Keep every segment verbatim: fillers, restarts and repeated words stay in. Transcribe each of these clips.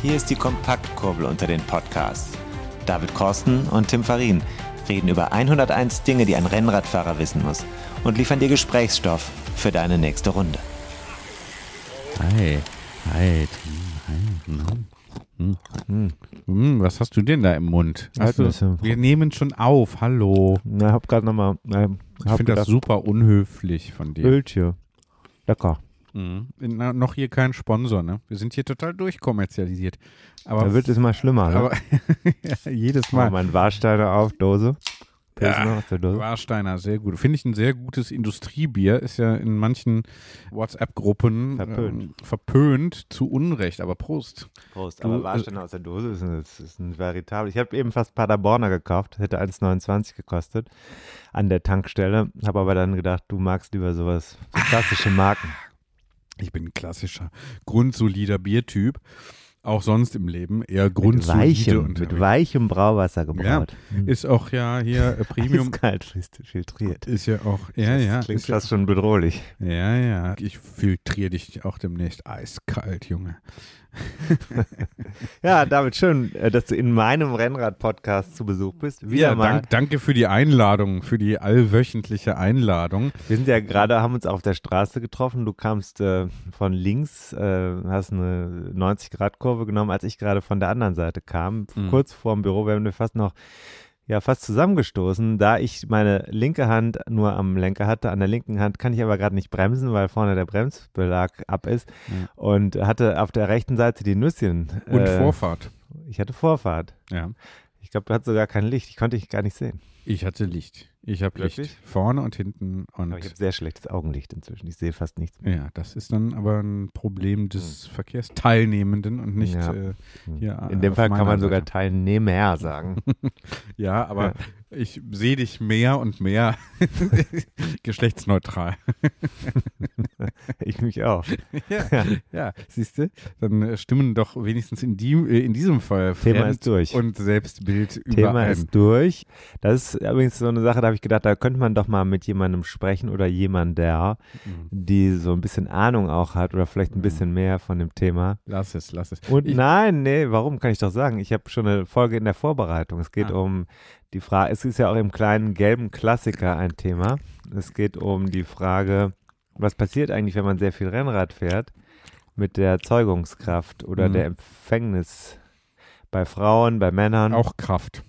Hier ist die Kompaktkurbel unter den Podcasts. David Korsten und Tim Farin reden über hunderteins Dinge, die ein Rennradfahrer wissen muss und liefern dir Gesprächsstoff für deine nächste Runde. Hi, hi, Tim, hi. Hm. Hm. Hm, was hast du denn da im Mund? Also, wir nehmen schon auf, hallo. Na, hab grad noch mal, na, ich finde das super unhöflich von dir. Öltje, lecker. Mhm. Na, noch hier kein Sponsor, ne? Wir sind hier total durchkommerzialisiert. Aber da wird es mal schlimmer, ne? Aber ja, jedes Mal. Oh, mein Warsteiner auf Dose. Ja, Dose. Warsteiner, sehr gut. Finde ich ein sehr gutes Industriebier. Ist ja in manchen WhatsApp-Gruppen verpönt, ähm, verpönt zu Unrecht. Aber Prost. Prost. Aber du, Warsteiner äh, aus der Dose ist ein, ist ein Veritabel. Ich habe eben fast Paderborner gekauft. Hätte eins neunundzwanzig gekostet an der Tankstelle. Habe aber dann gedacht, du magst lieber sowas. So klassische Marken. Ich bin ein klassischer, grundsolider Biertyp. Auch sonst im Leben eher grundsolide. Mit weichem, unterwegs. Mit weichem Brauwasser gebraut. Ja, ist auch ja hier äh, Premium. Eiskalt filtriert. Ist ja auch, ja, das ja. Klingt fast ja, schon bedrohlich. Ja, ja. Ich filtriere dich auch demnächst eiskalt, Junge. Ja, David, schön, dass du in meinem Rennrad-Podcast zu Besuch bist. Wieder ja, mal. Dank, danke für die Einladung, für die allwöchentliche Einladung. Wir sind ja gerade, haben uns auf der Straße getroffen. Du kamst äh, von links, äh, hast eine neunzig Grad Kurve genommen, als ich gerade von der anderen Seite kam. Mhm. Kurz vorm Büro, wir haben wir fast noch ja, fast zusammengestoßen, da ich meine linke Hand nur am Lenker hatte. An der linken Hand kann ich aber gerade nicht bremsen, weil vorne der Bremsbelag ab ist. Mhm. Und hatte auf der rechten Seite die Nüsschen. Und äh, Vorfahrt. Ich hatte Vorfahrt. Ja. Ich glaube, du hattest sogar kein Licht. Ich konnte dich gar nicht sehen. Ich hatte Licht. Ich habe Licht vorne und hinten. Und aber ich habe sehr schlechtes Augenlicht inzwischen. Ich sehe fast nichts mehr. Ja, das ist dann aber ein Problem des hm. Verkehrsteilnehmenden und nicht ja. äh, hier. In dem Fall kann man Seite. sogar Teilnehmer sagen. Ja, aber ja. ich sehe dich mehr und mehr geschlechtsneutral. Ich mich auch. Ja, ja. ja. Siehst du? Dann stimmen doch wenigstens in, die, in diesem Fall Thema Fremd ist durch. Und Selbstbild überein. Thema ist durch. Das ist übrigens so eine Sache, da habe ich gedacht, da könnte man doch mal mit jemandem sprechen oder jemand, der, mhm. die so ein bisschen Ahnung auch hat oder vielleicht ein bisschen mhm. mehr von dem Thema. Lass es, lass es. Und ich, nein, nee, warum kann ich doch sagen? Ich habe schon eine Folge in der Vorbereitung. Es geht ah. um die Frage, es ist ja auch im kleinen gelben Klassiker ein Thema. Es geht um die Frage, was passiert eigentlich, wenn man sehr viel Rennrad fährt mit der Erzeugungskraft oder mhm. der Empfängnis bei Frauen, bei Männern. Auch Kraft.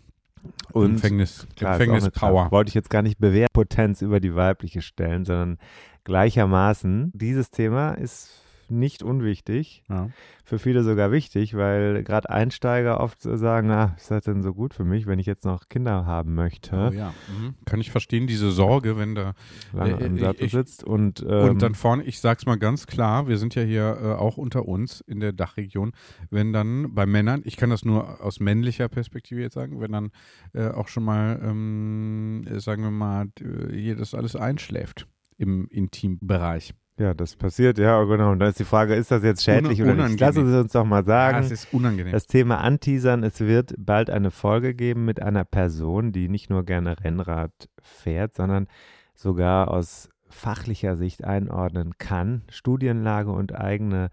Und Empfängnis, klar, Empfängnis Power. Wollte ich jetzt gar nicht Bewehrpotenz über die weibliche stellen, sondern gleichermaßen, dieses Thema ist nicht unwichtig, ja. für viele sogar wichtig, weil gerade Einsteiger oft sagen, ah, ist das denn so gut für mich, wenn ich jetzt noch Kinder haben möchte? Oh ja. mhm. Kann ich verstehen, diese Sorge, wenn da lange äh, im Sattel ich, sitzt und, ähm, und dann vorne, ich sag's mal ganz klar, wir sind ja hier äh, auch unter uns in der Dachregion, wenn dann bei Männern, ich kann das nur aus männlicher Perspektive jetzt sagen, wenn dann äh, auch schon mal, ähm, sagen wir mal, hier das alles einschläft im Intimbereich. Ja, das passiert, ja, genau. Und dann ist die Frage, ist das jetzt schädlich Un- oder unangenehm. Nicht? Lassen Sie uns doch mal sagen. Ja, das ist unangenehm. Das Thema anteasern, es wird bald eine Folge geben mit einer Person, die nicht nur gerne Rennrad fährt, sondern sogar aus fachlicher Sicht einordnen kann. Studienlage und eigene,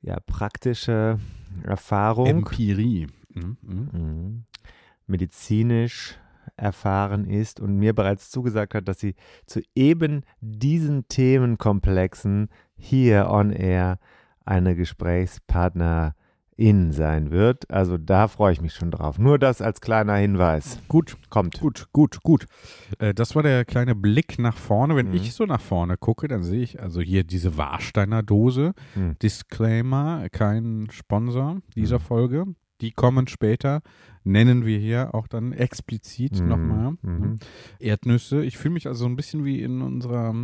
ja, praktische Erfahrung. Empirie. Mhm. Mhm. Medizinisch erfahren ist und mir bereits zugesagt hat, dass sie zu eben diesen Themenkomplexen hier on air eine Gesprächspartnerin sein wird. Also da freue ich mich schon drauf. Nur das als kleiner Hinweis. Gut, kommt. Gut, gut, gut. Äh, das war der kleine Blick nach vorne. Wenn mhm. ich so nach vorne gucke, dann sehe ich also hier diese Warsteiner Dose. Mhm. Disclaimer, kein Sponsor dieser mhm. Folge. die kommen später, nennen wir hier auch dann explizit mhm. nochmal. Mhm. Erdnüsse. Ich fühle mich also so ein bisschen wie in unserer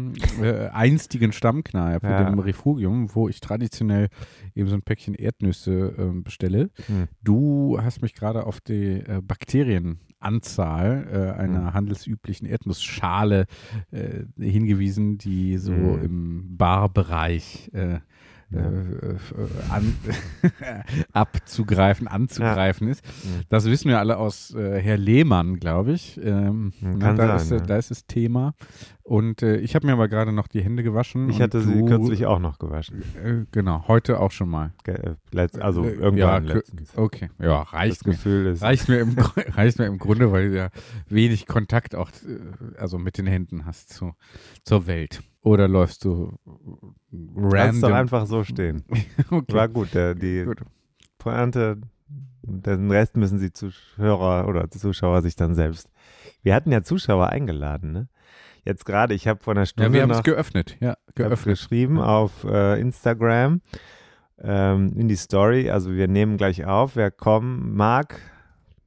äh, einstigen Stammkneipe, ja. dem Refugium, wo ich traditionell eben so ein Päckchen Erdnüsse äh, bestelle. Mhm. Du hast mich gerade auf die äh, Bakterienanzahl äh, einer mhm. handelsüblichen Erdnussschale äh, hingewiesen, die so mhm. im Barbereich äh, Ja. Äh, an, abzugreifen, anzugreifen ja. ist. Das wissen wir alle aus äh, Herr Lehmann, glaube ich. Ähm, Kann da, sein, ist, ja. da ist das Thema. Und äh, ich habe mir aber gerade noch die Hände gewaschen. Ich hatte du, sie kürzlich auch noch gewaschen. Äh, genau, heute auch schon mal. Ge- letzt, also äh, irgendwann ja, letztens. Okay, ja, reicht das mir. Gefühl ist reicht, mir im Gru- reicht mir im Grunde, weil du ja wenig Kontakt auch also mit den Händen hast zu, zur Welt. Oder läufst du random? Du kannst doch einfach so stehen. Okay. War gut, der, die gut. Pointe, den Rest müssen die Zuhörer oder Zuschauer sich dann selbst. Wir hatten ja Zuschauer eingeladen, ne? Jetzt gerade, ich habe vor einer Stunde Ja, wir haben es geöffnet, ja, geöffnet. geschrieben ja. auf äh, Instagram, ähm, in die Story, also wir nehmen gleich auf, wer kommen mag,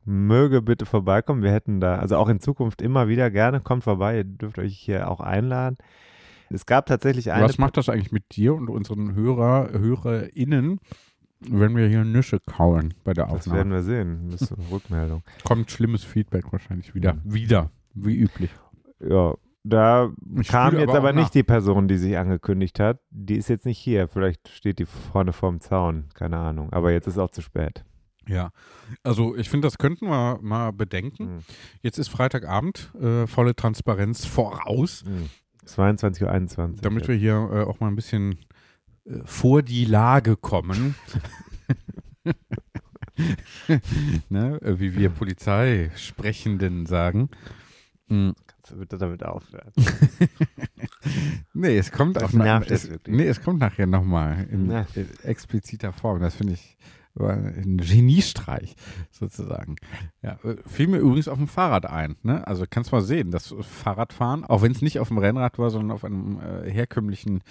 möge bitte vorbeikommen, wir hätten da, also auch in Zukunft immer wieder gerne, kommt vorbei, ihr dürft euch hier auch einladen. Es gab tatsächlich eine... Was macht das eigentlich mit dir und unseren Hörer, HörerInnen, wenn wir hier Nüsse kauen bei der Aufnahme? Das werden wir sehen, das ist eine Rückmeldung. Kommt schlimmes Feedback wahrscheinlich wieder, wieder, wie üblich. Ja, da ich kam jetzt aber, aber nicht die Person, die sich angekündigt hat, die ist jetzt nicht hier, vielleicht steht die vorne vorm Zaun, keine Ahnung, aber jetzt ist auch zu spät. Ja, also ich finde, das könnten wir mal bedenken. Mhm. Jetzt ist Freitagabend, äh, volle Transparenz voraus. Mhm. zweiundzwanzig Uhr einundzwanzig. Damit jetzt. wir hier äh, auch mal ein bisschen äh, vor die Lage kommen. ne? Wie wir Polizeisprechenden sagen. Mhm. Kannst du bitte damit aufhören? nee, es kommt das auch nach, es, nee, es kommt nachher nochmal in, ja. in expliziter Form. Das finde ich ein Geniestreich sozusagen. Ja, fiel mir übrigens auf dem Fahrrad ein. Ne? Also kannst mal sehen, das Fahrradfahren, auch wenn es nicht auf dem Rennrad war, sondern auf einem äh, herkömmlichen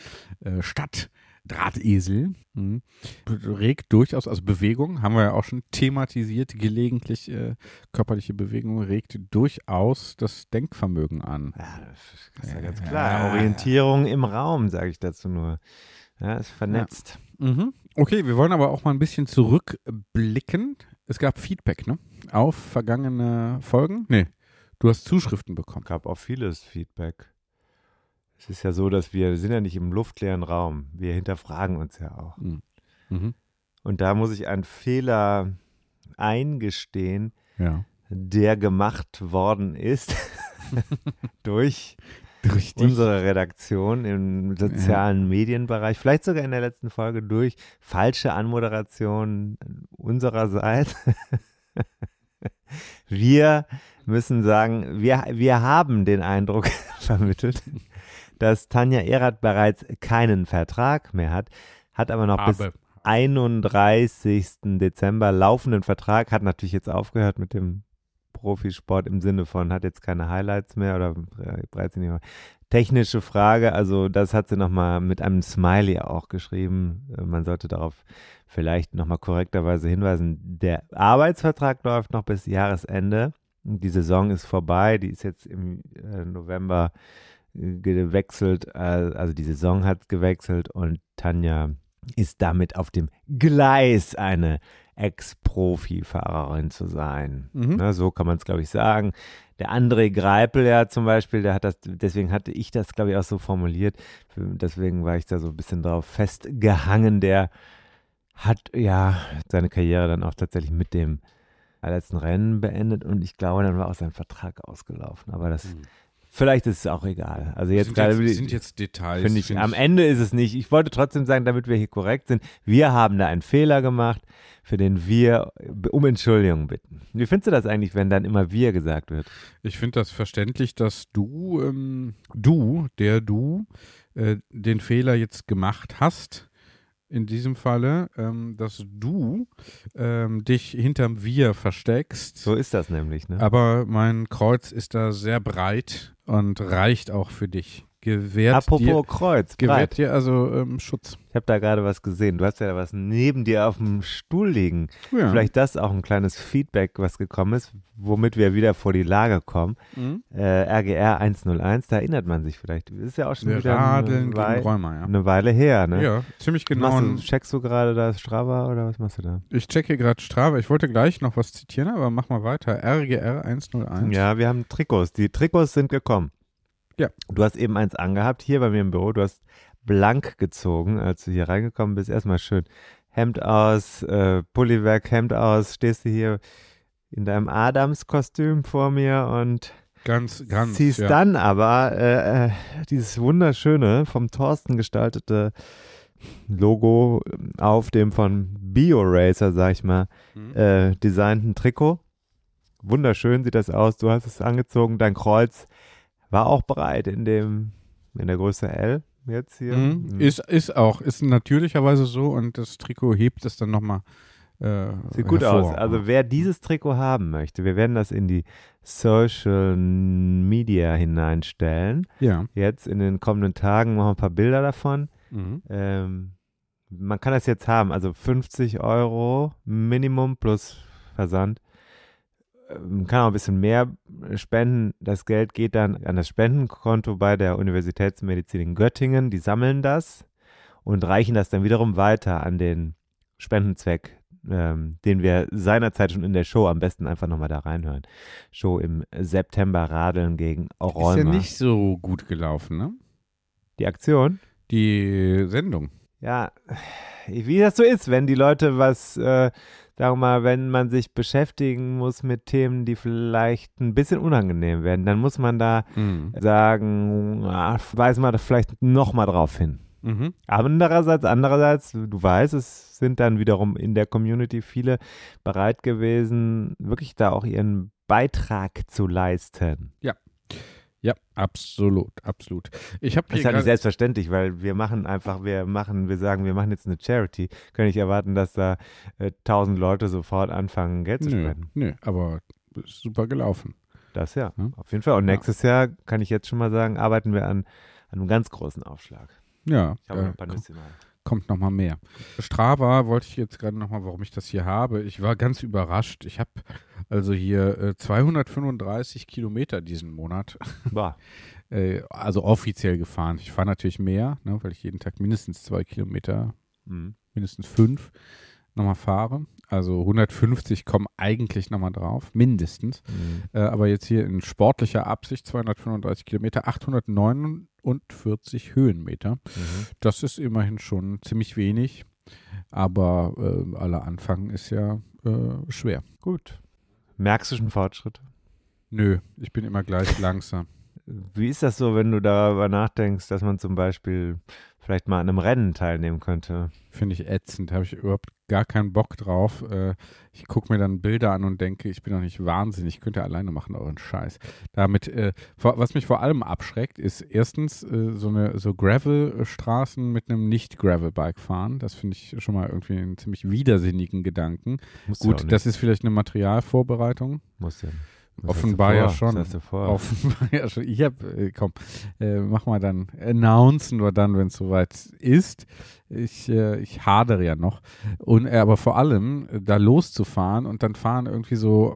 äh, Stadtdrahtesel, mh, regt durchaus, also Bewegung, haben wir ja auch schon thematisiert, gelegentlich äh, körperliche Bewegung regt durchaus das Denkvermögen an. Ja, das ist ja ganz klar. Ja. Orientierung im Raum, sage ich dazu nur. Ja, ist vernetzt. Ja. Mhm. Okay, wir wollen aber auch mal ein bisschen zurückblicken. Es gab Feedback, ne? Auf vergangene Folgen? Nee, du hast Zuschriften bekommen. Es gab auch vieles Feedback. Es ist ja so, dass wir, wir sind ja nicht im luftleeren Raum. Wir hinterfragen uns ja auch. Mhm. Und da muss ich einen Fehler eingestehen, ja. der gemacht worden ist durch... Durch unsere Redaktion im sozialen ja. Medienbereich, vielleicht sogar in der letzten Folge durch falsche Anmoderation unsererseits. Wir müssen sagen, wir, wir haben den Eindruck vermittelt, dass Tanja Erhard bereits keinen Vertrag mehr hat, hat aber noch aber. bis einunddreißigsten Dezember laufenden Vertrag, hat natürlich jetzt aufgehört mit dem Profisport im Sinne von, hat jetzt keine Highlights mehr oder dreizehn Jahre. Technische Frage, also das hat sie nochmal mit einem Smiley auch geschrieben. Man sollte darauf vielleicht nochmal korrekterweise hinweisen. Der Arbeitsvertrag läuft noch bis Jahresende. Die Saison ist vorbei, die ist jetzt im November gewechselt, also die Saison hat gewechselt und Tanja ist damit auf dem Gleis, eine Ex-Profi-Fahrerin zu sein. Mhm. Na, so kann man es, glaube ich, sagen. Der André Greipel ja zum Beispiel, der hat das, deswegen hatte ich das, glaube ich, auch so formuliert. Deswegen war ich da so ein bisschen drauf festgehangen. Der hat ja seine Karriere dann auch tatsächlich mit dem letzten Rennen beendet und ich glaube, dann war auch sein Vertrag ausgelaufen. Aber das mhm. Vielleicht ist es auch egal. Also jetzt sind gerade jetzt, sind jetzt Details. Find ich, find am ich. Ende ist es nicht. Ich wollte trotzdem sagen, damit wir hier korrekt sind, wir haben da einen Fehler gemacht, für den wir um Entschuldigung bitten. Wie findest du das eigentlich, wenn dann immer wir gesagt wird? Ich finde das verständlich, dass du, ähm, du, der du, äh, den Fehler jetzt gemacht hast, in diesem Falle, ähm, dass du ähm, dich hinterm Wir versteckst. So ist das nämlich, ne? Aber mein Kreuz ist da sehr breit und reicht auch für dich. gewährt Apropos dir, Kreuz, gewährt dir also ähm, Schutz. Ich habe da gerade was gesehen. Du hast ja da was neben dir auf dem Stuhl liegen. Ja. Vielleicht das auch ein kleines Feedback, was gekommen ist, womit wir wieder vor die Lage kommen. Mhm. Äh, R G R eins null eins, da erinnert man sich vielleicht. Ist ja auch schon wir wieder radeln eine, gegen Räumer, ja. eine Weile her. Ne? Ja, ziemlich genau. Du, checkst du gerade da Strava oder was machst du da? Ich checke gerade Strava. Ich wollte gleich noch was zitieren, aber mach mal weiter. R G R eins null eins. Ja, wir haben Trikots. Die Trikots sind gekommen. Ja. Du hast eben eins angehabt, hier bei mir im Büro, du hast blank gezogen, als du hier reingekommen bist, erstmal schön Hemd aus, äh, Pulli weg, Hemd aus, stehst du hier in deinem Adams-Kostüm vor mir und ganz, ganz, ziehst ja. dann aber äh, äh, dieses wunderschöne, vom Thorsten gestaltete Logo auf dem von BioRacer, sag ich mal, mhm. äh, designten Trikot. Wunderschön sieht das aus, du hast es angezogen, dein Kreuz war auch breit in dem, in der Größe L jetzt hier. Mhm. Ist, ist auch, ist natürlicherweise so und das Trikot hebt es dann nochmal äh, Sieht gut hervor. Aus. Also wer dieses Trikot haben möchte, wir werden das in die Social Media hineinstellen. Ja. Jetzt in den kommenden Tagen machen wir ein paar Bilder davon. Mhm. Ähm, man kann das jetzt haben, also fünfzig Euro Minimum plus Versand. Man kann auch ein bisschen mehr spenden. Das Geld geht dann an das Spendenkonto bei der Universitätsmedizin in Göttingen. Die sammeln das und reichen das dann wiederum weiter an den Spendenzweck, ähm, den wir seinerzeit schon in der Show, am besten einfach nochmal da reinhören. Show im September, Radeln gegen Räumer. Ist ja nicht so gut gelaufen, ne? Die Aktion? Die Sendung. Ja, wie das so ist, wenn die Leute was... Äh, Sag mal, wenn man sich beschäftigen muss mit Themen, die vielleicht ein bisschen unangenehm werden, dann muss man da mhm. sagen, ach, weiß man da vielleicht nochmal drauf hin. Mhm. Aber andererseits, andererseits, du weißt, es sind dann wiederum in der Community viele bereit gewesen, wirklich da auch ihren Beitrag zu leisten. Ja. Ja, absolut, absolut. Ich hab das ist halt nicht selbstverständlich, weil wir machen einfach, wir machen, wir sagen, wir machen jetzt eine Charity. Kann ich erwarten, dass da tausend äh, Leute sofort anfangen, Geld zu spenden. Nö, nö, aber ist super gelaufen. Das ja, hm? auf jeden Fall. Und nächstes ja. Jahr, kann ich jetzt schon mal sagen, arbeiten wir an, an einem ganz großen Aufschlag. Ja, ich habe äh, noch ein paar Nüsse mal. Kommt nochmal mehr. Strava wollte ich jetzt gerade nochmal, warum ich das hier habe. Ich war ganz überrascht. Ich habe also hier äh, zweihundertfünfunddreißig Kilometer diesen Monat. War. äh, also offiziell gefahren. Ich fahre natürlich mehr, ne, weil ich jeden Tag mindestens zwei Kilometer, mhm. mindestens fünf nochmal fahre. Also hundertfünfzig kommen eigentlich nochmal drauf, mindestens. Mhm. Äh, aber jetzt hier in sportlicher Absicht zweihundertfünfunddreißig Kilometer, achthundertneunundvierzig Höhenmeter. Mhm. Das ist immerhin schon ziemlich wenig, aber äh, alle Anfangen ist ja äh, schwer. Gut. Merkst du schon Fortschritte? Nö, ich bin immer gleich langsam. Wie ist das so, wenn du darüber nachdenkst, dass man zum Beispiel vielleicht mal an einem Rennen teilnehmen könnte? Finde ich ätzend, habe ich überhaupt gar keinen Bock drauf. Ich gucke mir dann Bilder an und denke, ich bin doch nicht wahnsinnig, ich könnte alleine machen, euren Scheiß. Damit, was mich vor allem abschreckt, ist erstens so eine so Gravel-Straßen mit einem Nicht-Gravel-Bike fahren. Das finde ich schon mal irgendwie einen ziemlich widersinnigen Gedanken. Muss Gut, das ist vielleicht eine Materialvorbereitung. Muss ja. Was Offenbar ja schon. Offenbar ja schon. Ich habe, komm, äh, mach mal dann, announcen wir dann, wenn es soweit ist. Ich, äh, ich hadere ja noch. Und, äh, aber vor allem, da loszufahren und dann fahren irgendwie so,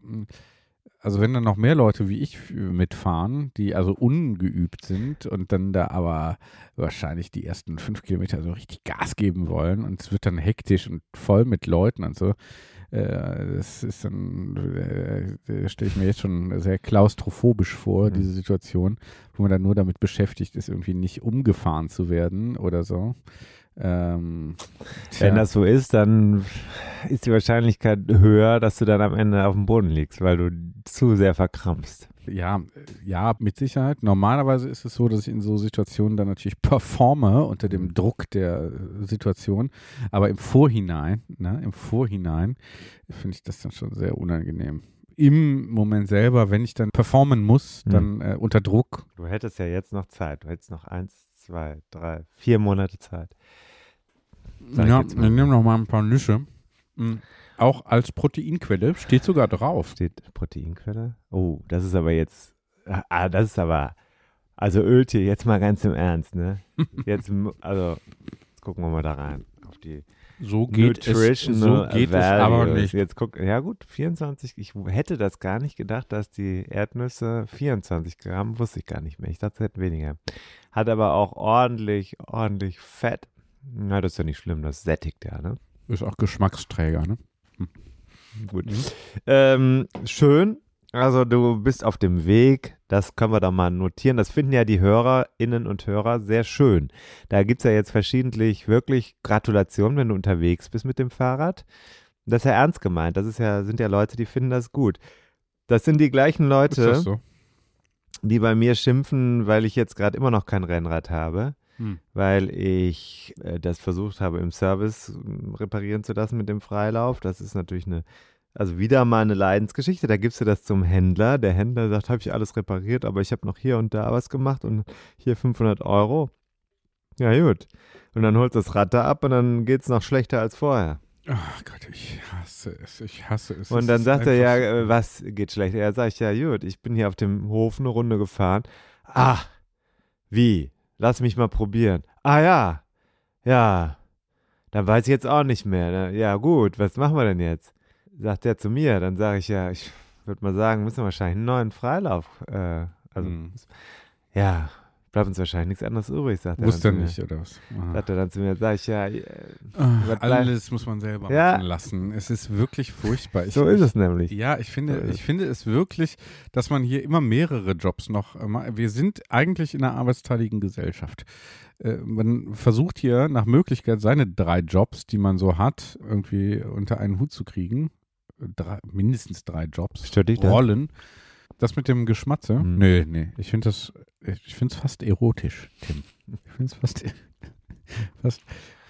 also wenn dann noch mehr Leute wie ich mitfahren, die also ungeübt sind und dann da aber wahrscheinlich die ersten fünf Kilometer so richtig Gas geben wollen und es wird dann hektisch und voll mit Leuten und so. Das ist dann, stelle ich mir jetzt schon sehr klaustrophobisch vor, diese Situation, wo man dann nur damit beschäftigt ist, irgendwie nicht umgefahren zu werden oder so. Ähm, Wenn das so ist, dann ist die Wahrscheinlichkeit höher, dass du dann am Ende auf dem Boden liegst, weil du zu sehr verkrampfst. Ja, ja, mit Sicherheit. Normalerweise ist es so, dass ich in so Situationen dann natürlich performe unter dem Druck der Situation, aber im Vorhinein, ne, im Vorhinein finde ich das dann schon sehr unangenehm. Im Moment selber, wenn ich dann performen muss, dann äh, unter Druck. Du hättest ja jetzt noch Zeit, du hättest noch eins, zwei, drei, vier Monate Zeit. Sag ja, ich nehme noch mal ein paar Nüsse. Mhm. Auch als Proteinquelle steht sogar drauf. Steht Proteinquelle? Oh, das ist aber jetzt, ah, das ist aber Also Öltee, jetzt mal ganz im Ernst, ne? Jetzt, also, jetzt gucken wir mal da rein. Auf die so geht Nutritional es, so geht Values. Es aber nicht. Jetzt guck, ja gut, vierundzwanzig, ich hätte das gar nicht gedacht, dass die Erdnüsse vierundzwanzig Gramm, wusste ich gar nicht mehr. Ich dachte, sie hätten weniger. Hat aber auch ordentlich, ordentlich Fett. Na, das ist ja nicht schlimm, das sättigt ja, ne? Ist auch Geschmacksträger, ne? Hm. Gut. Mhm. Ähm, schön. Also du bist auf dem Weg, das können wir da mal notieren. Das finden ja die Hörerinnen und Hörer sehr schön. Da gibt es ja jetzt verschiedentlich wirklich Gratulationen, wenn du unterwegs bist mit dem Fahrrad. Das ist ja ernst gemeint. Das ist ja, sind ja Leute, die finden das gut. Das sind die gleichen Leute, ist das so? Die bei mir schimpfen, weil ich jetzt gerade immer noch kein Rennrad habe. Hm. Weil ich äh, das versucht habe, im Service reparieren zu lassen mit dem Freilauf. Das ist natürlich eine, also wieder mal eine Leidensgeschichte. Da gibst du das zum Händler. Der Händler sagt, habe ich alles repariert, aber ich habe noch hier und da was gemacht und hier fünfhundert Euro. Ja gut. Und dann holst du das Rad da ab und dann geht es noch schlechter als vorher. Ach Gott, ich hasse es, ich hasse es. Und dann sagt er, ja, was geht schlechter? Ja, sag ich, ja gut, ich bin hier auf dem Hof eine Runde gefahren. Ach, wie? Lass mich mal probieren. Ah ja, ja, dann weiß ich jetzt auch nicht mehr. Ja gut, was machen wir denn jetzt? Sagt der zu mir, dann sage ich ja, ich würde mal sagen, müssen wir wahrscheinlich einen neuen Freilauf, äh, also hm. ja, bleibt uns wahrscheinlich nichts anderes übrig, sagt er. Wusste dann nicht, oder was? Ah. Sagt er dann zu mir, sage ich ja. Äh, Ach, alles muss man selber ja. machen lassen. Es ist wirklich furchtbar. Ich, so ist es nämlich. Ja, ich finde, so ich finde es wirklich, dass man hier immer mehrere Jobs noch, wir sind eigentlich in einer arbeitsteiligen Gesellschaft. Man versucht hier nach Möglichkeit seine drei Jobs, die man so hat, irgendwie unter einen Hut zu kriegen. Drei, mindestens drei Jobs. Stört dich das? Rollen. Das mit dem Geschmatze? Mhm. Nee, nee. Ich finde das, ich finde es fast erotisch, Tim. Ich finde es fast, fast,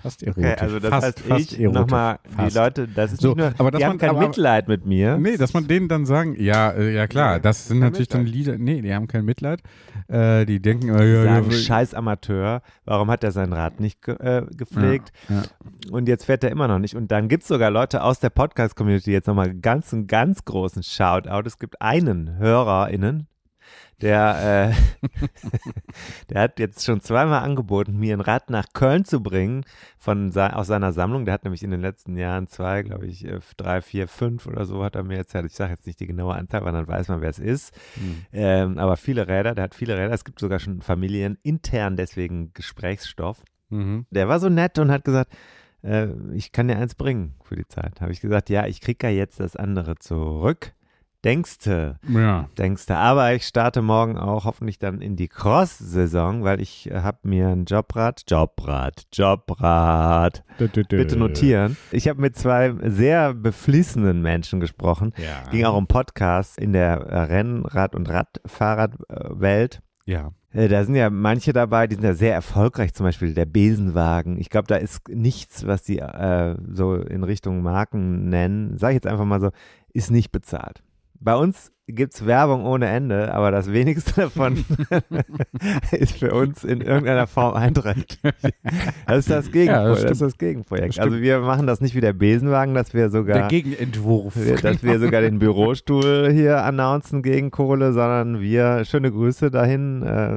fast erotisch. Okay, also das fast, heißt fast ich nochmal, die Leute, das ist so, nicht nur, aber dass die man, haben kein aber, Mitleid mit mir. Nee, dass man denen dann sagen, ja, äh, ja klar, nee, das sind natürlich Mitleid. Dann Lieder, nee, die haben kein Mitleid. Äh, die denken, äh, die ja, sagen, ja, scheiß Amateur, warum hat er sein Rad nicht ge- äh, gepflegt? Ja, ja. Und jetzt fährt er immer noch nicht. Und dann gibt es sogar Leute aus der Podcast-Community, jetzt nochmal ganz, einen ganz großen Shoutout. Es gibt einen HörerInnen, der, äh, der hat jetzt schon zweimal angeboten, mir ein Rad nach Köln zu bringen von se- aus seiner Sammlung. Der hat nämlich in den letzten Jahren zwei, glaube ich, drei, vier, fünf oder so hat er mir jetzt, ich sage jetzt nicht die genaue Anzahl, weil dann weiß man, wer es ist. Mhm. Ähm, aber viele Räder, der hat viele Räder. Es gibt sogar schon Familien intern, deswegen Gesprächsstoff. Mhm. Der war so nett und hat gesagt, äh, ich kann dir eins bringen für die Zeit. Habe ich gesagt, ja, ich kriege ja jetzt das andere zurück. Denkste, ja. denkste, aber ich starte morgen auch hoffentlich dann in die Cross-Saison, weil ich äh, habe mir ein Jobrad, Jobrad, Jobrad, dö, dö, dö. Bitte notieren. Ich habe mit zwei sehr beflissenen Menschen gesprochen, ja. ging auch um Podcasts in der Rennrad- und Radfahrradwelt. Ja. Da sind ja manche dabei, die sind ja sehr erfolgreich, zum Beispiel der Besenwagen. Ich glaube, da ist nichts, was die äh, so in Richtung Marken nennen, sage ich jetzt einfach mal so, ist nicht bezahlt. Bei uns gibt es Werbung ohne Ende, aber das wenigste davon ist für uns in irgendeiner Form einträglich. Das ist das Gegenprojekt. Ja, das, das ist das Gegenprojekt. Das also wir machen das nicht wie der Besenwagen, dass wir sogar der Gegenentwurf, dass wir sogar den Bürostuhl hier announcen gegen Kohle, sondern wir, schöne Grüße dahin, äh,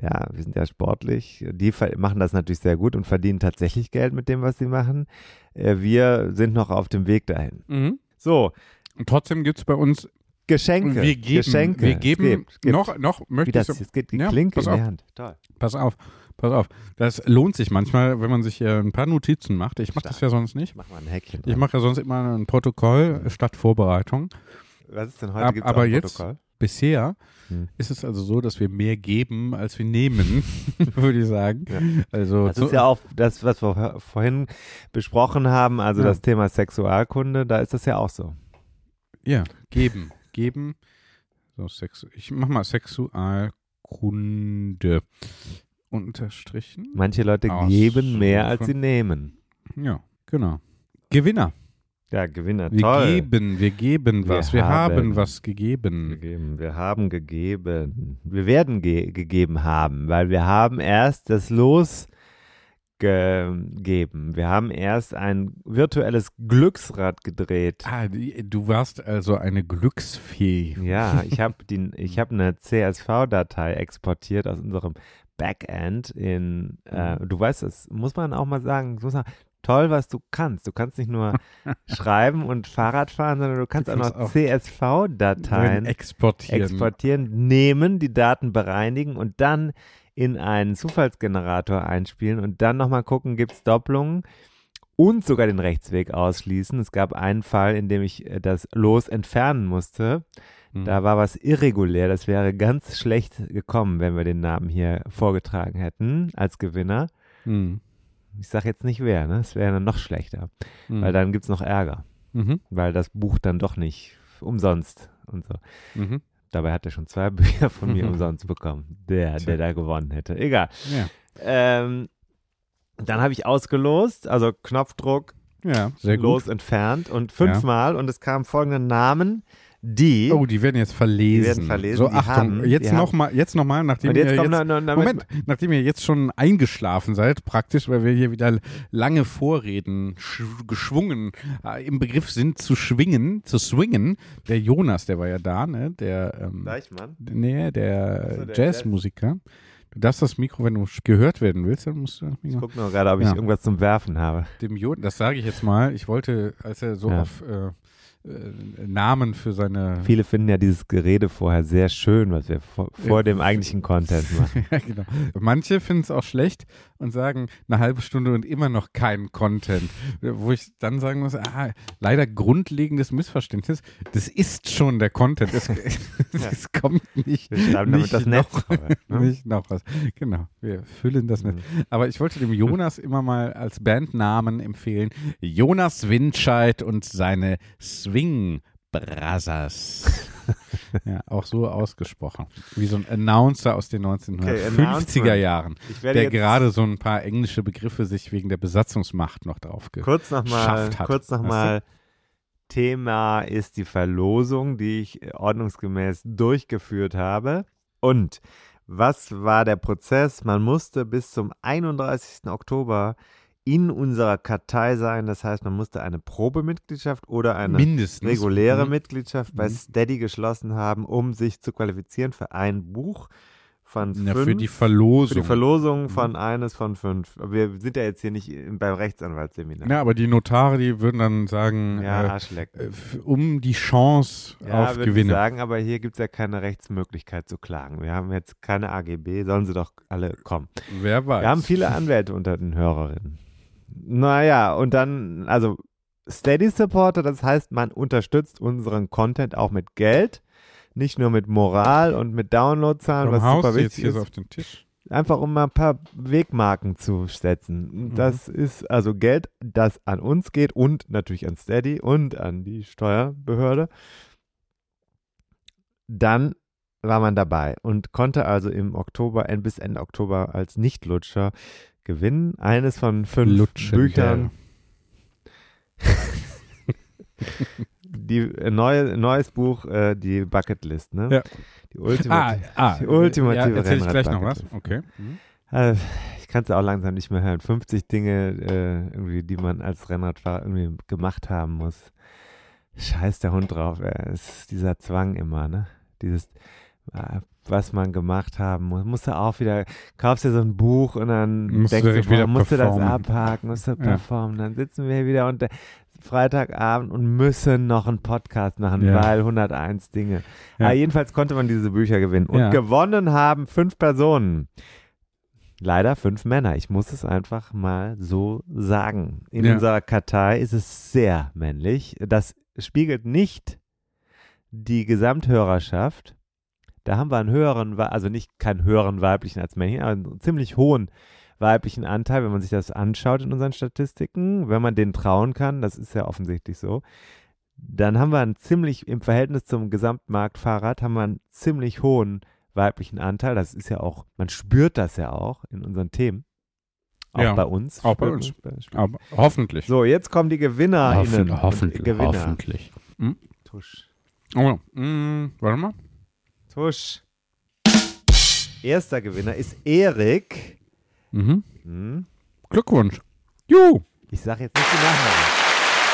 ja, wir sind ja sportlich. Die machen das natürlich sehr gut und verdienen tatsächlich Geld mit dem, was sie machen. Äh, wir sind noch auf dem Weg dahin. Mhm. So, und trotzdem gibt es bei uns Geschenke. Wir geben, Geschenke. Wir geben es gibt, gibt. noch, noch möchte ich so, es geht die ja, Klinke in der Hand. Toll. Pass auf, pass auf. Das lohnt sich manchmal, wenn man sich hier ein paar Notizen macht. Ich mache das ja sonst nicht. Mach mal ein Häkchen dran. Ich mache ja sonst immer ein Protokoll mhm. statt Vorbereitung. Was ist denn heute? Ab, gibt's aber auch ein Protokoll? Jetzt, bisher hm. ist es also so, dass wir mehr geben, als wir nehmen, würde ich sagen. Ja. Also, das ist ja auch das, was wir vorhin besprochen haben, also ja. das Thema Sexualkunde, da ist das ja auch so. Ja, geben, geben. So, Sex, ich mach mal Sexualkunde unterstrichen. Manche Leute Aus- geben mehr, als sie nehmen. Ja, genau. Gewinner. Ja, Gewinner, wir toll. Wir geben, wir geben was. Wir, wir haben, haben was gegeben. gegeben. Wir haben gegeben. Wir werden ge- gegeben haben, weil wir haben erst das Los gegeben. Wir haben erst ein virtuelles Glücksrad gedreht. Ah, du warst also eine Glücksfee. Ja, ich habe hab eine C S V-Datei exportiert aus unserem Backend in, äh, du weißt, das muss man auch mal sagen, muss man, toll, was du kannst. Du kannst nicht nur schreiben und Fahrrad fahren, sondern du kannst, du kannst auch noch C S V-Dateien exportieren. exportieren, nehmen, die Daten bereinigen und dann in einen Zufallsgenerator einspielen und dann nochmal gucken, gibt es Doppelungen und sogar den Rechtsweg ausschließen. Es gab einen Fall, in dem ich das Los entfernen musste. Mhm. Da war was irregulär. Das wäre ganz schlecht gekommen, wenn wir den Namen hier vorgetragen hätten als Gewinner. Mhm. Ich sage jetzt nicht wer, ne? Es wäre dann noch schlechter, mhm. weil dann gibt es noch Ärger, mhm. weil das Buch dann doch nicht umsonst und so. Mhm. Dabei hat er schon zwei Bücher von mir umsonst bekommen, der, der da gewonnen hätte. Egal. Ja. Ähm, dann habe ich ausgelost, also Knopfdruck, ja, sehr los gut. entfernt und fünfmal ja. und es kamen folgende Namen, die… Oh, die werden jetzt verlesen. Die werden verlesen. So, die Achtung, haben, jetzt nochmal, jetzt noch mal, nachdem, jetzt ihr jetzt, noch, noch, Moment, nachdem ihr jetzt schon eingeschlafen seid, praktisch, weil wir hier wieder lange vorreden, sch- geschwungen, äh, im Begriff sind zu schwingen, zu swingen. Der Jonas, der war ja da, ne? Der, ähm, Deichmann? Nee, der, also der Jazzmusiker. Jazz. Du darfst das Mikro, wenn du gehört werden willst, dann musst du das Mikro. Ich gucke nur gerade, ob ich ja. irgendwas zum Werfen habe. Dem Jonas, das sage ich jetzt mal, ich wollte, als er so ja. auf… Äh, Namen für seine... Viele finden ja dieses Gerede vorher sehr schön, was wir vor, vor dem eigentlichen Contest machen. Ja, genau. Manche finden es auch schlecht und sagen, eine halbe Stunde und immer noch kein Content. Wo ich dann sagen muss, ah, leider grundlegendes Missverständnis, das ist schon der Content. Es, es kommt nicht, wir schreiben damit das Netz noch, aber, ne? Nicht noch was. Genau, wir füllen das Netz. Mhm. Aber ich wollte dem Jonas immer mal als Bandnamen empfehlen, Jonas Windscheid und seine Swing Brassers. Ja, auch so ausgesprochen. Wie so ein Announcer aus den neunzehnhundertfünfziger okay, Jahren, der gerade so ein paar englische Begriffe sich wegen der Besatzungsmacht noch drauf geschafft hat. Kurz nochmal, Thema ist die Verlosung, die ich ordnungsgemäß durchgeführt habe. Und was war der Prozess? Man musste bis zum einunddreißigsten Oktober in unserer Kartei sein. Das heißt, man musste eine Probemitgliedschaft oder eine Mindestens. reguläre mhm. Mitgliedschaft bei mhm. Steady geschlossen haben, um sich zu qualifizieren für ein Buch von fünf. Ja, für die Verlosung. Für die Verlosung von mhm. eines von fünf. Wir sind ja jetzt hier nicht beim Rechtsanwaltsseminar. Ja, aber die Notare, die würden dann sagen, ja, äh, Arschleck. um die Chance ja, auf Gewinne. Ja, sagen, aber hier gibt es ja keine Rechtsmöglichkeit zu klagen. Wir haben jetzt keine A G B, sollen sie doch alle kommen. Wer weiß. Wir haben viele Anwälte unter den Hörerinnen. Naja, und dann, also Steady Supporter, das heißt, man unterstützt unseren Content auch mit Geld, nicht nur mit Moral und mit Downloadzahlen, was Haus super wichtig ist. Auf den Tisch. Einfach um mal ein paar Wegmarken zu setzen. Mhm. Das ist also Geld, das an uns geht und natürlich an Steady und an die Steuerbehörde. Dann war man dabei und konnte also im Oktober, bis Ende Oktober als Nichtlutscher gewinnen. Eines von fünf Lutschen Büchern. die äh, neue, neues Buch, äh, die Bucketlist, ne? Ja. Die, Ultima- ah, ah, die ultimative ja, erzähl ich gleich noch was. Okay. Mhm. Also, ich kann es auch langsam nicht mehr hören. fünfzig Dinge, äh, irgendwie, die man als Rennradfahrer irgendwie gemacht haben muss. Scheiß der Hund drauf. Ey. Es ist dieser Zwang immer, ne? Dieses äh, was man gemacht haben muss. Musst du auch wieder, kaufst dir so ein Buch und dann musst denkst du, du musst du das abhaken, musst du performen. Ja. Dann sitzen wir hier wieder und Freitagabend und müssen noch einen Podcast machen, ja. weil hunderteins Dinge. Ja. Aber jedenfalls konnte man diese Bücher gewinnen. Und ja. gewonnen haben fünf Personen. Leider fünf Männer. Ich muss es einfach mal so sagen. In ja. unserer Kartei ist es sehr männlich. Das spiegelt nicht die Gesamthörerschaft. Da haben wir einen höheren, also nicht keinen höheren weiblichen als männlichen, aber einen ziemlich hohen weiblichen Anteil, wenn man sich das anschaut in unseren Statistiken, wenn man denen trauen kann, das ist ja offensichtlich so, dann haben wir einen ziemlich, im Verhältnis zum Gesamtmarktfahrrad, haben wir einen ziemlich hohen weiblichen Anteil, das ist ja auch, man spürt das ja auch in unseren Themen, auch ja, bei uns. Auch bei uns, aber hoffentlich. So, jetzt kommen die GewinnerInnen. Hoffen, hoffentlich, Gewinner. hoffentlich. Hm? Tusch. Oh, hm, warte mal. Husch. Erster Gewinner ist Erik. Mhm. Glückwunsch. Juhu. Ich sage jetzt nicht die Nachnamen.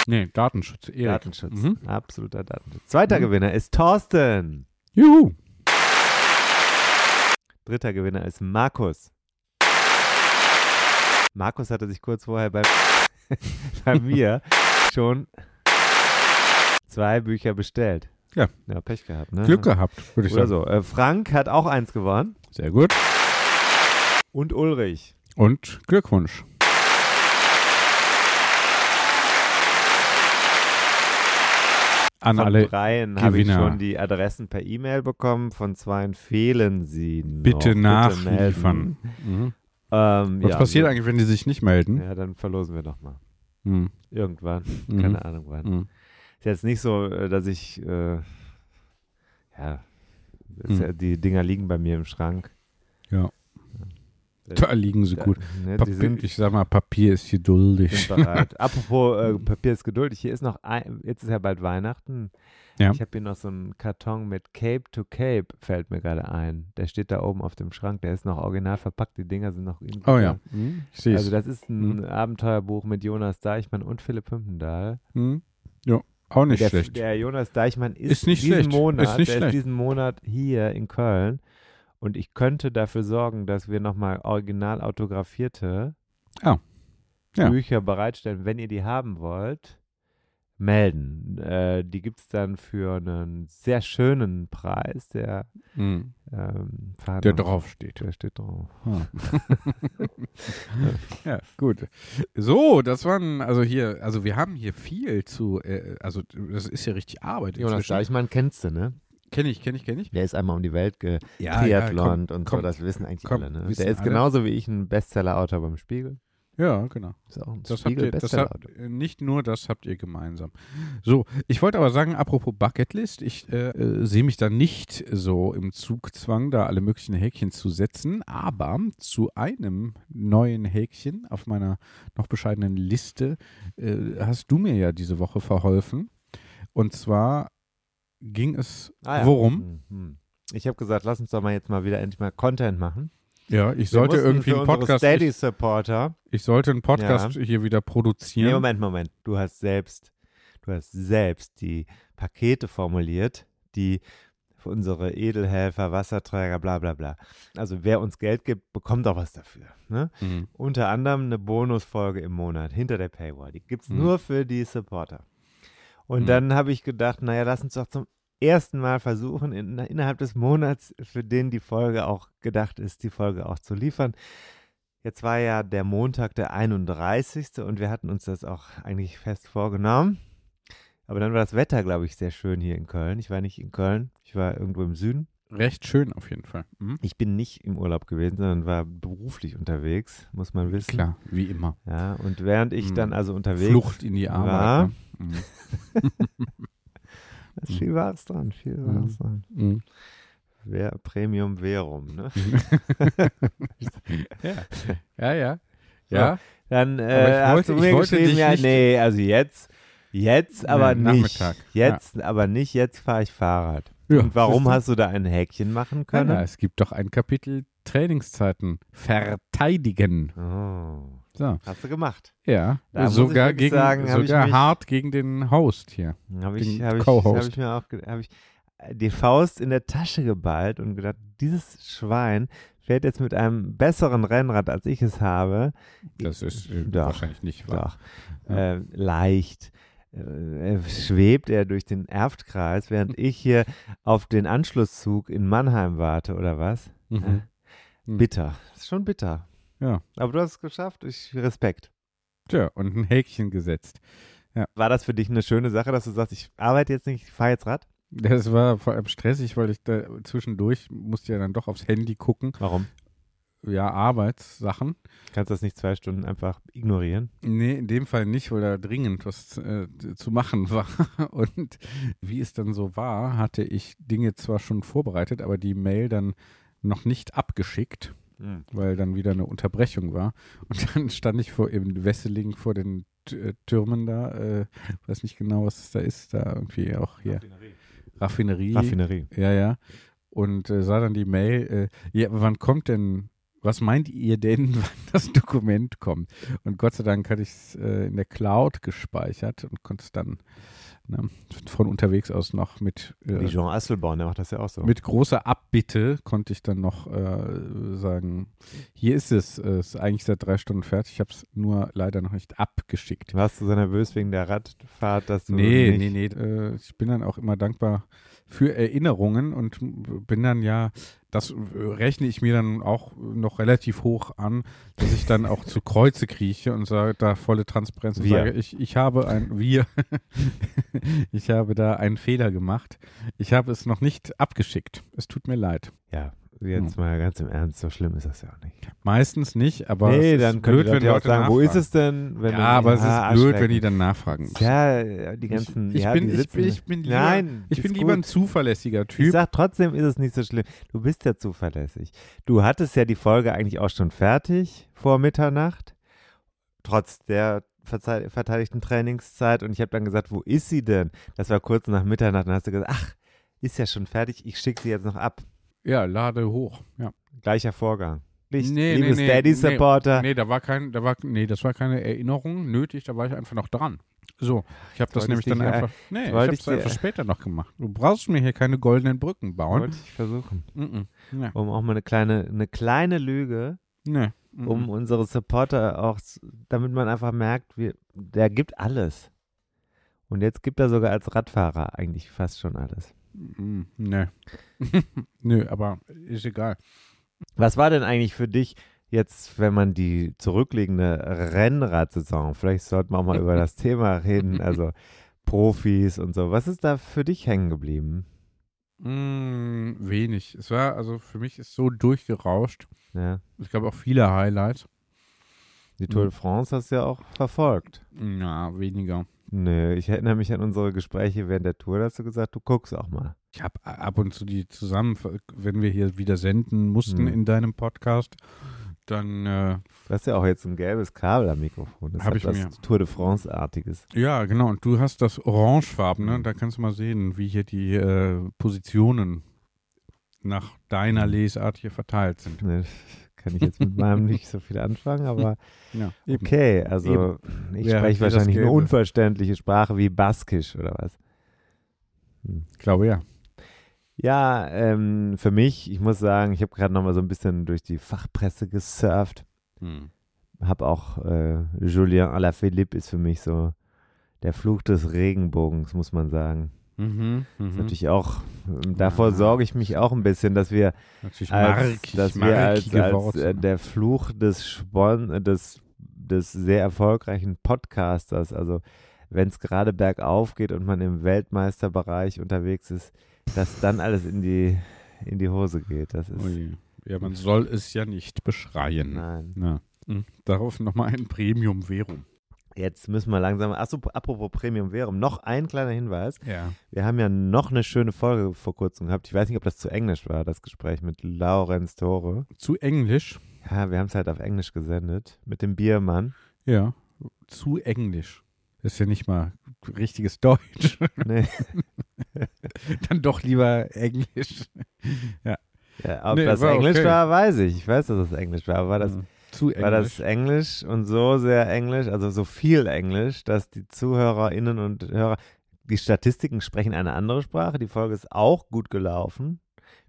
Nee, Datenschutz. Erik. Datenschutz. Mhm. Absoluter Datenschutz. Zweiter mhm. Gewinner ist Thorsten. Juhu. Dritter Gewinner ist Markus. Markus hatte sich kurz vorher bei, bei mir schon zwei Bücher bestellt. Ja. Ja, Pech gehabt, ne? Glück gehabt, würde ich Oder sagen. So. Äh, Frank hat auch eins gewonnen. Sehr gut. Und Ulrich. Und Glückwunsch. An von alle dreien habe ich schon die Adressen per E-Mail bekommen, von zweien fehlen sie noch. Bitte nachliefern. Bitte mhm. ähm, Was ja, passiert ja. eigentlich, wenn die sich nicht melden? Ja, dann verlosen wir nochmal. Mhm. Irgendwann, mhm. keine Ahnung wann. Mhm. Ist jetzt nicht so, dass ich, äh, ja, mhm. ja, die Dinger liegen bei mir im Schrank. Ja. Da liegen sie da, gut. Ne, Papier, sind, ich sag mal, Papier ist geduldig. Apropos äh, Papier ist geduldig, hier ist noch, ein, jetzt ist ja bald Weihnachten. Ja. Ich habe hier noch so einen Karton mit Cape to Cape, fällt mir gerade ein. Der steht da oben auf dem Schrank, der ist noch original verpackt, die Dinger sind noch in. Oh ja, mhm. Also das ist ein mhm. Abenteuerbuch mit Jonas Deichmann und Philipp Hümpendahl. Mhm. Ja, auch nicht der, schlecht. Der Jonas Deichmann ist, ist nicht diesen schlecht. Monat, ist nicht der schlecht. Ist diesen Monat hier in Köln. Und ich könnte dafür sorgen, dass wir nochmal original autografierte oh. ja. Bücher bereitstellen. Wenn ihr die haben wollt, melden. Äh, die gibt es dann für einen sehr schönen Preis, der mhm. ähm, der draufsteht. Der steht drauf. Hm. Ja, gut. So, das waren, also hier, also wir haben hier viel zu, äh, also das ist ja richtig Arbeit. Jonas Deichmann kennst du, ne? Kenne ich, kenne ich, kenne ich. Der ist einmal um die Welt getriathlont ja, ja, und so, komm, das wissen eigentlich komm, alle. Ne? Der ist alle. Genauso wie ich ein Bestseller-Autor beim Spiegel. Ja, genau. Ist auch ein das Spiegel habt ihr, das habt, nicht nur das habt ihr gemeinsam. So, ich wollte aber sagen, apropos Bucketlist, ich äh, äh, sehe mich da nicht so im Zugzwang, da alle möglichen Häkchen zu setzen, aber zu einem neuen Häkchen auf meiner noch bescheidenen Liste äh, hast du mir ja diese Woche verholfen. Und zwar ging es ah, ja. worum? Ich habe gesagt, lass uns doch mal jetzt mal wieder endlich mal Content machen. Ja, ich sollte irgendwie einen Podcast. Steady Supporter. Ich, ich sollte einen Podcast ja. hier wieder produzieren. Nee, Moment, Moment. Du hast selbst, du hast selbst die Pakete formuliert, die für unsere Edelhelfer, Wasserträger, bla bla bla. Also wer uns Geld gibt, bekommt auch was dafür. Ne? Mhm. Unter anderem eine Bonusfolge im Monat hinter der Paywall. Die gibt es mhm. nur für die Supporter. Und mhm. dann habe ich gedacht, naja, lass uns doch zum ersten Mal versuchen, in, innerhalb des Monats, für den die Folge auch gedacht ist, die Folge auch zu liefern. Jetzt war ja der Montag, der einunddreißigste und wir hatten uns das auch eigentlich fest vorgenommen. Aber dann war das Wetter, glaube ich, sehr schön hier in Köln. Ich war nicht in Köln, ich war irgendwo im Süden. Recht schön auf jeden Fall. Mhm. Ich bin nicht im Urlaub gewesen, sondern war beruflich unterwegs, muss man wissen. Klar, wie immer. Ja, und während ich mhm. dann also unterwegs Flucht in die Arbeit, war, ne? Viel war es dran, viel war es dran. Mhm. Wer Premium Verum, ne? ja, ja, ja. ja. So, dann äh, hast wollte, du mir geschrieben, ja, nee, also jetzt, jetzt aber nee, nicht. Nachmittag. Jetzt ja. aber nicht, jetzt fahre ich Fahrrad. Ja, und warum hast du da ein Häkchen machen können? Ja, es gibt doch ein Kapitel Trainingszeiten. Verteidigen. Oh. So. Hast du gemacht. Ja, da sogar, gegen, sagen, sogar mich, hart gegen den Host hier. Habe ich, hab ich, hab ich mir auch hab ich die Faust in der Tasche geballt und gedacht, dieses Schwein fährt jetzt mit einem besseren Rennrad, als ich es habe. Das ist äh, doch, wahrscheinlich nicht wahr. Doch. Ja. Äh, leicht. Äh, schwebt er durch den Erftkreis, während ich hier auf den Anschlusszug in Mannheim warte, oder was? Mhm. Äh, bitter. Das ist schon bitter. Ja. Aber du hast es geschafft. Ich Respekt. Tja, und ein Häkchen gesetzt. Ja. War das für dich eine schöne Sache, dass du sagst, ich arbeite jetzt nicht, ich fahre jetzt Rad? Das war vor allem stressig, weil ich da zwischendurch musste ja dann doch aufs Handy gucken. Warum? Ja, Arbeitssachen. Kannst du das nicht zwei Stunden einfach ignorieren? Nee, in dem Fall nicht, weil da dringend was äh, zu machen war. Und wie es dann so war, hatte ich Dinge zwar schon vorbereitet, aber die Mail dann noch nicht abgeschickt, mhm. weil dann wieder eine Unterbrechung war. Und dann stand ich vor eben Wesseling vor den T- Türmen da, äh, weiß nicht genau, was es da ist, da irgendwie auch hier. Raffinerie. Raffinerie. Raffinerie. Ja, ja. Und äh, sah dann die Mail, äh, ja, wann kommt denn was meint ihr denn, wann das Dokument kommt? Und Gott sei Dank hatte ich es äh, in der Cloud gespeichert und konnte es dann ne, von unterwegs aus noch mit äh, Wie Jean Asselborn, der macht das ja auch so. Mit großer Abbitte konnte ich dann noch äh, sagen, hier ist es, äh, ist eigentlich seit drei Stunden fertig, ich habe es nur leider noch nicht abgeschickt. Warst du so nervös wegen der Radfahrt, dass du Nee, nicht nee, nee, äh, ich bin dann auch immer dankbar für Erinnerungen und bin dann ja, das rechne ich mir dann auch noch relativ hoch an, dass ich dann auch zu Kreuze krieche und sage da volle Transparenz und wir. sage, ich, ich habe ein, wir, ich habe da einen Fehler gemacht. Ich habe es noch nicht abgeschickt. Es tut mir leid. Ja, jetzt hm. mal ganz im Ernst, so schlimm ist das ja auch nicht. Meistens nicht, aber nee, es dann ist blöd, die wenn die Leute sagen, nachfragen. Wo ist es denn? Wenn ja, dann, aber ah, es ist blöd, wenn die dann nachfragen müssen. Ja, die ganzen, ich, ich ja, bin, die ich, ich bin lieber, Nein, ich bin lieber ein zuverlässiger Typ. Ich sag, trotzdem ist es nicht so schlimm. Du bist ja zuverlässig. Du hattest ja die Folge eigentlich auch schon fertig vor Mitternacht, trotz der verteidigten Trainingszeit und ich habe dann gesagt, wo ist sie denn? Das war kurz nach Mitternacht und hast du gesagt, ach, ist ja schon fertig, ich schicke sie jetzt noch ab. Ja, lade hoch, ja. Gleicher Vorgang. Nicht, nee, liebe nee, Steady-Supporter. Nee, nee, da war kein, da war, nee, das war keine Erinnerung nötig, da war ich einfach noch dran. So, ich habe das nämlich dann einfach, nee, ich habe es einfach später noch gemacht. Du brauchst mir hier keine goldenen Brücken bauen. Wollte ich versuchen. Mm-mm. Ja. Um auch mal eine kleine, eine kleine Lüge, nee. um unsere Supporter auch, damit man einfach merkt, wir, der gibt alles. Und jetzt gibt er sogar als Radfahrer eigentlich fast schon alles. Mm, nö. Nö, aber ist egal. Was war denn eigentlich für dich jetzt, wenn man die zurückliegende Rennradsaison, vielleicht sollten wir auch mal über das Thema reden, also Profis und so, was ist da für dich hängen geblieben? Mm, wenig. Es war, also für mich ist so durchgerauscht. Ja. Es gab auch viele Highlights. Die Tour de France hast du ja auch verfolgt. Na, weniger. Nö, ich erinnere mich an unsere Gespräche während der Tour, da hast du gesagt, du guckst auch mal. Ich habe ab und zu die zusammen, wenn wir hier wieder senden mussten hm. in deinem Podcast, dann… Äh, du hast ja auch jetzt ein gelbes Kabel am Mikrofon, das hab hat ich was mir. Tour de France-artiges. Ja, genau, und du hast das orangefarbene, ne? Da kannst du mal sehen, wie hier die äh, Positionen nach deiner Lesart hier verteilt sind. Ne. Kann ich jetzt mit meinem nicht so viel anfangen, aber ja, okay, also eben. ich ja, spreche wahrscheinlich eine unverständliche Sprache wie Baskisch oder was. Hm. Ich glaube ja. Ja, ähm, für mich, ich muss sagen, ich habe gerade nochmal so ein bisschen durch die Fachpresse gesurft, hm. habe auch, äh, Julien Alaphilippe ist für mich so der Fluch des Regenbogens, muss man sagen. Mhm, das ist natürlich auch, davor ah. sorge ich mich auch ein bisschen, dass wir natürlich als, dass wir als, als äh, der Fluch des, Spon- des, des sehr erfolgreichen Podcasters, also wenn es gerade bergauf geht und man im Weltmeisterbereich unterwegs ist, dass dann alles in die, in die Hose geht. Das ist Ui. Ja, man soll es ja nicht beschreien. Nein. Ja. Mhm. Darauf nochmal ein Premium-Verum. Jetzt müssen wir langsam, achso, apropos Premium Verum, noch ein kleiner Hinweis. Ja. Wir haben ja noch eine schöne Folge vor kurzem gehabt. Ich weiß nicht, ob das zu Englisch war, das Gespräch mit Laurenz Tore. Zu Englisch? Ja, wir haben es halt auf Englisch gesendet, mit dem Biermann. Ja, zu Englisch. Das ist ja nicht mal richtiges Deutsch. Nee. Dann doch lieber Englisch. Ja, ja ob nee, das war Englisch okay. war, weiß ich. Ich weiß, dass das Englisch war, aber war das... Ja. Zu Englisch. War das Englisch und so sehr Englisch, also so viel Englisch, dass die ZuhörerInnen und Hörer, die Statistiken sprechen eine andere Sprache. Die Folge ist auch gut gelaufen,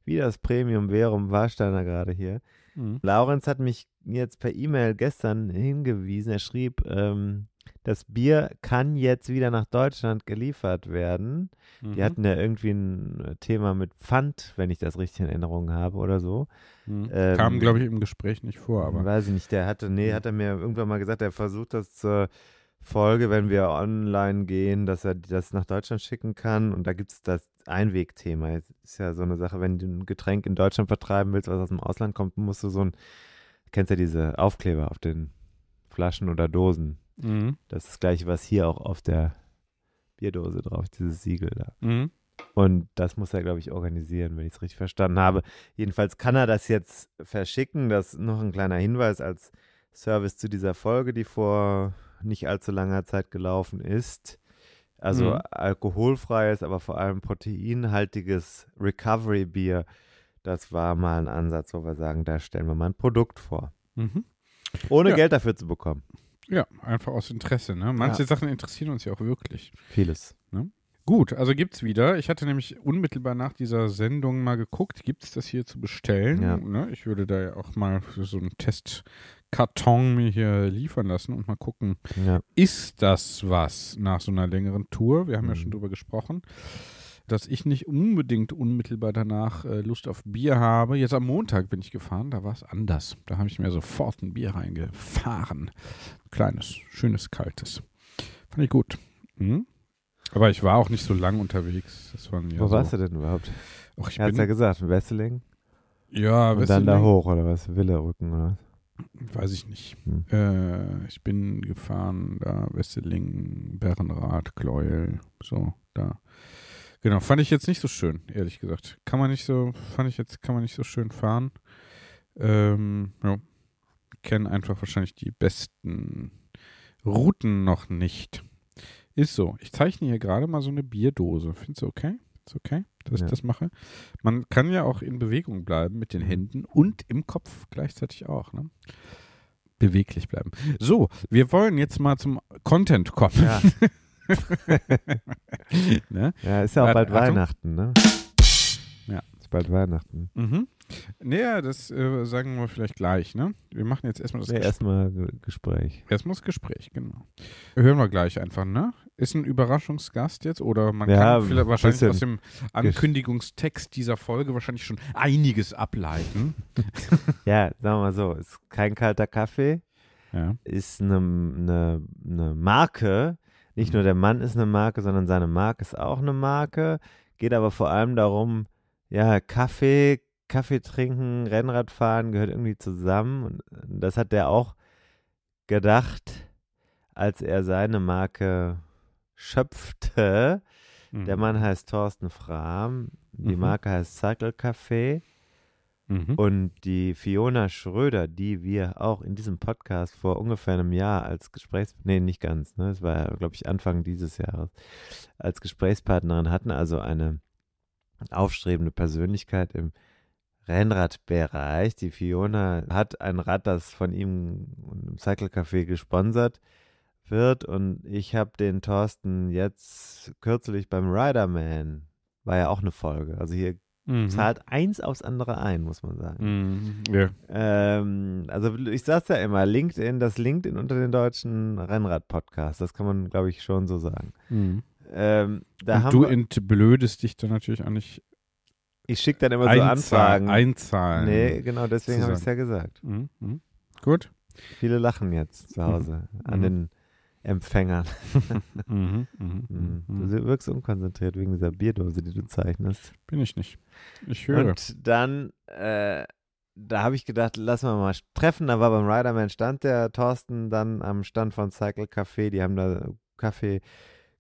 wie das Premium Verum Warsteiner gerade hier. Mhm. Laurenz hat mich jetzt per E-Mail gestern hingewiesen, er schrieb, ähm, das Bier kann jetzt wieder nach Deutschland geliefert werden. Mhm. Die hatten ja irgendwie ein Thema mit Pfand, wenn ich das richtig in Erinnerung habe oder so. Mhm. Ähm, Kam, glaube ich, im Gespräch nicht vor, aber. Weiß ich nicht, der hatte, nee, hat er mir irgendwann mal gesagt, er versucht das zur Folge, wenn wir online gehen, dass er das nach Deutschland schicken kann und da gibt es das Einwegthema. Das ist ja so eine Sache, wenn du ein Getränk in Deutschland vertreiben willst, was aus dem Ausland kommt, musst du so ein, kennst ja diese Aufkleber auf den Flaschen oder Dosen. Mhm. Das ist das Gleiche, was hier auch auf der Bierdose drauf ist, dieses Siegel da. Mhm. Und das muss er, glaube ich, organisieren, wenn ich es richtig verstanden habe. Jedenfalls kann er das jetzt verschicken. Das ist noch ein kleiner Hinweis als Service zu dieser Folge, die vor nicht allzu langer Zeit gelaufen ist. Also mhm. alkoholfreies, aber vor allem proteinhaltiges Recovery-Bier Das war mal ein Ansatz, wo wir sagen, da stellen wir mal ein Produkt vor. Mhm. Ohne ja. Geld dafür zu bekommen. Ja, einfach aus Interesse. Ne? Manche ja. Sachen interessieren uns ja auch wirklich. Vieles. Ne? Gut, also gibt's wieder. Ich hatte nämlich unmittelbar nach dieser Sendung mal geguckt, gibt es das hier zu bestellen? Ja. Ne? Ich würde da ja auch mal für so einen Testkarton mir hier liefern lassen und mal gucken, ja. ist das was nach so einer längeren Tour? Wir haben mhm. ja schon drüber gesprochen, dass ich nicht unbedingt unmittelbar danach äh, Lust auf Bier habe. Jetzt am Montag bin ich gefahren, da war es anders. Da habe ich mir sofort ein Bier reingefahren. Kleines, schönes, kaltes. Fand ich gut. Mhm. Aber ich war auch nicht so lang unterwegs. Das waren ja Wo so. warst du denn überhaupt? Och, ich er bin... hat ja gesagt, Wesseling. Ja, und Wesseling. Dann da hoch, oder was? Willerücken, oder was? Weiß ich nicht. Hm. Äh, ich bin gefahren, da Wesseling, Bärenrad, Gleuel, so, da. Genau, fand ich jetzt nicht so schön, ehrlich gesagt. Kann man nicht so, fand ich jetzt, kann man nicht so schön fahren. Ähm, ja. Kennen einfach wahrscheinlich die besten Routen noch nicht. Ist so. Ich zeichne hier gerade mal so eine Bierdose. Findest du okay? Ist okay, dass ja. ich das mache? Man kann ja auch in Bewegung bleiben mit den Händen und im Kopf gleichzeitig auch, ne? Beweglich bleiben. So, wir wollen jetzt mal zum Content kommen. Ja, ne? Ja, ist ja auch At- bald Achtung. Weihnachten, ne? Ja. Ist bald Weihnachten. Mhm. Naja, das äh, sagen wir vielleicht gleich, ne? Wir machen jetzt erstmal das nee, Gespräch. Erstmal Gespräch. Erstmal das Gespräch, genau. Hören wir gleich einfach, ne? Ist ein Überraschungsgast jetzt oder man ja, kann vielleicht wahrscheinlich aus dem Ankündigungstext dieser Folge wahrscheinlich schon einiges ableiten. Ja, sagen wir mal so, ist kein kalter Kaffee, ja. ist eine, eine, eine Marke. Nicht mhm. nur der Mann ist eine Marke, sondern seine Marke ist auch eine Marke. Geht aber vor allem darum, ja, Kaffee, Kaffee trinken, Rennradfahren gehört irgendwie zusammen. Und das hat der auch gedacht, als er seine Marke schöpfte. Mhm. Der Mann heißt Thorsten Frahm, die mhm. Marke heißt Cycle Café. Mhm. Und die Fiona Schröder, die wir auch in diesem Podcast vor ungefähr einem Jahr als Gesprächs... Nee, nicht ganz, ne? Das war, glaube ich, Anfang dieses Jahres. Als Gesprächspartnerin hatten, also eine aufstrebende Persönlichkeit im Rennradbereich. Die Fiona hat ein Rad, das von ihm im Cycle Café gesponsert wird, und ich habe den Thorsten jetzt kürzlich beim Riderman, war ja auch eine Folge, also hier mhm. zahlt eins aufs andere ein, muss man sagen. Mhm. Ja. Ähm, also ich sag's ja immer, LinkedIn, das LinkedIn unter den deutschen Rennrad-Podcasts, das kann man, glaube ich, schon so sagen. Mhm. Ähm, da und haben du wir, entblödest dich dann natürlich auch nicht. Ich schicke dann immer Einzahl, so Anfragen. Einzahlen. Nee, genau, deswegen habe ich es ja gesagt. Mhm. Mhm. Gut. Viele lachen jetzt zu Hause mhm. an den Empfängern. Mhm. Mhm. Mhm. Du wirkst unkonzentriert wegen dieser Bierdose, die du zeichnest. Bin ich nicht. Ich höre. Und dann, äh, da habe ich gedacht, lassen wir mal treffen. Da war beim Riderman stand der Thorsten dann am Stand von Cycle Café. Die haben da Kaffee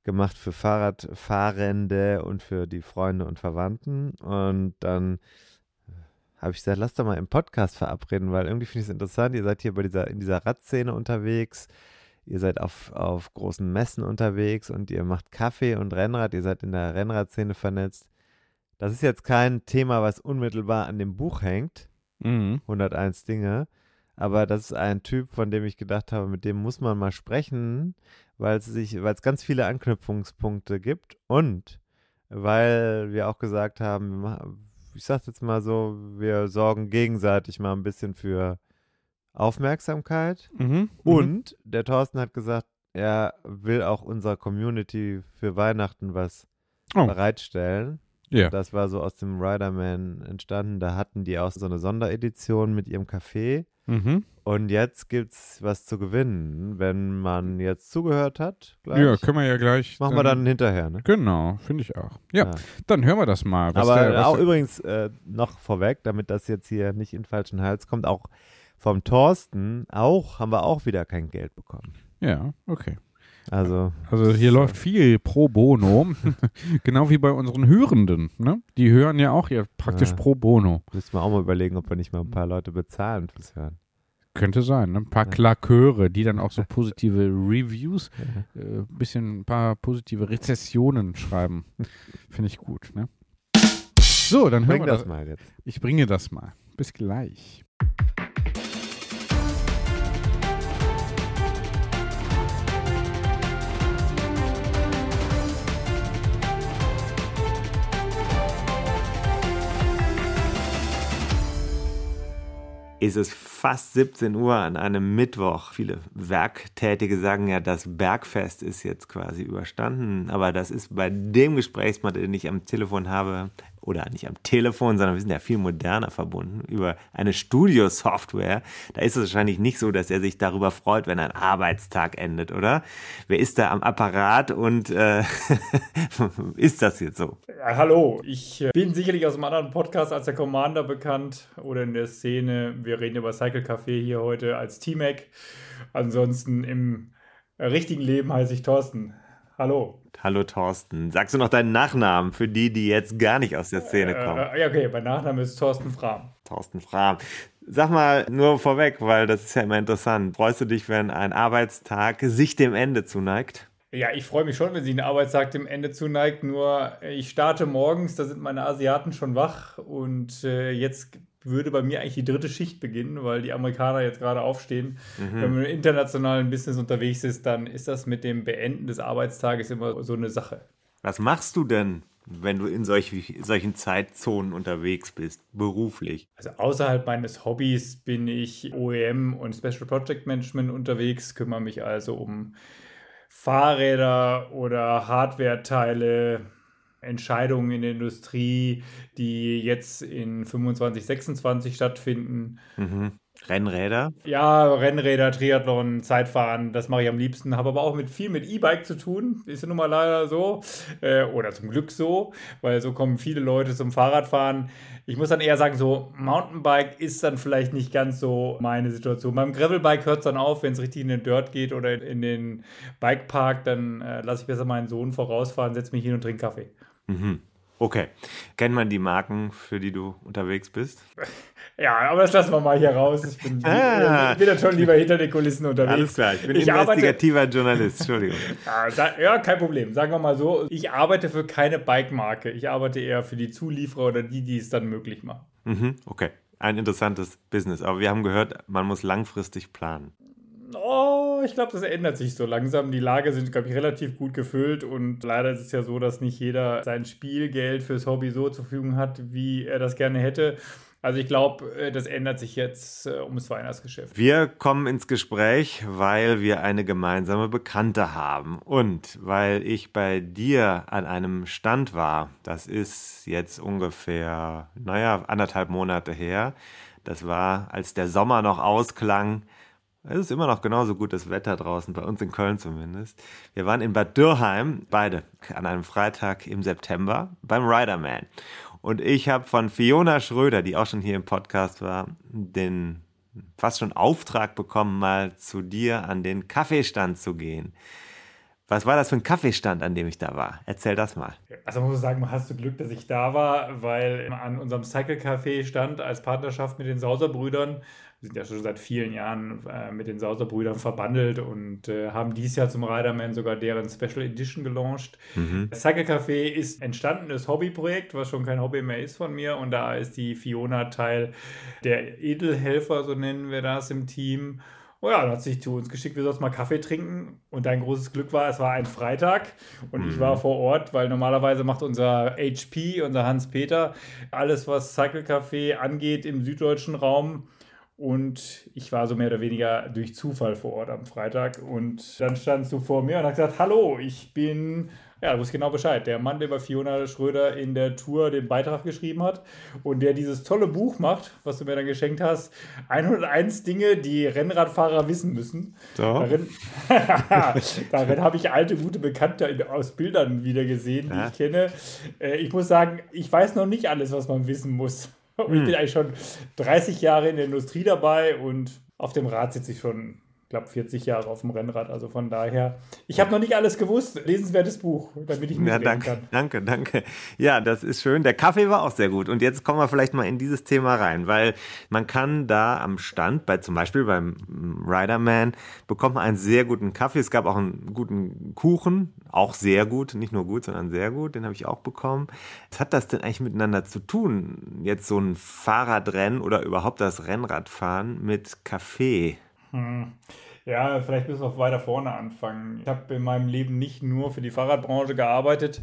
gemacht für Fahrradfahrende und für die Freunde und Verwandten. Und dann habe ich gesagt, lass doch mal im Podcast verabreden, weil irgendwie finde ich es interessant. Ihr seid hier bei dieser, in dieser Radszene unterwegs, ihr seid auf, auf großen Messen unterwegs und ihr macht Kaffee und Rennrad, ihr seid in der Rennradszene vernetzt. Das ist jetzt kein Thema, was unmittelbar an dem Buch hängt, mhm. hunderteins Dinge, aber das ist ein Typ, von dem ich gedacht habe, mit dem muss man mal sprechen, weil es sich, weil es ganz viele Anknüpfungspunkte gibt und weil wir auch gesagt haben, ich sag's jetzt mal so, wir sorgen gegenseitig mal ein bisschen für Aufmerksamkeit. Mhm. Und der Thorsten hat gesagt, er will auch unserer Community für Weihnachten was oh. bereitstellen. Yeah. Das war so aus dem Riderman entstanden. Da hatten die auch so eine Sonderedition mit ihrem Kaffee. Mhm. Und jetzt gibt's was zu gewinnen, wenn man jetzt zugehört hat. Gleich. Ja, können wir ja gleich. Machen dann, wir dann hinterher, ne? Genau, finde ich auch. Ja, ja, dann hören wir das mal. Was Aber der, was auch der, übrigens äh, noch vorweg, damit das jetzt hier nicht in den falschen Hals kommt, auch vom Thorsten auch, haben wir auch wieder kein Geld bekommen. Ja, okay. Also, also hier läuft viel pro bono, genau wie bei unseren Hörenden, ne? Die hören ja auch hier praktisch ja. pro bono. Müssen wir auch mal überlegen, ob wir nicht mal ein paar Leute bezahlen fürs Hören. Könnte sein, ne? Ein paar ja. Klaköre, die dann auch so positive Reviews, ja. äh, bisschen ein paar positive Rezessionen schreiben. Finde ich gut, ne? So, dann hören wir das mal jetzt. Ich bringe das mal. Bis gleich. Es ist fast siebzehn Uhr an einem Mittwoch. Viele Werktätige sagen ja, das Bergfest ist jetzt quasi überstanden. Aber das ist bei dem Gesprächsmann, den ich am Telefon habe, oder nicht am Telefon, sondern wir sind ja viel moderner verbunden, über eine Studio-Software. Da ist es wahrscheinlich nicht so, dass er sich darüber freut, wenn ein Arbeitstag endet, oder? Wer ist da am Apparat und äh, ist das jetzt so? Hallo, ich bin sicherlich aus einem anderen Podcast als der Commander bekannt oder in der Szene. Wir reden über Cycle Café hier heute als T-Mac. Ansonsten im richtigen Leben heiße ich Thorsten. Hallo. Hallo Thorsten. Sagst du noch deinen Nachnamen für die, die jetzt gar nicht aus der Szene kommen? Ja, äh, okay, mein Nachname ist Thorsten Frahm. Thorsten Frahm. Sag mal nur vorweg, weil das ist ja immer interessant. Freust du dich, wenn ein Arbeitstag sich dem Ende zuneigt? Ja, ich freue mich schon, wenn sich ein Arbeitstag dem Ende zuneigt. Nur ich starte morgens, da sind meine Asiaten schon wach und äh, jetzt würde bei mir eigentlich die dritte Schicht beginnen, weil die Amerikaner jetzt gerade aufstehen. Mhm. Wenn man im internationalen Business unterwegs ist, dann ist das mit dem Beenden des Arbeitstages immer so eine Sache. Was machst du denn, wenn du in solch, solchen Zeitzonen unterwegs bist, beruflich? Also außerhalb meines Hobbys bin ich O E M und Special Project Management unterwegs, kümmere mich also um Fahrräder oder Hardwareteile, Entscheidungen in der Industrie, die jetzt in fünfundzwanzig, sechsundzwanzig stattfinden. Mhm. Rennräder? Ja, Rennräder, Triathlon, Zeitfahren, das mache ich am liebsten. Habe aber auch mit viel mit E-Bike zu tun, ist ja nun mal leider so. Äh, oder zum Glück so, weil so kommen viele Leute zum Fahrradfahren. Ich muss dann eher sagen, so Mountainbike ist dann vielleicht nicht ganz so meine Situation. Beim Gravelbike hört es dann auf, wenn es richtig in den Dirt geht oder in den Bikepark, dann äh, lasse ich besser meinen Sohn vorausfahren, setze mich hin und trinke Kaffee. Mhm. Okay. Kennt man die Marken, für die du unterwegs bist? Ja, aber das lassen wir mal hier raus. Ich bin, ah, ich bin dann schon lieber hinter den Kulissen unterwegs. Alles klar, ich bin ich investigativer arbeite, Journalist, Entschuldigung. Ja, kein Problem. Sagen wir mal so, ich arbeite für keine Bike-Marke. Ich arbeite eher für die Zulieferer oder die, die es dann möglich machen. Mhm, okay, ein interessantes Business. Aber wir haben gehört, man muss langfristig planen. Oh, ich glaube, das ändert sich so langsam. Die Lager sind, glaube ich, relativ gut gefüllt und leider ist es ja so, dass nicht jeder sein Spielgeld fürs Hobby so zur Verfügung hat, wie er das gerne hätte. Also ich glaube, das ändert sich jetzt äh, ums Weihnachtsgeschäft. Wir kommen ins Gespräch, weil wir eine gemeinsame Bekannte haben und weil ich bei dir an einem Stand war. Das ist jetzt ungefähr, naja, anderthalb Monate her. Das war, als der Sommer noch ausklang. Es ist immer noch genauso gutes Wetter draußen, bei uns in Köln zumindest. Wir waren in Bad Dürrheim, beide, an einem Freitag im September beim Riderman. Und ich habe von Fiona Schröder, die auch schon hier im Podcast war, den fast schon Auftrag bekommen, mal zu dir an den Kaffeestand zu gehen. Was war das für ein Kaffeestand, an dem ich da war? Erzähl das mal. Also man muss sagen, hast du Glück, dass ich da war, weil an unserem Cycle Café stand als Partnerschaft mit den Sauserbrüdern. Wir sind ja schon seit vielen Jahren äh, mit den Sauserbrüdern verbandelt und äh, haben dieses Jahr zum Riderman sogar deren Special Edition gelauncht. Mhm. Das Cycle Café ist entstandenes Hobbyprojekt, was schon kein Hobby mehr ist von mir. Und da ist die Fiona Teil der Edelhelfer, so nennen wir das im Team. Oh ja, dann hat sich zu uns geschickt, wir sollen mal Kaffee trinken. Und dein großes Glück war, es war ein Freitag und mhm. ich war vor Ort, weil normalerweise macht unser H P, unser Hans-Peter, alles, was Cycle Café angeht im süddeutschen Raum. Und ich war so mehr oder weniger durch Zufall vor Ort am Freitag. Und dann standst du vor mir und hast gesagt, hallo, ich bin, ja, du wusstest genau Bescheid, der Mann, der bei Fiona Schröder in der Tour den Beitrag geschrieben hat und der dieses tolle Buch macht, was du mir dann geschenkt hast, hunderteins Dinge, die Rennradfahrer wissen müssen. So. Darin, darin habe ich alte, gute Bekannte aus Bildern wieder gesehen, die ja. ich kenne. Ich muss sagen, ich weiß noch nicht alles, was man wissen muss. Und ich bin eigentlich schon dreißig Jahre in der Industrie dabei und auf dem Rad sitze ich schon glaube, vierzig Jahre auf dem Rennrad. Also von daher, ich habe noch nicht alles gewusst. Lesenswertes Buch, damit ich mitreden ja, kann. Danke, danke. Ja, das ist schön. Der Kaffee war auch sehr gut. Und jetzt kommen wir vielleicht mal in dieses Thema rein, weil man kann da am Stand, bei zum Beispiel beim Riderman, bekommt man einen sehr guten Kaffee. Es gab auch einen guten Kuchen, auch sehr gut. Nicht nur gut, sondern sehr gut. Den habe ich auch bekommen. Was hat das denn eigentlich miteinander zu tun? Jetzt so ein Fahrradrennen oder überhaupt das Rennradfahren mit Kaffee? Hm. Ja, vielleicht müssen wir auch weiter vorne anfangen. Ich habe in meinem Leben nicht nur für die Fahrradbranche gearbeitet,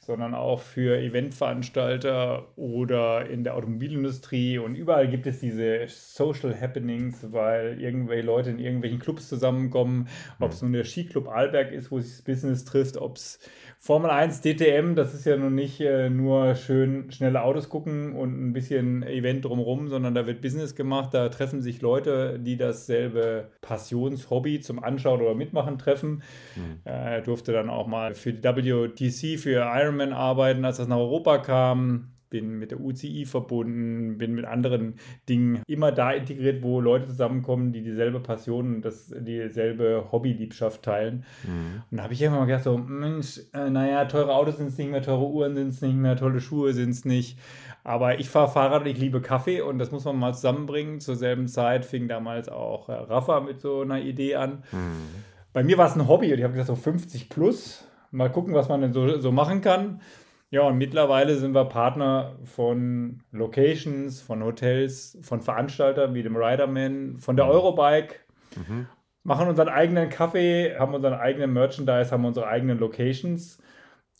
sondern auch für Eventveranstalter oder in der Automobilindustrie. Und überall gibt es diese Social Happenings, weil irgendwelche Leute in irgendwelchen Clubs zusammenkommen. Ob es nun der Skiclub Arlberg ist, wo sich das Business trifft, ob es Formel eins, D T M, das ist ja nun nicht äh, nur schön schnelle Autos gucken und ein bisschen Event drumherum, sondern da wird Business gemacht, da treffen sich Leute, die dasselbe Passionshobby zum Anschauen oder Mitmachen treffen. Mhm. Äh, durfte dann auch mal für die W T C, für Ironman arbeiten, als das nach Europa kam. Bin mit der U C I verbunden, bin mit anderen Dingen immer da integriert, wo Leute zusammenkommen, die dieselbe Passion und das, dieselbe Hobbyliebschaft teilen. Mhm. Und da habe ich immer mal gedacht, so, Mensch, äh, naja, teure Autos sind es nicht mehr, teure Uhren sind es nicht mehr, tolle Schuhe sind es nicht. Aber ich fahre Fahrrad und ich liebe Kaffee und das muss man mal zusammenbringen. Zur selben Zeit fing damals auch äh, Rafa mit so einer Idee an. Mhm. Bei mir war es ein Hobby und ich habe gesagt, so fünfzig plus, mal gucken, was man denn so, so machen kann. Ja, und mittlerweile sind wir Partner von Locations, von Hotels, von Veranstaltern wie dem Riderman, von der Eurobike, mhm. machen unseren eigenen Kaffee, haben unseren eigenen Merchandise, haben unsere eigenen Locations.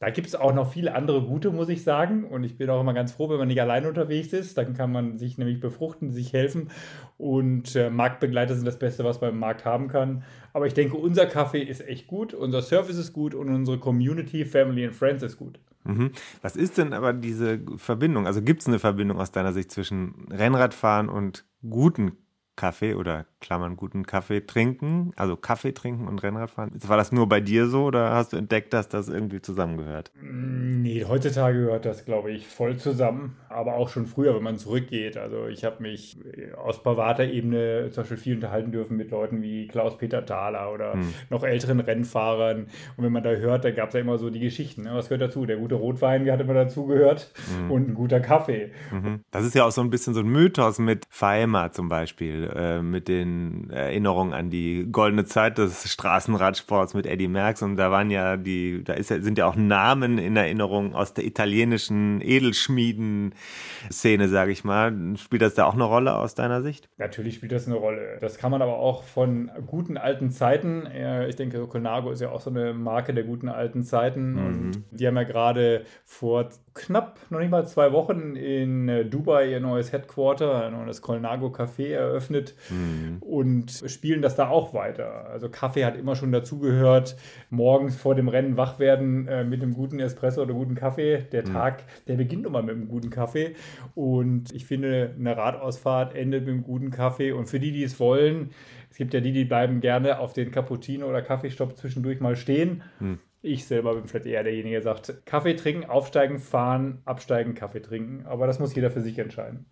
Da gibt es auch noch viele andere gute, muss ich sagen. Und ich bin auch immer ganz froh, wenn man nicht alleine unterwegs ist. Dann kann man sich nämlich befruchten, sich helfen. Und äh, Marktbegleiter sind das Beste, was man im Markt haben kann. Aber ich denke, unser Kaffee ist echt gut, unser Service ist gut und unsere Community, Family and Friends ist gut. Mhm. Was ist denn aber diese Verbindung? Also gibt es eine Verbindung aus deiner Sicht zwischen Rennradfahren und guten Kaffee oder Klammern guten Kaffee trinken, also Kaffee trinken und Rennradfahren. War das nur bei dir so oder hast du entdeckt, dass das irgendwie zusammengehört? Nee, heutzutage gehört das, glaube ich, voll zusammen, aber auch schon früher, wenn man zurückgeht. Also ich habe mich aus privater Ebene zum Beispiel viel unterhalten dürfen mit Leuten wie Klaus-Peter Thaler oder hm. noch älteren Rennfahrern. Und wenn man da hört, da gab es ja immer so die Geschichten. Ne? Was gehört dazu? Der gute Rotwein hat immer dazugehört hm. und ein guter Kaffee. Mhm. Das ist ja auch so ein bisschen so ein Mythos mit Faema zum Beispiel, mit den Erinnerungen an die goldene Zeit des Straßenradsports mit Eddy Merckx und da waren ja die, da ist, sind ja auch Namen in Erinnerung aus der italienischen Edelschmieden-Szene, sage ich mal. Spielt das da auch eine Rolle aus deiner Sicht? Natürlich spielt das eine Rolle. Das kann man aber auch von guten alten Zeiten, ich denke, Colnago ist ja auch so eine Marke der guten alten Zeiten mhm. und die haben ja gerade vor knapp noch nicht mal zwei Wochen in Dubai ihr neues Headquarter, das Colnago Café eröffnet. Mhm. Und spielen das da auch weiter. Also Kaffee hat immer schon dazugehört. Morgens vor dem Rennen wach werden äh, mit einem guten Espresso oder guten Kaffee. Der mhm. Tag, der beginnt immer mit einem guten Kaffee. Und ich finde, eine Radausfahrt endet mit einem guten Kaffee. Und für die, die es wollen, es gibt ja die, die bleiben gerne auf den Cappuccino oder Kaffeestopp zwischendurch mal stehen. Mhm. Ich selber bin vielleicht eher derjenige, der sagt, Kaffee trinken, aufsteigen, fahren, absteigen, Kaffee trinken. Aber das muss jeder für sich entscheiden.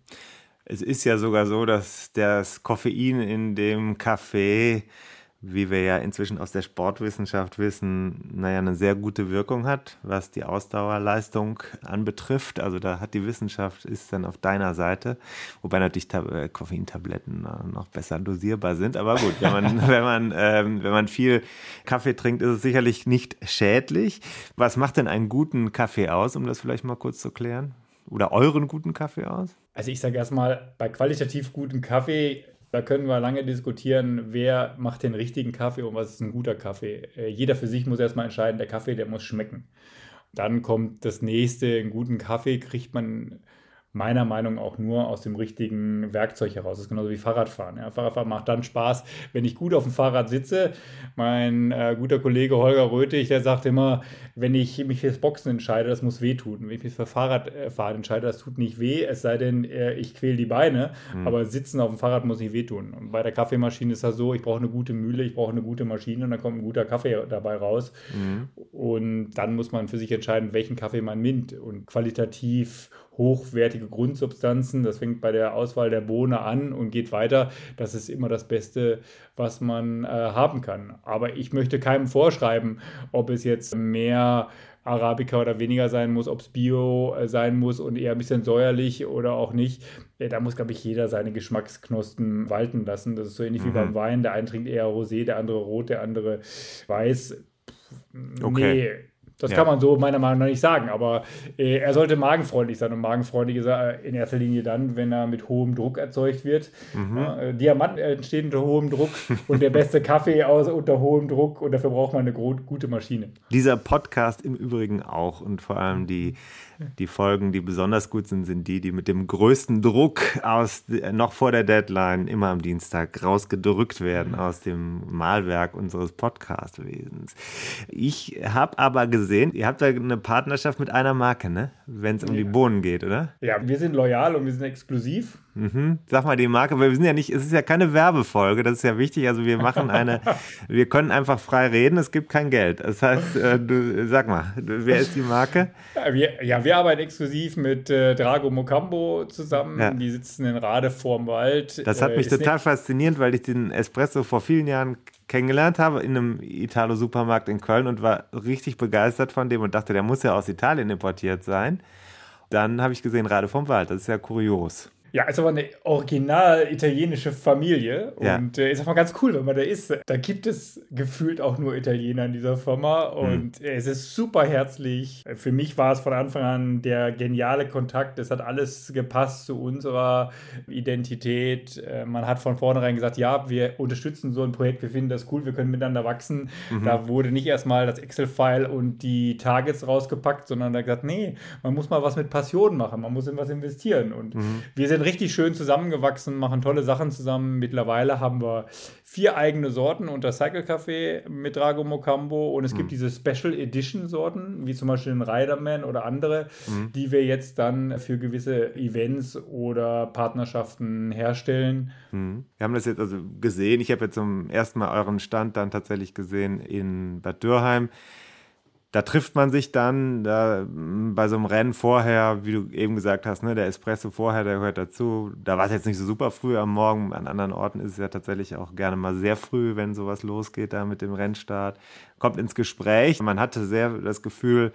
Es ist ja sogar so, dass das Koffein in dem Kaffee, wie wir ja inzwischen aus der Sportwissenschaft wissen, naja, eine sehr gute Wirkung hat, was die Ausdauerleistung anbetrifft. Also da hat die Wissenschaft, ist dann auf deiner Seite, wobei natürlich Tab- Koffeintabletten noch besser dosierbar sind. Aber gut, wenn man, wenn man, ähm, wenn man viel Kaffee trinkt, ist es sicherlich nicht schädlich. Was macht denn einen guten Kaffee aus, um das vielleicht mal kurz zu klären? Oder euren guten Kaffee aus? Also ich sage erstmal, bei qualitativ gutem Kaffee, da können wir lange diskutieren, wer macht den richtigen Kaffee und was ist ein guter Kaffee. Jeder für sich muss erstmal entscheiden, der Kaffee, der muss schmecken. Dann kommt das nächste, einen guten Kaffee kriegt man meiner Meinung nach auch nur aus dem richtigen Werkzeug heraus. Das ist genauso wie Fahrradfahren. Ja, Fahrradfahren macht dann Spaß, wenn ich gut auf dem Fahrrad sitze. Mein äh, guter Kollege Holger Röthig, der sagt immer, wenn ich mich fürs Boxen entscheide, das muss wehtun. Wenn ich mich für Fahrradfahren äh, entscheide, das tut nicht weh, es sei denn, äh, ich quäle die Beine. Mhm. Aber sitzen auf dem Fahrrad muss nicht wehtun. Und bei der Kaffeemaschine ist das so, ich brauche eine gute Mühle, ich brauche eine gute Maschine und dann kommt ein guter Kaffee dabei raus. Mhm. Und dann muss man für sich entscheiden, welchen Kaffee man nimmt. Und qualitativ hochwertige Grundsubstanzen. Das fängt bei der Auswahl der Bohne an und geht weiter. Das ist immer das Beste, was man äh, haben kann. Aber ich möchte keinem vorschreiben, ob es jetzt mehr Arabica oder weniger sein muss, ob es Bio sein muss und eher ein bisschen säuerlich oder auch nicht. Da muss, glaube ich, jeder seine Geschmacksknospen walten lassen. Das ist so ähnlich mhm. wie beim Wein. Der eine trinkt eher Rosé, der andere Rot, der andere Weiß. Pff, okay. Nee. Das ja. kann man so meiner Meinung nach nicht sagen, aber äh, er sollte magenfreundlich sein. Und magenfreundlich ist er in erster Linie dann, wenn er mit hohem Druck erzeugt wird. Mhm. Äh, Diamant entsteht unter hohem Druck und der beste Kaffee aus unter hohem Druck. Und dafür braucht man eine gro- gute Maschine. Dieser Podcast im Übrigen auch. Und vor allem die, die Folgen, die besonders gut sind, sind die, die mit dem größten Druck aus äh, noch vor der Deadline immer am Dienstag rausgedrückt werden aus dem Mahlwerk unseres Podcastwesens. Ich habe aber gesagt, sehen. Ihr habt da eine Partnerschaft mit einer Marke, ne? Wenn es um ja. die Bohnen geht, oder? Ja, wir sind loyal und wir sind exklusiv. Mhm. Sag mal die Marke, weil wir sind ja nicht, es ist ja keine Werbefolge, das ist ja wichtig. Also wir machen eine, wir können einfach frei reden, es gibt kein Geld. Das heißt, äh, du, sag mal, wer ist die Marke? Ja, wir, ja, wir arbeiten exklusiv mit äh, Drago Mocambo zusammen. Ja. Die sitzen in Rade vorm Wald. Das hat mich äh, total ne- faszinierend, weil ich den Espresso vor vielen Jahren kennengelernt habe in einem Italo-Supermarkt in Köln und war richtig begeistert von dem und dachte, der muss ja aus Italien importiert sein. Dann habe ich gesehen, Rade vorm Wald, das ist ja kurios. Ja, ist aber eine original italienische Familie ja. und äh, ist auch mal ganz cool, wenn man da ist. Da gibt es gefühlt auch nur Italiener in dieser Firma und mhm. es ist super herzlich. Für mich war es von Anfang an der geniale Kontakt. Es hat alles gepasst zu unserer Identität. Äh, man hat von vornherein gesagt, ja, wir unterstützen so ein Projekt, wir finden das cool, wir können miteinander wachsen. Mhm. Da wurde nicht erstmal das Excel-File und die Targets rausgepackt, sondern da gesagt, nee, man muss mal was mit Passion machen, man muss in was investieren und mhm. wir sind richtig schön zusammengewachsen, machen tolle Sachen zusammen. Mittlerweile haben wir vier eigene Sorten unter Cycle Café mit Drago Mocambo und es gibt mhm. diese Special Edition Sorten, wie zum Beispiel den Riderman oder andere, mhm. die wir jetzt dann für gewisse Events oder Partnerschaften herstellen. Mhm. Wir haben das jetzt also gesehen, ich habe jetzt zum ersten Mal euren Stand dann tatsächlich gesehen in Bad Dürrheim. Da trifft man sich dann da, bei so einem Rennen vorher, wie du eben gesagt hast, ne, der Espresso vorher, der gehört dazu. Da war es jetzt nicht so super früh am Morgen. An anderen Orten ist es ja tatsächlich auch gerne mal sehr früh, wenn sowas losgeht da mit dem Rennstart. Kommt ins Gespräch. Man hatte sehr das Gefühl,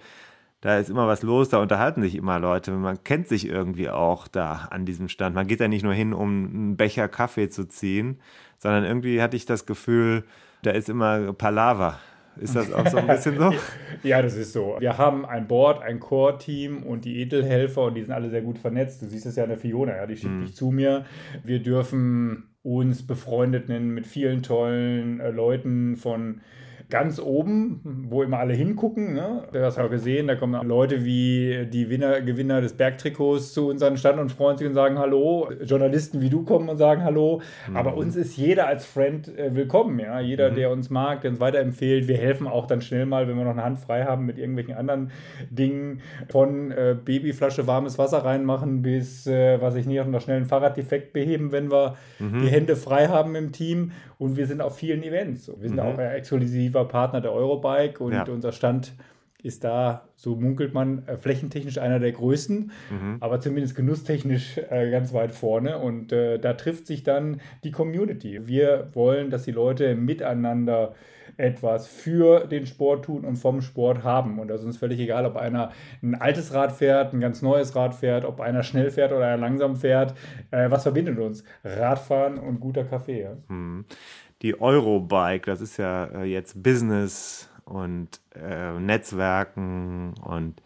da ist immer was los, da unterhalten sich immer Leute. Man kennt sich irgendwie auch da an diesem Stand. Man geht da nicht nur hin, um einen Becher Kaffee zu ziehen, sondern irgendwie hatte ich das Gefühl, da ist immer Palaver. Ist das auch so ein bisschen so? Ja, das ist so. Wir haben ein Board, ein Core-Team und die Edelhelfer und die sind alle sehr gut vernetzt. Du siehst das ja an der Fiona, ja, die schickt dich mm. zu mir. Wir dürfen uns befreundet nennen mit vielen tollen äh, Leuten von ganz oben, wo immer alle hingucken, ne? Das haben wir gesehen, da kommen Leute wie die Winner, Gewinner des Bergtrikots zu unseren Stand und freuen sich und sagen Hallo. Journalisten wie du kommen und sagen Hallo. Mhm. Aber uns ist jeder als Friend äh, willkommen. Ja? Jeder, mhm. der uns mag, der uns weiterempfiehlt. Wir helfen auch dann schnell mal, wenn wir noch eine Hand frei haben, mit irgendwelchen anderen Dingen. Von äh, Babyflasche warmes Wasser reinmachen bis, äh, was ich nicht, auf einer schnellen Fahrraddefekt beheben, wenn wir mhm. die Hände frei haben im Team. Und wir sind auf vielen Events. Wir sind mhm. auch exklusiv Partner der Eurobike und ja. unser Stand ist da, so munkelt man, flächentechnisch einer der größten, mhm. aber zumindest genusstechnisch äh, ganz weit vorne und äh, da trifft sich dann die Community. Wir wollen, dass die Leute miteinander etwas für den Sport tun und vom Sport haben und das ist uns völlig egal, ob einer ein altes Rad fährt, ein ganz neues Rad fährt, ob einer schnell fährt oder einer langsam fährt. Äh, was verbindet uns? Radfahren und guter Kaffee. Ja. Mhm. Die Eurobike, das ist ja jetzt Business und äh, Netzwerken und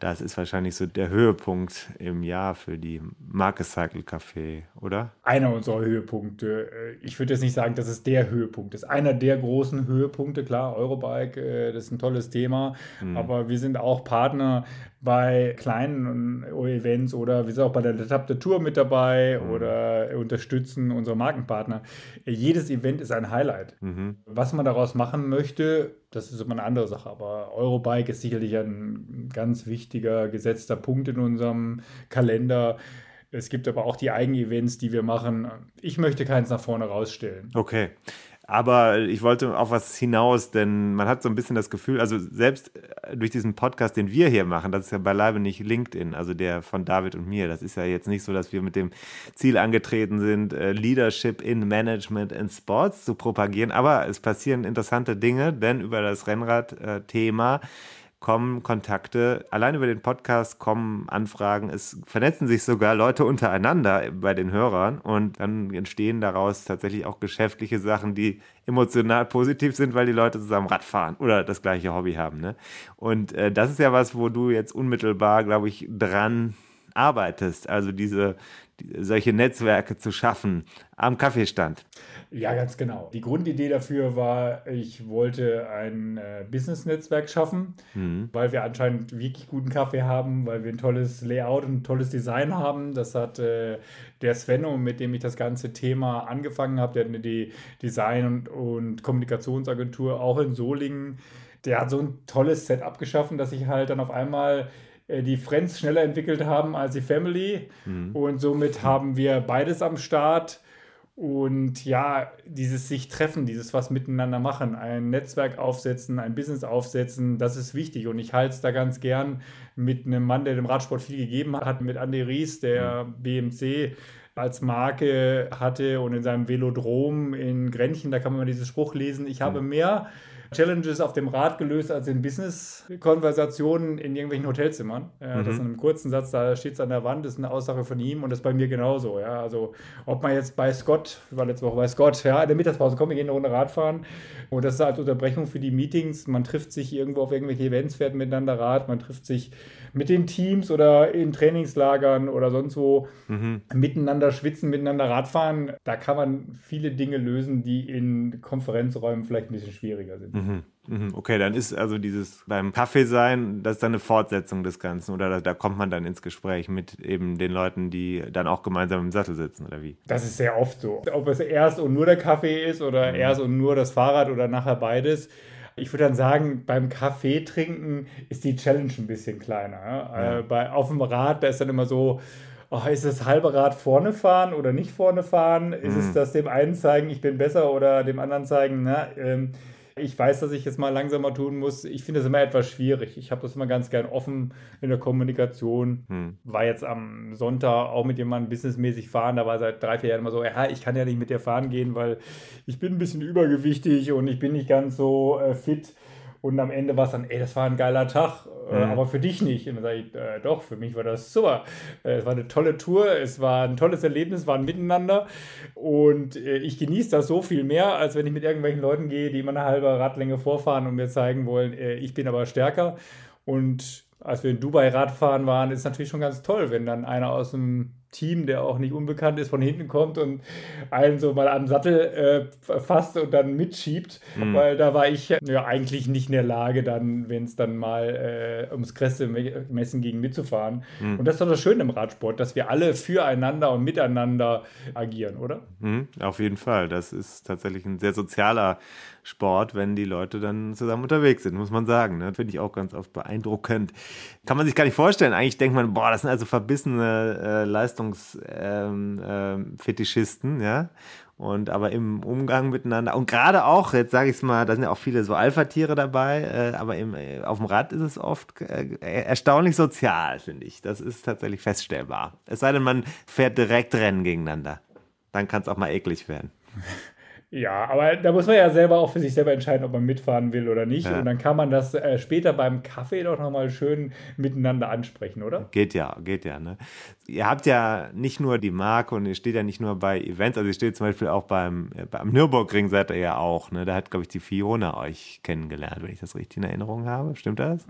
das ist wahrscheinlich so der Höhepunkt im Jahr für die Marke Cycle Café, oder? Einer unserer Höhepunkte. Ich würde jetzt nicht sagen, dass es der Höhepunkt ist. Einer der großen Höhepunkte, klar, Eurobike, das ist ein tolles Thema, mhm. aber wir sind auch Partner bei kleinen Events oder wir sind auch bei der Etappe der Tour mit dabei mhm. oder unterstützen unsere Markenpartner. Jedes Event ist ein Highlight. Mhm. Was man daraus machen möchte, das ist immer eine andere Sache, aber Eurobike ist sicherlich ein ganz wichtiger, gesetzter Punkt in unserem Kalender. Es gibt aber auch die Eigenevents, die wir machen. Ich möchte keins nach vorne rausstellen. Okay. Aber ich wollte auf was hinaus, denn man hat so ein bisschen das Gefühl, also selbst durch diesen Podcast, den wir hier machen, das ist ja beileibe nicht LinkedIn, also der von David und mir. Das ist ja jetzt nicht so, dass wir mit dem Ziel angetreten sind, Leadership in Management and Sports zu propagieren. Aber es passieren interessante Dinge, denn über das Rennrad-Thema kommen Kontakte, allein über den Podcast kommen Anfragen, es vernetzen sich sogar Leute untereinander bei den Hörern und dann entstehen daraus tatsächlich auch geschäftliche Sachen, die emotional positiv sind, weil die Leute zusammen Rad fahren oder das gleiche Hobby haben, ne? Und äh, das ist ja was, wo du jetzt unmittelbar, glaube ich, dran arbeitest, also diese die, solche Netzwerke zu schaffen am Kaffeestand. Ja, ganz genau. Die Grundidee dafür war, ich wollte ein äh, Business-Netzwerk schaffen, mhm. weil wir anscheinend wirklich guten Kaffee haben, weil wir ein tolles Layout und ein tolles Design haben. Das hat äh, der Svenno, mit dem ich das ganze Thema angefangen habe, der hat mir die Design- und, und Kommunikationsagentur auch in Solingen, der hat so ein tolles Setup geschaffen, dass ich halt dann auf einmal die Friends schneller entwickelt haben als die Family mhm. und somit haben wir beides am Start und ja, dieses sich treffen, dieses was miteinander machen, ein Netzwerk aufsetzen, ein Business aufsetzen, das ist wichtig und ich halte es da ganz gern mit einem Mann, der dem Radsport viel gegeben hat, mit André Ries, der mhm. B M C als Marke hatte und in seinem Velodrom in Grenchen, da kann man mal diesen Spruch lesen, ich mhm. habe mehr Challenges auf dem Rad gelöst als in Business-Konversationen in irgendwelchen Hotelzimmern. Ja, mhm. Das in einem kurzen Satz, da steht es an der Wand, das ist eine Aussage von ihm und das ist bei mir genauso. Ja, also ob man jetzt bei Scott, ich war letzte Woche bei Scott, ja, in der Mittagspause, komm, wir gehen eine Runde Radfahren und das ist als Unterbrechung für die Meetings. Man trifft sich irgendwo auf irgendwelche Events, fährt miteinander Rad, man trifft sich mit den Teams oder in Trainingslagern oder sonst wo, mhm. miteinander schwitzen, miteinander Radfahren. Da kann man viele Dinge lösen, die in Konferenzräumen vielleicht ein bisschen schwieriger sind. Mhm. Okay, dann ist also dieses beim Kaffee sein, das ist dann eine Fortsetzung des Ganzen oder da, da kommt man dann ins Gespräch mit eben den Leuten, die dann auch gemeinsam im Sattel sitzen oder wie? Das ist sehr oft so. Ob es erst und nur der Kaffee ist oder mhm. erst und nur das Fahrrad oder nachher beides. Ich würde dann sagen, beim Kaffee trinken ist die Challenge ein bisschen kleiner. Ja. Äh, bei, auf dem Rad, da ist dann immer so, oh, ist das halbe Rad vorne fahren oder nicht vorne fahren? Mhm. Ist es das dem einen zeigen, ich bin besser oder dem anderen zeigen, na, ähm, ich weiß, dass ich jetzt mal langsamer tun muss. Ich finde das immer etwas schwierig. Ich habe das immer ganz gern offen in der Kommunikation. Hm. War jetzt am Sonntag auch mit jemandem businessmäßig fahren. Da war seit drei, vier Jahren immer so, ja, ich kann ja nicht mit dir fahren gehen, weil ich bin ein bisschen übergewichtig und ich bin nicht ganz so äh, fit. Und am Ende war es dann, ey, das war ein geiler Tag, äh, ja. aber für dich nicht. Und dann sage ich, äh, doch, für mich war das super. Äh, es war eine tolle Tour, es war ein tolles Erlebnis, waren miteinander. Und äh, ich genieße das so viel mehr, als wenn ich mit irgendwelchen Leuten gehe, die immer eine halbe Radlänge vorfahren und mir zeigen wollen, äh, ich bin aber stärker. Und als wir in Dubai Radfahren waren, ist es natürlich schon ganz toll, wenn dann einer aus dem Team, der auch nicht unbekannt ist, von hinten kommt und einen so mal am Sattel äh, fasst und dann mitschiebt, mhm. weil da war ich ja eigentlich nicht in der Lage, dann, wenn es dann mal äh, ums Kräftemessen ging, mitzufahren. Mhm. Und das ist doch das Schöne im Radsport, dass wir alle füreinander und miteinander agieren, oder? Mhm, auf jeden Fall. Das ist tatsächlich ein sehr sozialer Sport, wenn die Leute dann zusammen unterwegs sind, muss man sagen. Ne? Finde ich auch ganz oft beeindruckend. Kann man sich gar nicht vorstellen. Eigentlich denkt man, boah, das sind also verbissene äh, Leistungsfetischisten, ähm, ähm, ja. Und aber im Umgang miteinander und gerade auch, jetzt sage ich es mal, da sind ja auch viele so Alpha-Tiere dabei, äh, aber im, äh, auf dem Rad ist es oft äh, erstaunlich sozial, finde ich. Das ist tatsächlich feststellbar. Es sei denn, man fährt direkt Rennen gegeneinander. Dann kann es auch mal eklig werden. Ja, aber da muss man ja selber auch für sich selber entscheiden, ob man mitfahren will oder nicht. Ja. Und dann kann man das äh, später beim Kaffee doch nochmal schön miteinander ansprechen, oder? Geht ja, geht ja. Ne? Ihr habt ja nicht nur die Marke und ihr steht ja nicht nur bei Events, also ihr steht zum Beispiel auch beim, äh, beim Nürburgring seid ihr ja auch. Ne? Da hat, glaube ich, die Fiona euch kennengelernt, wenn ich das richtig in Erinnerung habe. Stimmt das?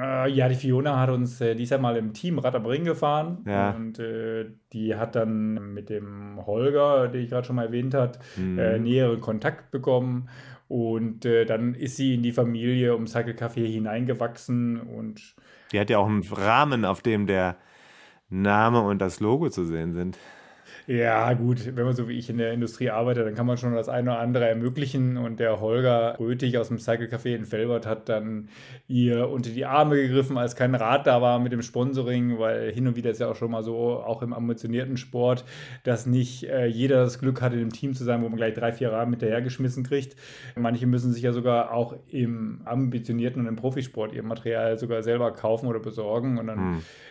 Äh, ja, die Fiona hat uns äh, dieses Jahr mal im Team Rad am Ring gefahren. Ja. Und äh, die hat dann mit dem Holger, den ich gerade schon mal erwähnt habe, mhm. äh, näher Kontakt bekommen und äh, dann ist sie in die Familie um Cycle Café hineingewachsen und die hat ja auch einen Rahmen, auf dem der Name und das Logo zu sehen sind. Ja, gut, wenn man so wie ich in der Industrie arbeitet, dann kann man schon das eine oder andere ermöglichen. Und der Holger Röthig aus dem Cycle Café in Velbert hat dann ihr unter die Arme gegriffen, als kein Rad da war mit dem Sponsoring, weil hin und wieder ist ja auch schon mal so, auch im ambitionierten Sport, dass nicht äh, jeder das Glück hat, in einem Team zu sein, wo man gleich drei, vier Rahmen hinterhergeschmissen kriegt. Manche müssen sich ja sogar auch im ambitionierten und im Profisport ihr Material sogar selber kaufen oder besorgen. Und dann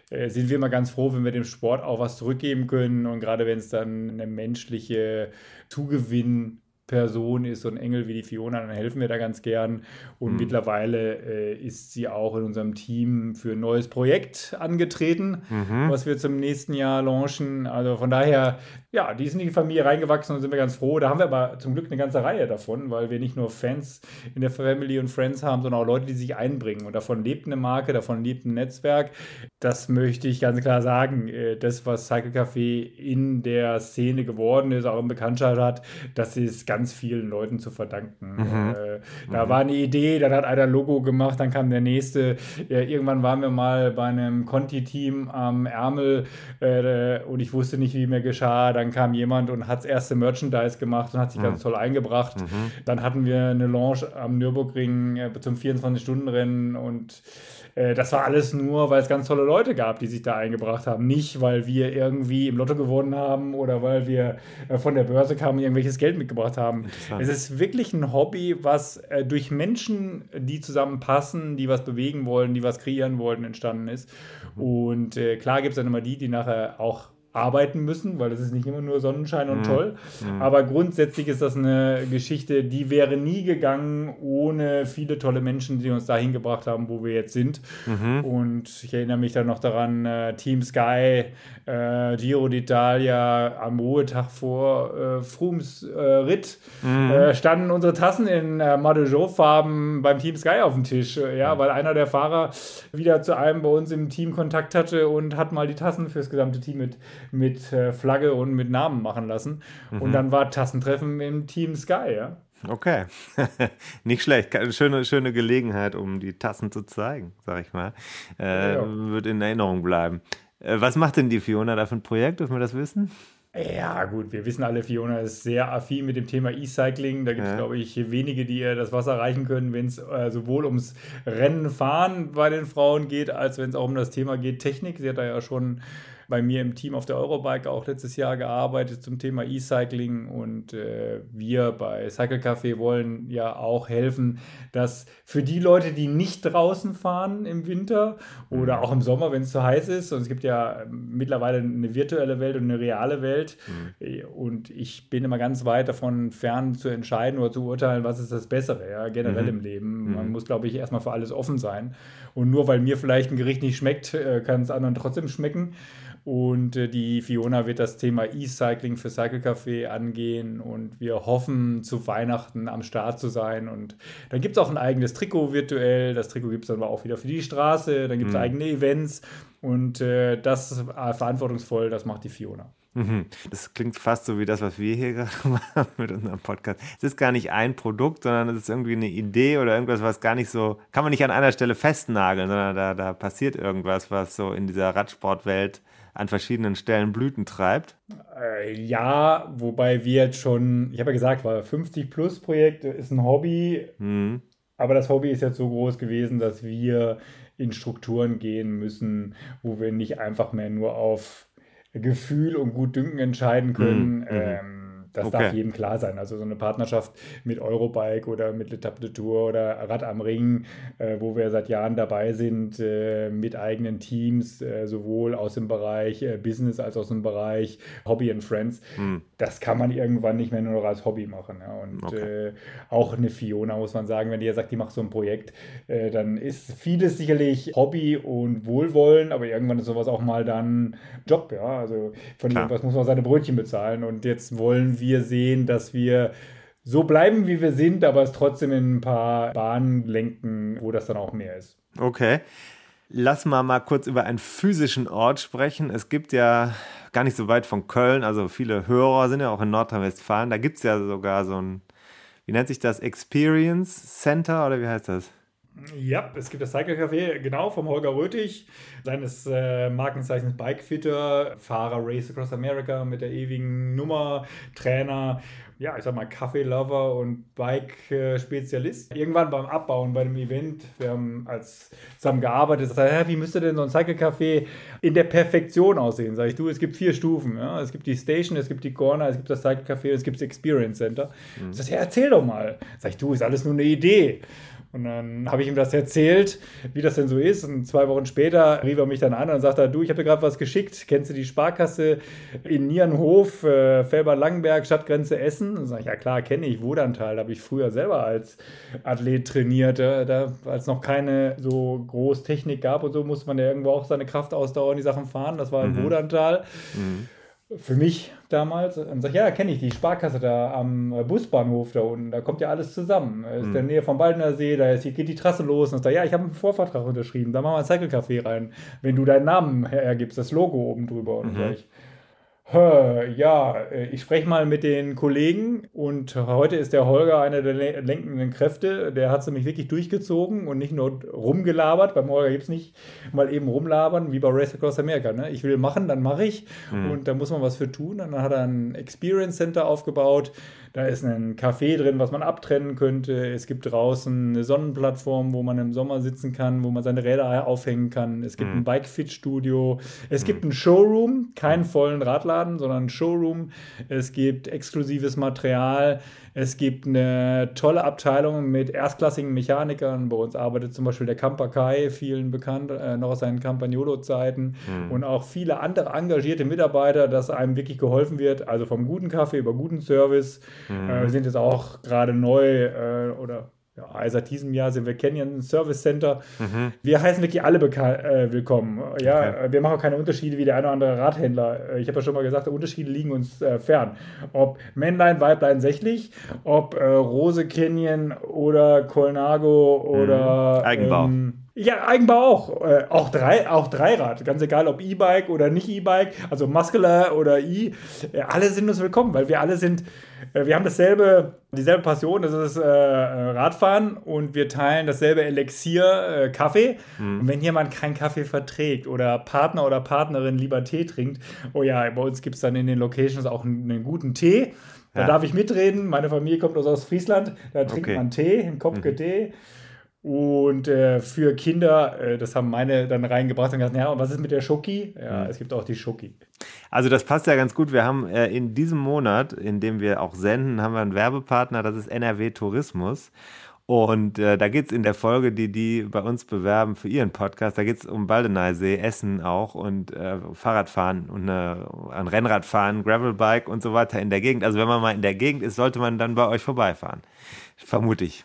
hm. äh, sind wir immer ganz froh, wenn wir dem Sport auch was zurückgeben können. Und gerade wenn es dann eine menschliche Zugewinnperson ist, so ein Engel wie die Fiona, dann helfen wir da ganz gern. Und mhm. mittlerweile äh, ist sie auch in unserem Team für ein neues Projekt angetreten, mhm. was wir zum nächsten Jahr launchen. Also von daher, ja, die ist in die Familie reingewachsen und sind wir ganz froh. Da haben wir aber zum Glück eine ganze Reihe davon, weil wir nicht nur Fans in der Family und Friends haben, sondern auch Leute, die sich einbringen. Und davon lebt eine Marke, davon lebt ein Netzwerk. Das möchte ich ganz klar sagen. Das, was Cycle Café in der Szene geworden ist, auch in Bekanntschaft hat, das ist ganz vielen Leuten zu verdanken. Mhm. Da mhm. war eine Idee, dann hat einer ein Logo gemacht, dann kam der nächste. Irgendwann waren wir mal bei einem Conti-Team am Ärmel und ich wusste nicht, wie mir geschah. Dann kam jemand und hat das erste Merchandise gemacht und hat sich mhm. ganz toll eingebracht. Mhm. Dann hatten wir eine Launch am Nürburgring äh, zum vierundzwanzig-Stunden-Rennen und äh, das war alles nur, weil es ganz tolle Leute gab, die sich da eingebracht haben. Nicht, weil wir irgendwie im Lotto gewonnen haben oder weil wir äh, von der Börse kamen und irgendwelches Geld mitgebracht haben. Es ist wirklich ein Hobby, was äh, durch Menschen, die zusammenpassen, die was bewegen wollen, die was kreieren wollten, entstanden ist. Mhm. Und äh, klar gibt es dann immer die, die nachher auch arbeiten müssen, weil es ist nicht immer nur Sonnenschein und mhm. toll, aber grundsätzlich ist das eine Geschichte, die wäre nie gegangen ohne viele tolle Menschen, die uns dahin gebracht haben, wo wir jetzt sind. Mhm. Und ich erinnere mich dann noch daran, äh, Team Sky, äh, Giro d'Italia, am Ruhetag vor äh, Frooms äh, Ritt mhm. äh, standen unsere Tassen in äh, Mardejo-Farben beim Team Sky auf dem Tisch, äh, ja, weil einer der Fahrer wieder zu einem bei uns im Team Kontakt hatte und hat mal die Tassen fürs gesamte Team mit mit äh, Flagge und mit Namen machen lassen. Mhm. Und dann war Tassentreffen im Team Sky, ja. Okay, nicht schlecht. Schöne, schöne Gelegenheit, um die Tassen zu zeigen, sag ich mal. Äh, ja. Wird in Erinnerung bleiben. Äh, was macht denn die Fiona da für ein Projekt? Dürfen wir das wissen? Ja gut, wir wissen alle, Fiona ist sehr affin mit dem Thema E-Cycling. Da gibt es, ja. glaube ich, wenige, die ihr das Wasser reichen können, wenn es äh, sowohl ums Rennen fahren bei den Frauen geht, als wenn es auch um das Thema geht Technik. Sie hat da ja schon bei mir im Team auf der Eurobike auch letztes Jahr gearbeitet zum Thema E-Cycling und äh, wir bei Cycle Café wollen ja auch helfen, dass für die Leute, die nicht draußen fahren im Winter oder auch im Sommer, wenn es zu heiß ist, und es gibt ja mittlerweile eine virtuelle Welt und eine reale Welt mhm. und ich bin immer ganz weit davon fern zu entscheiden oder zu urteilen, was ist das Bessere, ja, generell mhm. im Leben. Man mhm. muss, glaube ich, erstmal für alles offen sein und nur weil mir vielleicht ein Gericht nicht schmeckt, kann es anderen trotzdem schmecken. Und die Fiona wird das Thema E-Cycling für Cycle Café angehen und wir hoffen, zu Weihnachten am Start zu sein. Und dann gibt es auch ein eigenes Trikot virtuell. Das Trikot gibt es dann aber auch wieder für die Straße. Dann gibt es mhm. eigene Events und äh, das ist äh, verantwortungsvoll, das macht die Fiona. Das klingt fast so wie das, was wir hier gerade machen mit unserem Podcast. Es ist gar nicht ein Produkt, sondern es ist irgendwie eine Idee oder irgendwas, was gar nicht so, kann man nicht an einer Stelle festnageln, sondern da, da passiert irgendwas, was so in dieser Radsportwelt an verschiedenen Stellen Blüten treibt. Äh, ja, wobei wir jetzt schon, ich habe ja gesagt, war fünfzig-plus-Projekt ist ein Hobby, mhm. aber das Hobby ist jetzt so groß gewesen, dass wir in Strukturen gehen müssen, wo wir nicht einfach mehr nur auf Gefühl und Gutdünken entscheiden können, mm-hmm. ähm, das okay. darf jedem klar sein. Also so eine Partnerschaft mit Eurobike oder mit L'Étape de Tour oder Rad am Ring, äh, wo wir seit Jahren dabei sind, äh, mit eigenen Teams, äh, sowohl aus dem Bereich äh, Business als auch aus dem Bereich Hobby and Friends, mm. das kann man irgendwann nicht mehr nur noch als Hobby machen. Ja? Und okay. äh, auch eine Fiona, muss man sagen, wenn die ja sagt, die macht so ein Projekt, äh, dann ist vieles sicherlich Hobby und Wohlwollen, aber irgendwann ist sowas auch mal dann Job. Ja? Also von irgendwas muss man seine Brötchen bezahlen und jetzt wollen wir wir sehen, dass wir so bleiben, wie wir sind, aber es trotzdem in ein paar Bahnen lenken, wo das dann auch mehr ist. Okay. Lass mal mal kurz über einen physischen Ort sprechen. Es gibt ja gar nicht so weit von Köln, also viele Hörer sind ja auch in Nordrhein-Westfalen. Da gibt es ja sogar so ein, wie nennt sich das, Experience Center oder wie heißt das? Ja, es gibt das Cycle Café, genau, vom Holger Röthig, seines äh, Markenzeichens Bikefitter, Fahrer Race Across America mit der ewigen Nummer, Trainer, ja, ich sag mal Kaffee-Lover und Bike-Spezialist. Irgendwann beim Abbauen, bei dem Event, wir haben als zusammen gearbeitet, gesagt, hä, wie müsste denn so ein Cycle Café in der Perfektion aussehen? Sag ich, du, es gibt vier Stufen. Ja? Es gibt die Station, es gibt die Corner, es gibt das Cycle Café, es gibt das Experience Center. Mhm. Ich sag, ja, erzähl doch mal. Sag ich, du, ist alles nur eine Idee. Und dann habe ich ihm das erzählt, wie das denn so ist. Und zwei Wochen später rief er mich dann an und sagte, du, ich habe dir gerade was geschickt. Kennst du die Sparkasse in Nierenhof, äh, Felbert-Langenberg, Stadtgrenze Essen? Und sage ich, ja klar, kenne ich, Wodantal. Da habe ich früher selber als Athlet trainiert. Äh, da, als noch keine so groß Technik gab und so, musste man ja irgendwo auch seine Kraftausdauer in die Sachen fahren. Das war in mhm. Wodantal. Mhm. Für mich damals. Und sag, ja, kenne ich die Sparkasse da am Busbahnhof da unten, da kommt ja alles zusammen. Ist mhm. in der Nähe vom Baldener See, da ist, hier geht die Trasse los. Und da, ja, ich habe einen Vorvertrag unterschrieben, da machen wir ein Cycle Café rein, wenn du deinen Namen hergibst, das Logo oben drüber. Und mhm. gleich, ja, ich spreche mal mit den Kollegen und heute ist der Holger einer der lenkenden Kräfte, der hat es nämlich wirklich durchgezogen und nicht nur rumgelabert. Beim Holger gibt es nicht mal eben rumlabern, wie bei Race Across America. Ne? Ich will machen, dann mache ich mhm. und da muss man was für tun. Und dann hat er ein Experience Center aufgebaut, da ist ein Café drin, was man abtrennen könnte. Es gibt draußen eine Sonnenplattform, wo man im Sommer sitzen kann, wo man seine Räder aufhängen kann. Es gibt mhm. ein Bike-Fit-Studio, es mhm. gibt einen Showroom, keinen vollen Radladen, sondern ein Showroom. Es gibt exklusives Material. Es gibt eine tolle Abteilung mit erstklassigen Mechanikern. Bei uns arbeitet zum Beispiel der Camper Kai, vielen bekannt, äh, noch aus seinen Campagnolo-Zeiten. Mhm. Und auch viele andere engagierte Mitarbeiter, dass einem wirklich geholfen wird. Also vom guten Kaffee über guten Service. Mhm. Äh, wir sind jetzt auch gerade neu äh, oder... Ja, seit diesem Jahr sind wir Canyon Service Center. Mhm. Wir heißen wirklich alle beka- äh, willkommen. Ja, okay. Wir machen auch keine Unterschiede wie der eine oder andere Radhändler. Ich habe ja schon mal gesagt, Unterschiede liegen uns äh, fern. Ob Männlein, Weiblein, sächlich, ob äh, Rose Canyon oder Colnago oder... Mhm. Eigenbau. Ähm, ja, Eigenbau auch. Äh, auch, drei, auch Dreirad. Ganz egal, ob E-Bike oder nicht E-Bike, also Muscular oder E. Äh, alle sind uns willkommen, weil wir alle sind... Wir haben dasselbe, dieselbe Passion, das ist äh, Radfahren und wir teilen dasselbe Elixier, äh, Kaffee. Mhm. Und wenn jemand keinen Kaffee verträgt oder Partner oder Partnerin lieber Tee trinkt, oh ja, bei uns gibt es dann in den Locations auch einen, einen guten Tee. Da ja. darf ich mitreden. Meine Familie kommt aus Friesland, da trinkt okay. man Tee, einen Kopke mhm. Tee. Und äh, für Kinder, äh, das haben meine dann reingebracht und gesagt, ja, und was ist mit der Schoki? Ja, mhm. es gibt auch die Schoki. Also das passt ja ganz gut. Wir haben äh, in diesem Monat, in dem wir auch senden, haben wir einen Werbepartner, das ist N R W Tourismus. Und äh, da geht es in der Folge, die die bei uns bewerben für ihren Podcast, da geht es um Baldener See, Essen auch und äh, Fahrradfahren und äh, an Rennradfahren, Gravelbike und so weiter in der Gegend. Also wenn man mal in der Gegend ist, sollte man dann bei euch vorbeifahren, vermute ich.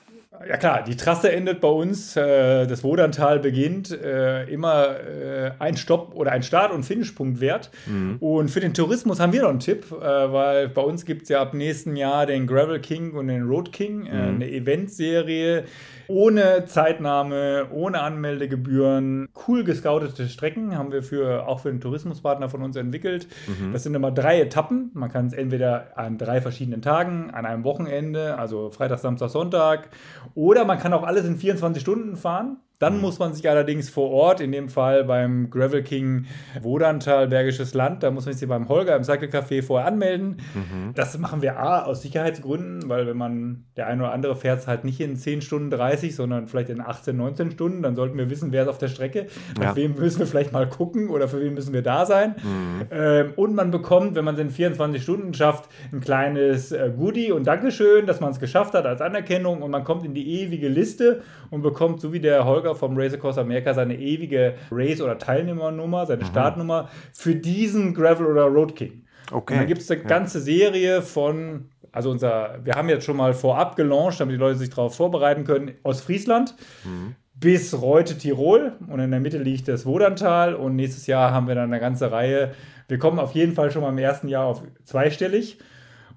Ja klar, die Trasse endet bei uns, äh, das Wodantal beginnt, äh, immer äh, ein Stopp oder ein Start- und Finishpunkt wert. Mhm. Und für den Tourismus haben wir noch einen Tipp, äh, weil bei uns gibt es ja ab nächsten Jahr den Gravel King und den Road King, äh, mhm. eine Eventserie ohne Zeitnahme, ohne Anmeldegebühren. Cool gescoutete Strecken haben wir für, auch für den Tourismuspartner von uns entwickelt. Mhm. Das sind immer drei Etappen. Man kann es entweder an drei verschiedenen Tagen, an einem Wochenende, also Freitag, Samstag, Sonntag, oder man kann auch alles in vierundzwanzig Stunden fahren. Dann muss man sich allerdings vor Ort, in dem Fall beim Gravel King Wodantal, Bergisches Land, da muss man sich beim Holger im Cycle Café vorher anmelden. Mhm. Das machen wir A, aus Sicherheitsgründen, weil wenn man, der eine oder andere fährt es halt nicht in zehn Stunden dreißig, sondern vielleicht in achtzehn, neunzehn Stunden, dann sollten wir wissen, wer ist auf der Strecke, ja. Auf wen müssen wir vielleicht mal gucken oder für wen müssen wir da sein. Mhm. Ähm, und man bekommt, wenn man es in vierundzwanzig Stunden schafft, ein kleines äh, Goodie und Dankeschön, dass man es geschafft hat als Anerkennung und man kommt in die ewige Liste und bekommt, so wie der Holger vom Race Across America, seine ewige Race- oder Teilnehmernummer, seine mhm. Startnummer für diesen Gravel- oder Road King. Okay. Und dann gibt es eine ganze ja. Serie von, also unser, wir haben jetzt schon mal vorab gelauncht, damit die Leute sich darauf vorbereiten können, aus Friesland mhm. bis Reute, Tirol und in der Mitte liegt das Wodantal und nächstes Jahr haben wir dann eine ganze Reihe. Wir kommen auf jeden Fall schon mal im ersten Jahr auf zweistellig.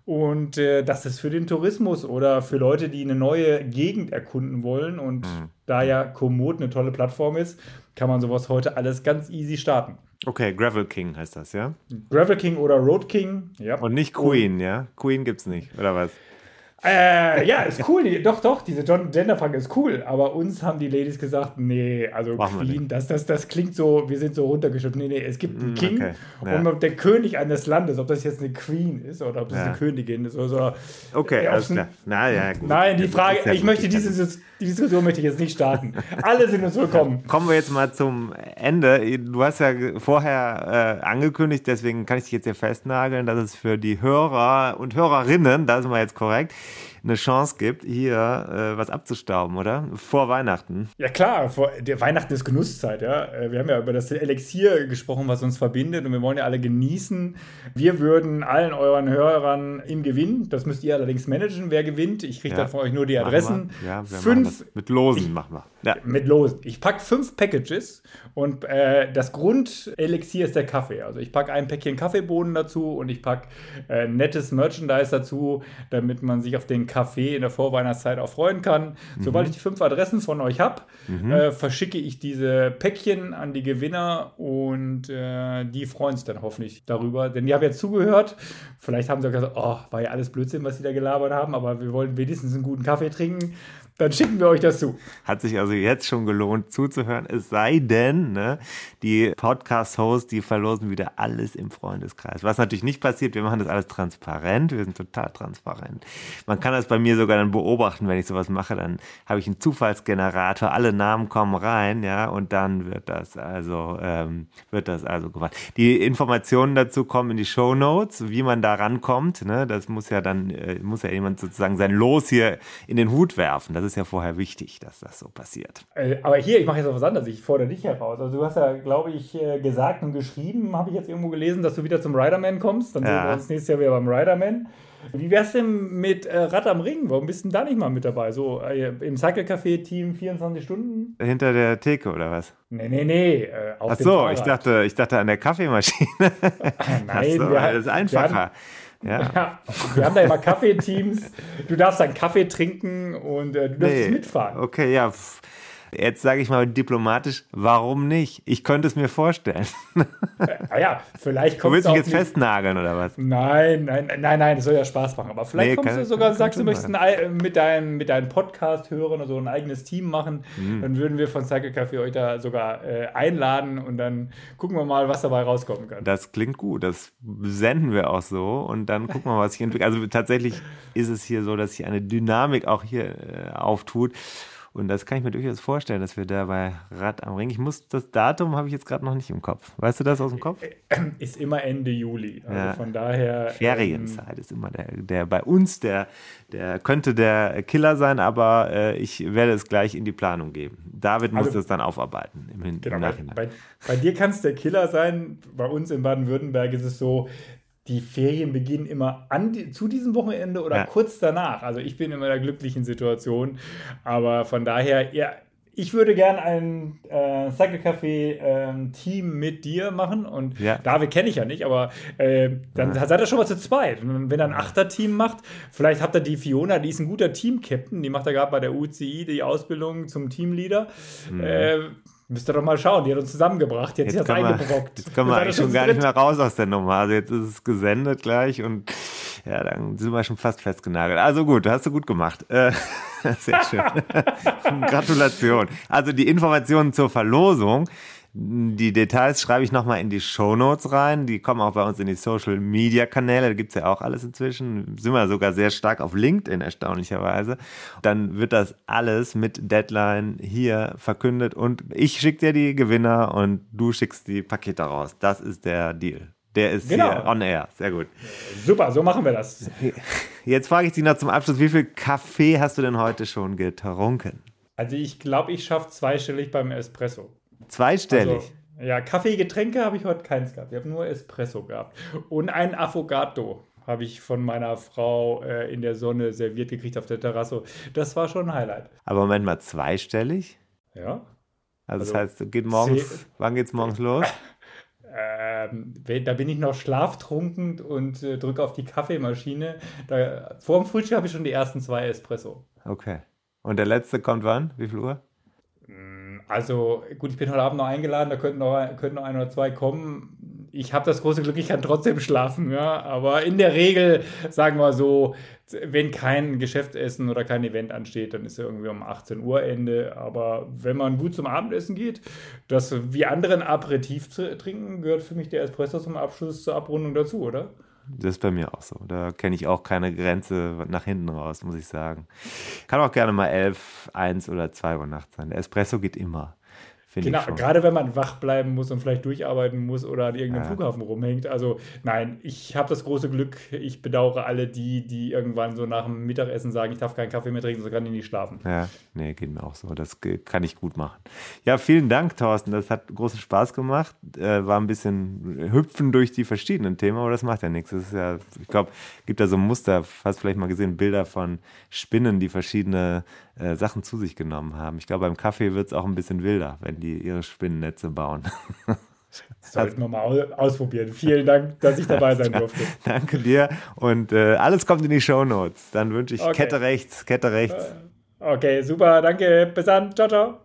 Und äh, das ist für den Tourismus oder für Leute, die eine neue Gegend erkunden wollen. Und mhm. da ja Komoot eine tolle Plattform ist, kann man sowas heute alles ganz easy starten. Okay, Gravel King heißt das, ja? Gravel King oder Road King, ja. Und nicht Queen, ja? Queen gibt's nicht, oder was? Äh, ja, ist cool. Die, doch, doch, diese Gender-Frage ist cool. Aber uns haben die Ladies gesagt, nee, also machen Queen, das, das, das klingt so, wir sind so runtergeschüttet. Nee, nee, es gibt einen mm, King okay. ja. und der König eines Landes, ob das jetzt eine Queen ist oder ob das ja. eine Königin ist oder so. Okay, äh, alles klar. Na, ja, gut. Nein, die das Frage, ich möchte diese die Diskussion möchte ich jetzt nicht starten. Alle sind uns willkommen. Kommen wir jetzt mal zum Ende. Du hast ja vorher äh, angekündigt, deswegen kann ich dich jetzt hier festnageln, dass es für die Hörer und Hörerinnen, da sind wir jetzt korrekt, eine Chance gibt, hier äh, was abzustauben, oder? Vor Weihnachten. Ja klar, vor, der Weihnachten ist Genusszeit, ja. Wir haben ja über das Elixier gesprochen, was uns verbindet und wir wollen ja alle genießen. Wir würden allen euren Hörern im Gewinn, das müsst ihr allerdings managen, wer gewinnt. Ich kriege ja. da von euch nur die Adressen. Ja, fünf, mit Losen ich, machen wir. Ja. Mit Losen. Ich packe fünf Packages und äh, das Grundelixier ist der Kaffee. Also ich packe ein Päckchen Kaffeebohnen dazu und ich packe äh, nettes Merchandise dazu, damit man sich auf den Kaffee in der Vorweihnachtszeit auch freuen kann. Mhm. Sobald ich die fünf Adressen von euch habe, mhm. äh, verschicke ich diese Päckchen an die Gewinner und äh, die freuen sich dann hoffentlich darüber, denn die haben ja zugehört. Vielleicht haben sie auch gesagt, oh, war ja alles Blödsinn, was sie da gelabert haben, aber wir wollen wenigstens einen guten Kaffee trinken. Dann schicken wir euch das zu. Hat sich also jetzt schon gelohnt zuzuhören, es sei denn, ne, die Podcast-Hosts, die verlosen wieder alles im Freundeskreis. Was natürlich nicht passiert, wir machen das alles transparent, wir sind total transparent. Man kann das bei mir sogar dann beobachten, wenn ich sowas mache, dann habe ich einen Zufallsgenerator, alle Namen kommen rein, ja, und dann wird das also, ähm, wird das also gemacht. Die Informationen dazu kommen in die Shownotes, wie man da rankommt, ne, das muss ja dann, äh, muss ja jemand sozusagen sein Los hier in den Hut werfen, das ist ja vorher wichtig, dass das so passiert. Aber hier, ich mache jetzt noch was anderes, ich fordere dich heraus. Also du hast ja, glaube ich, gesagt und geschrieben, habe ich jetzt irgendwo gelesen, dass du wieder zum Riderman kommst. Dann ja. sehen wir uns nächstes Jahr wieder beim Riderman. Wie wär's denn mit äh, Rad am Ring? Warum bist du denn da nicht mal mit dabei? So äh, im Cycle Café Team vierundzwanzig Stunden? Hinter der Theke oder was? Nee, nee, nee. Äh, auf Ach so, ich dachte, ich dachte an der Kaffeemaschine. Nein, so, wir, das ist einfacher. Ja. ja, wir haben da immer Kaffeeteams. Du darfst dann Kaffee trinken und äh, du darfst nee. mitfahren. Okay, ja. Jetzt sage ich mal diplomatisch, warum nicht? Ich könnte es mir vorstellen. Äh, ja, vielleicht kommst du. Willst du mich jetzt festnageln oder was? Nein, nein, nein, nein, das soll ja Spaß machen. Aber vielleicht nee, kommst kann, du sogar, kann, sagst kann du, möchtest ein, mit deinem, mit deinem Podcast-Hörern oder so ein eigenes Team machen. Mhm. Dann würden wir von Cycle Café euch da sogar äh, einladen und dann gucken wir mal, was dabei rauskommen kann. Das klingt gut, das senden wir auch so und dann gucken wir mal, was sich entwickelt. Also tatsächlich ist es hier so, dass sich eine Dynamik auch hier äh, auftut. Und das kann ich mir durchaus vorstellen, dass wir da bei Rad am Ring, ich muss, das Datum habe ich jetzt gerade noch nicht im Kopf. Weißt du das aus dem Kopf? Ist immer Ende Juli. Also ja. von daher. Ferienzeit ähm, ist immer der, der bei uns, der, der könnte der Killer sein, aber äh, ich werde es gleich in die Planung geben. David muss also, das dann aufarbeiten im, Hin- genau, im Nachhinein. Bei, bei dir kann es der Killer sein. Bei uns in Baden-Württemberg ist es so, die Ferien beginnen immer an die, zu diesem Wochenende oder ja. kurz danach. Also ich bin in meiner glücklichen Situation. Aber von daher, ja, ich würde gerne ein äh, Cycle Café ähm, Team mit dir machen. Und ja. David kenne ich ja nicht, aber äh, dann ja. seid ihr schon mal zu zweit. Und wenn er ein Achter-Team macht, vielleicht habt ihr die Fiona, die ist ein guter Team-Captain. Die macht ja gerade bei der U C I die Ausbildung zum Teamleader. Mhm. Äh, Müsst ihr doch mal schauen, die hat uns zusammengebracht, die hat jetzt sich das eingebrockt. Jetzt kommen wir eigentlich schon gar nicht mehr raus aus der Nummer. Also jetzt ist es gesendet gleich und ja, dann sind wir schon fast festgenagelt. Also gut, hast du gut gemacht. Äh, sehr schön. Gratulation. Also die Informationen zur Verlosung, die Details schreibe ich nochmal in die Shownotes rein. Die kommen auch bei uns in die Social-Media-Kanäle. Da gibt es ja auch alles inzwischen. Sind wir sogar sehr stark auf LinkedIn, erstaunlicherweise. Dann wird das alles mit Deadline hier verkündet. Und ich schicke dir die Gewinner und du schickst die Pakete raus. Das ist der Deal. Der ist genau. hier on air. Sehr gut. Super, so machen wir das. Jetzt frage ich dich noch zum Abschluss, wie viel Kaffee hast du denn heute schon getrunken? Also ich glaube, ich schaffe zweistellig beim Espresso. Zweistellig? Also, ja, Kaffeegetränke habe ich heute keins gehabt. Ich habe nur Espresso gehabt. Und ein Affogato habe ich von meiner Frau äh, in der Sonne serviert gekriegt auf der Terrasse. Das war schon ein Highlight. Aber Moment mal, zweistellig? Ja. Also, also das heißt, geht morgens, zehn, wann geht's morgens los? Ähm, da bin ich noch schlaftrunken und äh, drücke auf die Kaffeemaschine. Da, vor dem Frühstück habe ich schon die ersten zwei Espresso. Okay. Und der letzte kommt wann? Wie viel Uhr? Also gut, ich bin heute Abend noch eingeladen, da könnten noch, könnten noch ein oder zwei kommen. ich habe das große Glück, ich kann trotzdem schlafen, ja, aber in der Regel, sagen wir so, wenn kein Geschäftsessen oder kein Event ansteht, dann ist ja irgendwie um achtzehn Uhr Ende, aber wenn man gut zum Abendessen geht, das wie anderen Aperitif zu trinken, gehört für mich der Espresso zum Abschluss, zur Abrundung dazu, oder? Das ist bei mir auch so. Da kenne ich auch keine Grenze nach hinten raus, muss ich sagen. Kann auch gerne mal elf, eins oder zwei Uhr nachts sein. Der Espresso geht immer. Genau, gerade wenn man wach bleiben muss und vielleicht durcharbeiten muss oder an irgendeinem ja. Flughafen rumhängt. Also nein, ich habe das große Glück, ich bedauere alle die, die irgendwann so nach dem Mittagessen sagen, ich darf keinen Kaffee mehr trinken, sonst kann ich nicht schlafen. Ja, nee, geht mir auch so. Das kann ich gut machen. Ja, vielen Dank, Thorsten. Das hat großen Spaß gemacht. Äh, war ein bisschen hüpfen durch die verschiedenen Themen, aber das macht ja nichts. Das ist ja, ich glaube, gibt da so ein Muster, hast vielleicht mal gesehen, Bilder von Spinnen, die verschiedene äh, Sachen zu sich genommen haben. Ich glaube, beim Kaffee wird es auch ein bisschen wilder, wenn die die ihre Spinnennetze bauen. Das sollten wir mal ausprobieren. Vielen Dank, dass ich dabei sein durfte. Danke dir und äh, alles kommt in die Shownotes. Dann wünsche ich okay. Kette rechts, Kette rechts. Okay, super, danke. Bis dann. Ciao, ciao.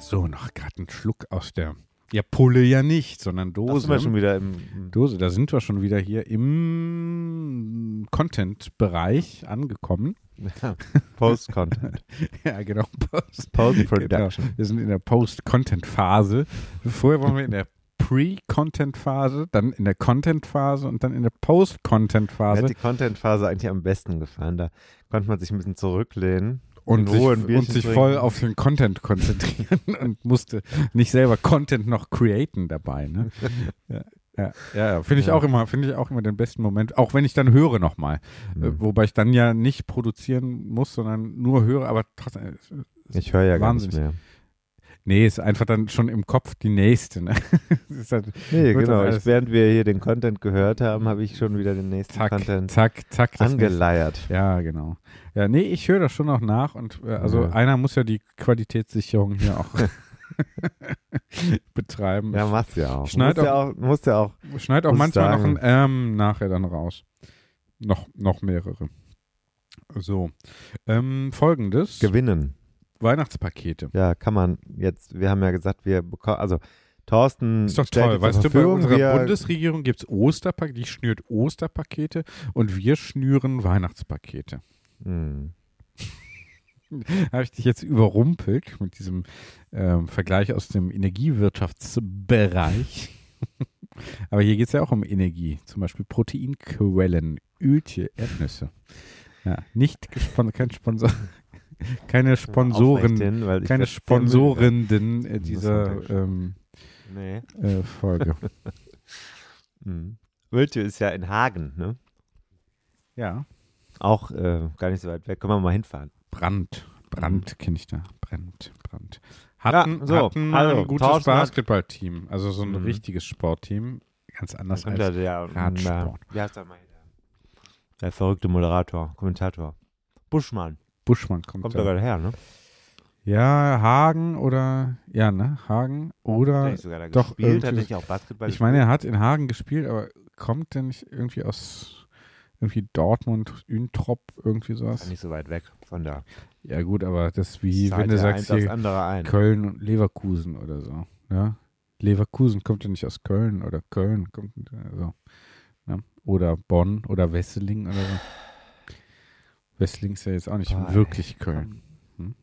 So, noch gerade einen Schluck aus der, ja, Pulle ja nicht, sondern Dose. Da sind wir schon wieder im Dose, da sind wir schon wieder hier im Content-Bereich angekommen. Ja, Post-Content. Ja, genau. Post- Post-Production. Genau. Wir sind in der Post-Content-Phase. Vorher waren wir in der Pre-Content-Phase, dann in der Content-Phase und dann in der Post-Content-Phase. Mir hat die Content-Phase eigentlich am besten gefallen. Da konnte man sich ein bisschen zurücklehnen. Und sich, und sich voll trinken. Auf den Content konzentrieren und musste nicht selber Content noch createn dabei. Ne? Ja, ja, ja finde ich, ja. find ich auch immer den besten Moment, auch wenn ich dann höre nochmal. Mhm. Wobei ich dann ja nicht produzieren muss, sondern nur höre, aber trotzdem. Ich höre ja wahnsinnig. Gar nicht mehr. Nee, ist einfach dann schon im Kopf die nächste. Ne? Ist halt, nee, genau. Ich, während wir hier den Content gehört haben, habe ich schon wieder den nächsten zack, Content zack, zack, angeleiert. Ist, ja, genau. Ja, nee, ich höre das schon noch nach und äh, also ja. einer muss ja die Qualitätssicherung hier auch betreiben. Ja, machst ja auch. Schneid musst auch, ja auch, musst ja auch schneid auch manchmal sagen. Noch ein ähm, nachher dann raus. Noch, noch mehrere. So. Ähm, Folgendes. Gewinnen. Weihnachtspakete. Ja, kann man jetzt, wir haben ja gesagt, wir bekommen, also Thorsten. Ist doch toll, weißt du, bei unserer Bundesregierung gibt es Osterpakete, die schnürt Osterpakete und wir schnüren Weihnachtspakete. Hm. Habe ich dich jetzt überrumpelt mit diesem ähm, Vergleich aus dem Energiewirtschaftsbereich. Aber hier geht es ja auch um Energie, zum Beispiel Proteinquellen, Öltje, Erdnüsse. Ja, nicht gespon- kein Sponsor. Keine Sponsoren, hin, keine Sponsorenden äh, dieser ähm, nee. äh, Folge. mhm. Wöltje ist ja in Hagen, ne? Ja. Auch äh, gar nicht so weit weg. Können wir mal hinfahren. Brand, Brand kenne ich da. Brand, Brand. Hatten, ja, so. hatten also, ein gutes Basketballteam, also so ein mhm. richtiges Sportteam. Ganz anders als der, der, Radsport. Der, der, der verrückte Moderator, Kommentator. Buschmann. Buschmann kommt, kommt da gerade her, ne? Ja, Hagen oder ja, ne? Hagen oder hat sogar da doch gespielt, hat nicht auch Basketball. Ich meine, er hat in Hagen gespielt, aber kommt der nicht irgendwie aus irgendwie Dortmund, Üntrop, irgendwie sowas? Das ist nicht so weit weg von da. Ja gut, aber das ist wie das wenn du sagst hier Köln und Leverkusen oder so, ja? Leverkusen kommt ja nicht aus Köln oder Köln kommt also, ja? Oder Bonn oder Wesseling oder so. Wesseling ist ja jetzt auch nicht Boah, wirklich ey, Köln. Hm?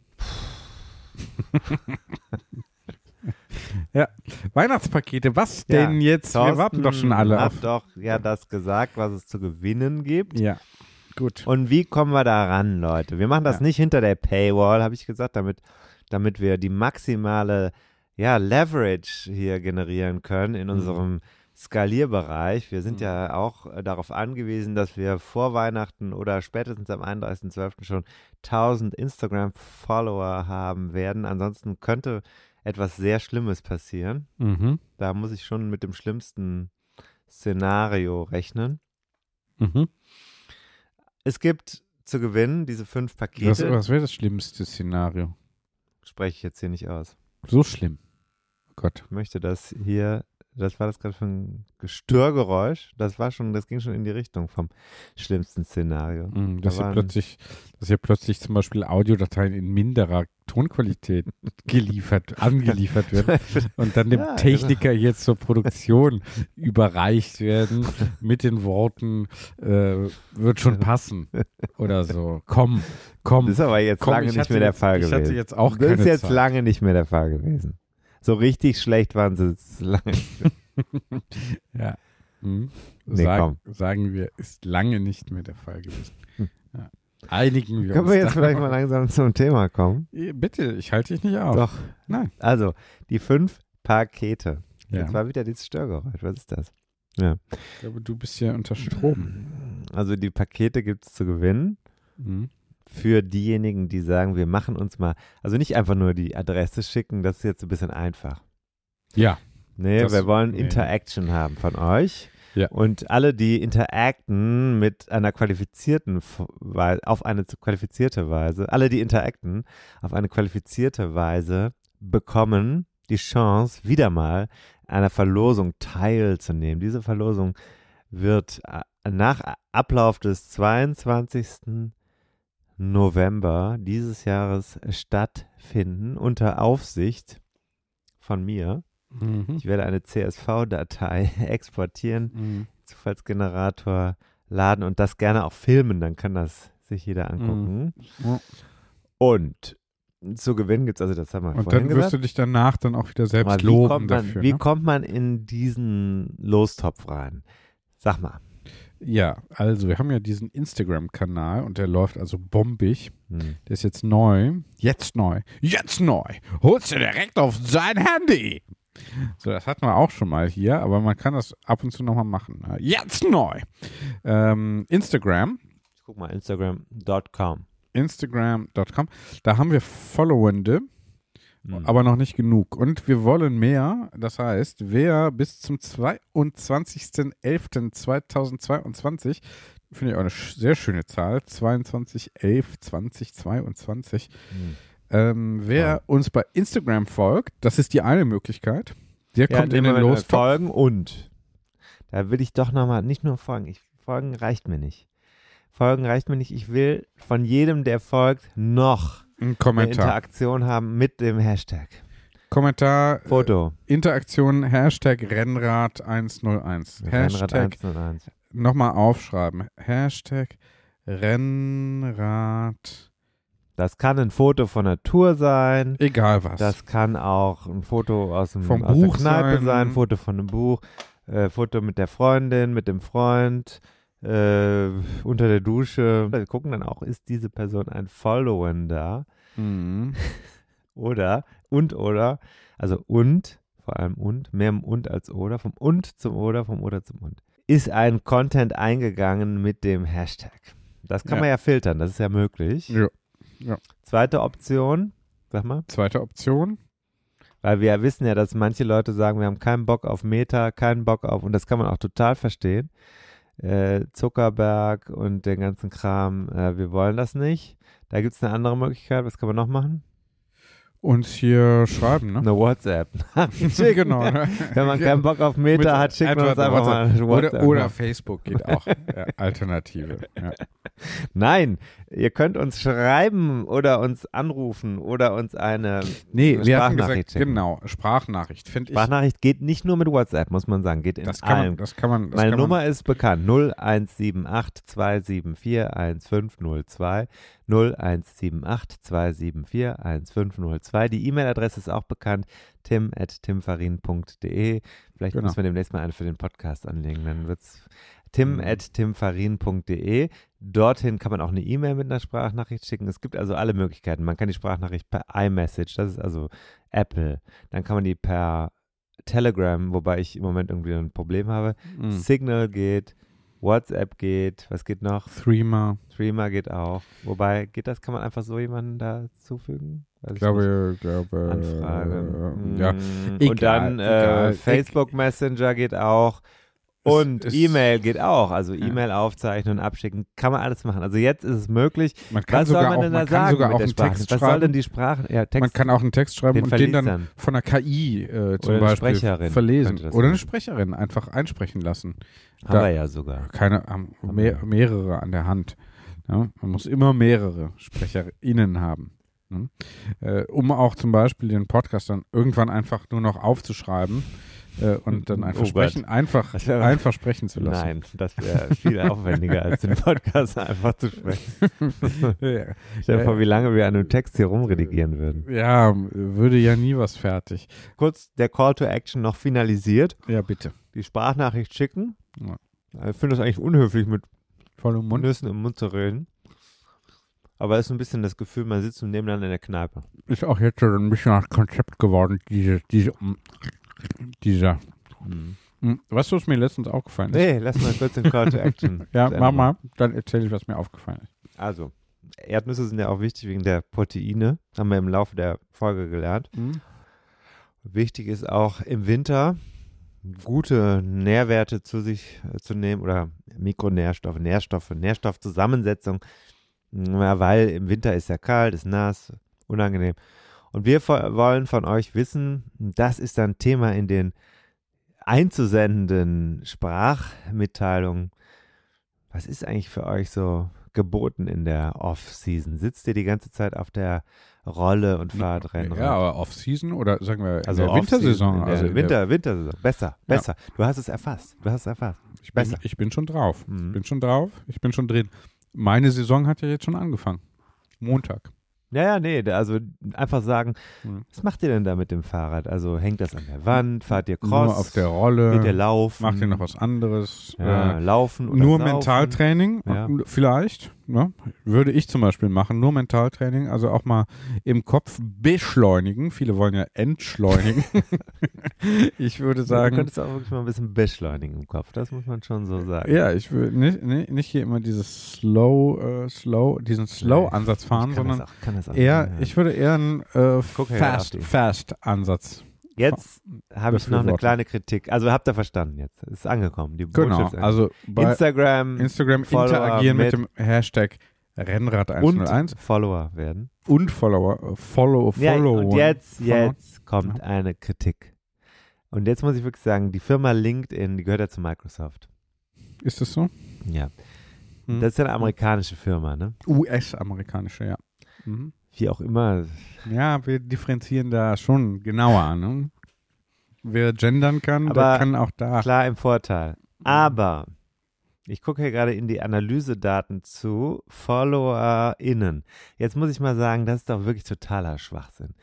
Ja, Weihnachtspakete, was ja, denn jetzt? Thorsten, wir warten doch schon alle. Ich habe doch ja das gesagt, was es zu gewinnen gibt. Ja, gut. Und wie kommen wir da ran, Leute? Wir machen das ja. nicht hinter der Paywall, habe ich gesagt, damit, damit wir die maximale ja, Leverage hier generieren können in mhm. unserem Skalierbereich. Wir sind ja auch äh, darauf angewiesen, dass wir vor Weihnachten oder spätestens am einunddreißigsten zwölften schon tausend Instagram-Follower haben werden. Ansonsten könnte etwas sehr Schlimmes passieren. Mhm. Da muss ich schon mit dem schlimmsten Szenario rechnen. Mhm. Es gibt zu gewinnen diese fünf Pakete. Was, was wäre das schlimmste Szenario? Spreche ich jetzt hier nicht aus. So schlimm. Oh Gott. Ich möchte das hier das war das gerade schon ein Gestörgeräusch. Das war schon, das ging schon in die Richtung vom schlimmsten Szenario. Mm, dass, da hier plötzlich, dass hier plötzlich zum Beispiel Audiodateien in minderer Tonqualität geliefert, angeliefert werden und dann dem ja, Techniker genau. jetzt zur Produktion überreicht werden mit den Worten, äh, wird schon passen oder so. Komm, komm. Das ist aber jetzt komm, lange nicht hatte, mehr der Fall ich gewesen. Hatte jetzt auch das ist jetzt Zeit. lange nicht mehr der Fall gewesen. So richtig schlecht waren sie jetzt lange. ja. Hm. Nee, Sag, sagen wir, ist lange nicht mehr der Fall gewesen. Ja. Einigen wir Können uns. Können wir jetzt vielleicht mal langsam zum Thema kommen? Bitte, ich halte dich nicht auf. Doch. Nein. Also, die fünf Pakete. Ja. Jetzt war wieder dieses Störgeräusch. Was ist das? Ja. Ich glaube, du bist ja unter Strom. Also, die Pakete gibt es zu gewinnen. Mhm. Für diejenigen, die sagen, wir machen uns mal, also nicht einfach nur die Adresse schicken, das ist jetzt ein bisschen einfach. Ja. Nee, das, wir wollen Interaction nee. haben von euch. Ja. Und alle, die interacten mit einer qualifizierten, auf eine qualifizierte Weise, alle, die interacten auf eine qualifizierte Weise, bekommen die Chance, wieder mal einer Verlosung teilzunehmen. Diese Verlosung wird nach Ablauf des zweiundzwanzigsten November dieses Jahres stattfinden, unter Aufsicht von mir. Mhm. Ich werde eine C S V-Datei exportieren, mhm. Zufallsgenerator laden und das gerne auch filmen, dann kann das sich jeder angucken. Mhm. Ja. Und zu gewinnen gibt es, also das haben wir und vorhin gesagt. Und dann wirst du dich danach dann auch wieder selbst mal, wie loben kommt man, dafür. Wie ne? kommt man in diesen Lostopf rein? Sag mal. Ja, also wir haben ja diesen Instagram-Kanal und der läuft also bombig. Hm. Der ist jetzt neu. Jetzt neu. Jetzt neu. Holst du direkt auf sein Handy. So, das hatten wir auch schon mal hier, aber man kann das ab und zu nochmal machen. Jetzt neu. Ähm, Instagram. Ich guck mal, Instagram Punkt com. Instagram Punkt com. Da haben wir Followende. Aber noch nicht genug. Und wir wollen mehr. Das heißt, wer bis zum zweiundzwanzigsten elften zweitausendzweiundzwanzig, finde ich auch eine sehr schöne Zahl, zweiundzwanzig elf zweitausendzweiundzwanzig, mhm. ähm, wer ja. uns bei Instagram folgt, das ist die eine Möglichkeit, der ja, kommt in den Lostopf. Folgen und, da will ich doch nochmal, nicht nur folgen, ich, folgen reicht mir nicht. Folgen reicht mir nicht. Ich will von jedem, der folgt, noch Ein Kommentar. Interaktion haben mit dem Hashtag. Kommentar, Foto. Äh, Interaktion, Hashtag Rennrad eins null eins. Hashtag Rennrad eins null eins. Nochmal aufschreiben. Hashtag Rennrad. Das kann ein Foto von der Tour sein. Egal was. Das kann auch ein Foto aus, dem, Vom aus Buch der Kneipe sein. sein, Foto von einem Buch, äh, Foto mit der Freundin, mit dem Freund. Äh, unter der Dusche. Wir gucken dann auch, ist diese Person ein Followender? Mhm. Oder, und, oder, also und, vor allem und, mehr im und als oder, vom und zum oder, vom oder zum und. Ist ein Content eingegangen mit dem Hashtag? Das kann ja. man ja filtern, das ist ja möglich. Ja. Ja. Zweite Option, sag mal. Zweite Option. Weil wir ja wissen ja, dass manche Leute sagen, wir haben keinen Bock auf Meta, keinen Bock auf, und das kann man auch total verstehen. Zuckerberg und den ganzen Kram, wir wollen das nicht. Da gibt es eine andere Möglichkeit. Was kann man noch machen? Uns hier schreiben, ne? Eine WhatsApp. genau. Ne? Wenn man keinen Bock auf Meta hat, schickt man uns einfach WhatsApp. mal eine WhatsApp. Oder, oder Facebook geht auch. ja, Alternative. Ja. Nein, ihr könnt uns schreiben oder uns anrufen oder uns eine nee, Sprachnachricht wir hatten gesagt, schicken. Genau, Sprachnachricht. Find Sprachnachricht ich, geht nicht nur mit WhatsApp, muss man sagen. Geht in das kann allem. Man, das kann man, das Meine kann Nummer man. ist bekannt. null eins sieben acht zwei sieben vier eins fünf null zwei. null eins sieben acht zwei sieben vier eins fünf null zwei. Die E-Mail-Adresse ist auch bekannt, tim at timfarin punkt de. Vielleicht genau. müssen wir demnächst mal eine für den Podcast anlegen, dann wird es tim at timfarin punkt de. Dorthin kann man auch eine E-Mail mit einer Sprachnachricht schicken. Es gibt also alle Möglichkeiten. Man kann die Sprachnachricht per iMessage, das ist also Apple, dann kann man die per Telegram, wobei ich im Moment irgendwie ein Problem habe, mhm. Signal geht, WhatsApp geht, was geht noch? Threema. Threema geht auch. Wobei, geht das, kann man einfach so jemanden da zufügen? Ich glaube, ich glaube. Anfrage. Äh, ja. Und egal, dann äh, Facebook Messenger geht auch. Und E-Mail geht auch, also E-Mail aufzeichnen und abschicken, kann man alles machen. Also jetzt ist es möglich. Man kann Was soll man auch, denn da man sagen sogar mit der Sprache? Text Was soll denn die Sprache? Ja, Text, man kann auch einen Text schreiben den und den dann, dann von einer K I äh, zum Beispiel Sprecherin verlesen. Oder eine Sprecherin einfach einsprechen lassen. Haben da wir ja sogar. Keine, haben mehr, mehrere an der Hand. Ja, man muss immer mehrere SprecherInnen haben. Ne? Äh, um auch zum Beispiel den Podcast dann irgendwann einfach nur noch aufzuschreiben. Und dann ein Versprechen, oh einfach, einfach sprechen zu lassen. Nein, das wäre viel aufwendiger, als den Podcast einfach zu sprechen. Ja. Stell dir vor, wie lange wir an einem Text hier rumredigieren würden. Ja, würde ja nie was fertig. Kurz der Call to Action noch finalisiert. Ja, bitte. Die Sprachnachricht schicken. Ja. Ich finde das eigentlich unhöflich, mit vollem Mund. Nüssen im Mund zu reden. Aber es ist ein bisschen das Gefühl, man sitzt und nebenan in der Kneipe. Ist auch jetzt schon ein bisschen nach Konzept geworden, diese... diese Dieser. Hm. Weißt du, was mir letztens aufgefallen ist? Nee, lass mal kurz den Call to Action. Ja, mach mal, dann erzähle ich, was mir aufgefallen ist. Also, Erdnüsse sind ja auch wichtig wegen der Proteine, haben wir im Laufe der Folge gelernt. Hm. Wichtig ist auch im Winter gute Nährwerte zu sich äh, zu nehmen oder Mikronährstoffe, Nährstoffe, Nährstoffzusammensetzung, ja, weil im Winter ist ja kalt, ist nass, unangenehm. Und wir wollen von euch wissen, das ist ein Thema in den einzusendenden Sprachmitteilungen. Was ist eigentlich für euch so geboten in der Off-Season? Sitzt ihr die ganze Zeit auf der Rolle und fahrt Rennrad? Ja, aber Off-Season oder sagen wir in also der Wintersaison? In der also Winter, der Wintersaison, besser, besser. Ja. Du hast es erfasst, du hast es erfasst. Ich bin, ich bin schon drauf, mhm. ich bin schon drauf, ich bin schon drin. Meine Saison hat ja jetzt schon angefangen, Montag. Ja, ja, nee, also einfach sagen, mhm. was macht ihr denn da mit dem Fahrrad? Also hängt das an der Wand, fahrt ihr Cross? Nur auf der Rolle, geht ihr laufen? Macht ihr noch was anderes? Ja, äh, laufen oder Nur saufen. Mentaltraining ja. vielleicht, ne? Würde ich zum Beispiel machen, nur Mentaltraining, also auch mal im Kopf beschleunigen. Viele wollen ja entschleunigen. Ich würde sagen... Du könntest auch wirklich mal ein bisschen beschleunigen im Kopf, das muss man schon so sagen. Ja, ich würde nicht, nicht, nicht hier immer dieses Slow, äh, Slow, diesen Slow-Ansatz fahren, sondern... Eher, ich würde eher einen äh, Fast-Fast-Ansatz. Jetzt habe ich noch eine kleine Kritik. Also habt ihr verstanden jetzt. Ist angekommen. Die genau. Ist also bei Instagram, Instagram interagieren mit, mit dem Hashtag Rennrad eins null eins. Und Follower werden. Und Follower. Follow, follow. Ja, und jetzt, follow. jetzt kommt eine Kritik. Und jetzt muss ich wirklich sagen, die Firma LinkedIn, die gehört ja zu Microsoft. Ist das so? Ja. Hm. Das ist ja eine amerikanische Firma, ne? U S-amerikanische, ja. Mhm. Wie auch immer. Ja, wir differenzieren da schon genauer. Ne? Wer gendern kann, der kann auch da. Klar im Vorteil. Aber ich gucke hier gerade in die Analysedaten zu FollowerInnen. Jetzt muss ich mal sagen, das ist doch wirklich totaler Schwachsinn.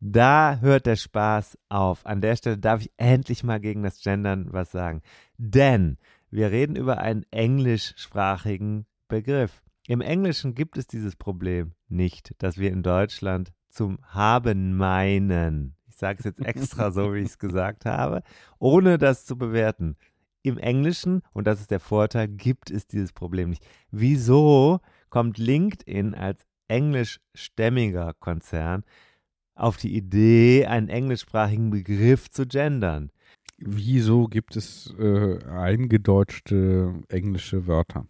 Da hört der Spaß auf. An der Stelle darf ich endlich mal gegen das Gendern was sagen. Denn wir reden über einen englischsprachigen Begriff. Im Englischen gibt es dieses Problem nicht, dass wir in Deutschland zum Haben meinen. Ich sage es jetzt extra so, wie ich es gesagt habe, ohne das zu bewerten. Im Englischen, und das ist der Vorteil, gibt es dieses Problem nicht. Wieso kommt LinkedIn als englischstämmiger Konzern auf die Idee, einen englischsprachigen Begriff zu gendern? Wieso gibt es äh, eingedeutschte englische Wörter?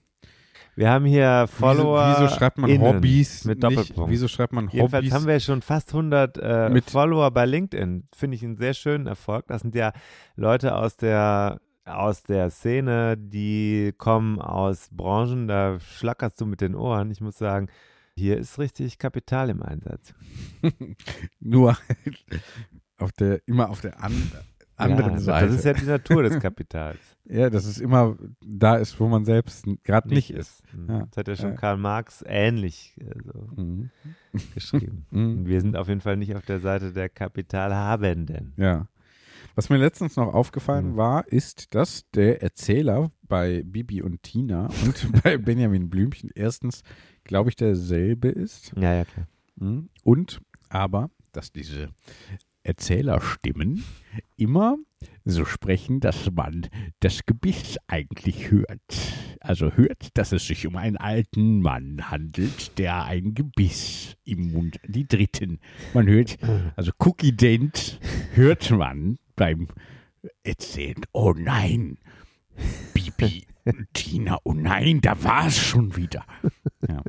Wir haben hier Follower. Wieso, wieso schreibt man Hobbys mit Doppelpunkt? Nicht, wieso schreibt man Hobbys? Jedenfalls haben wir schon fast hundert äh, Follower bei LinkedIn. Finde ich einen sehr schönen Erfolg. Das sind ja Leute aus der, aus der Szene, die kommen aus Branchen, da schlackerst du mit den Ohren. Ich muss sagen, hier ist richtig Kapital im Einsatz. Nur auf der, immer auf der anderen anderen ja, Seite. Das ist ja die Natur des Kapitals. Ja, dass es immer da ist, wo man selbst gerade nicht, nicht ist. ist. Ja. Das hat ja schon ja. Karl Marx ähnlich also mhm. geschrieben. Mhm. Wir sind auf jeden Fall nicht auf der Seite der Kapitalhabenden. Ja. Was mir letztens noch aufgefallen mhm. war, ist, dass der Erzähler bei Bibi und Tina und bei Benjamin Blümchen erstens, glaube ich, derselbe ist. Ja, ja, klar. Mhm. Und aber, dass diese Erzählerstimmen immer so sprechen, dass man das Gebiss eigentlich hört. Also hört, dass es sich um einen alten Mann handelt, der ein Gebiss im Mund, die Dritten. Man hört, also Cookie Dent hört man beim Erzählen, oh nein, Bibi und Tina, oh nein, da war es schon wieder. Ja.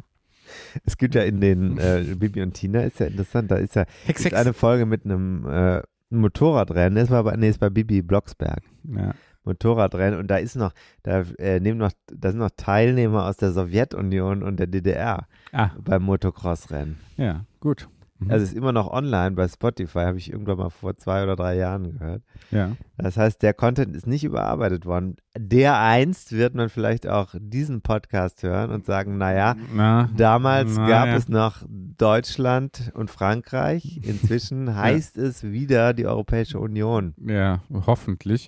Es gibt ja in den äh, Bibi und Tina, ist ja interessant, da ist ja Hex, Hex. eine Folge mit einem äh, Motorradrennen, das war bei, nee, ist bei Bibi Blocksberg. Ja. Motorradrennen, und da ist noch, da äh, nehmen noch, da sind noch Teilnehmer aus der Sowjetunion und der D D R ah. beim Motocross-Rennen. Ja, gut. Mhm. Also ist immer noch online bei Spotify, habe ich irgendwann mal vor zwei oder drei Jahren gehört. Ja. Das heißt, der Content ist nicht überarbeitet worden. Dereinst wird man vielleicht auch diesen Podcast hören und sagen, naja, na, damals na, gab ja. es noch Deutschland und Frankreich. Inzwischen heißt ja. es wieder die Europäische Union. Ja, hoffentlich.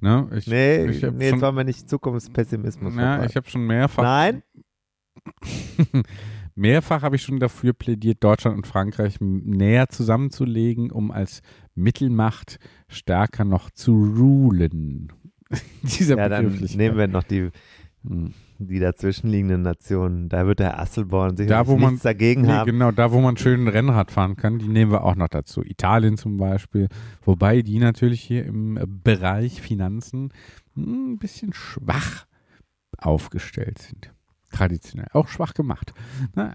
Ne, ich, nee, ich nee jetzt wollen wir nicht Zukunftspessimismus. Na, ich habe schon mehrfach... Nein? Mehrfach habe ich schon dafür plädiert, Deutschland und Frankreich näher zusammenzulegen, um als Mittelmacht stärker noch zu rulen. Dieser ja, dann nehmen wir noch die, die dazwischenliegenden Nationen. Da wird der Asselborn sicherlich da, wo nichts man, dagegen nee, haben. Genau, da wo man schön Rennrad fahren kann, die nehmen wir auch noch dazu. Italien zum Beispiel, wobei die natürlich hier im Bereich Finanzen ein bisschen schwach aufgestellt sind. Traditionell. Auch schwach gemacht. Naja.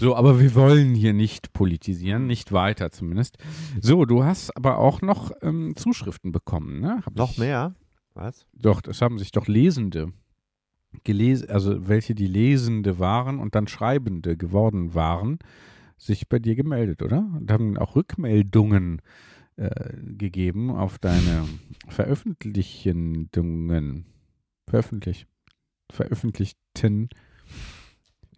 So, aber wir wollen hier nicht politisieren, nicht weiter zumindest. So, du hast aber auch noch ähm, Zuschriften bekommen, ne? Hab noch ich, mehr? Was? Doch, es haben sich doch Lesende gelesen, also welche die Lesende waren und dann Schreibende geworden waren, sich bei dir gemeldet, oder? Und haben auch Rückmeldungen äh, gegeben auf deine Veröffentlichungen. Veröffentlicht. Veröffentlichten,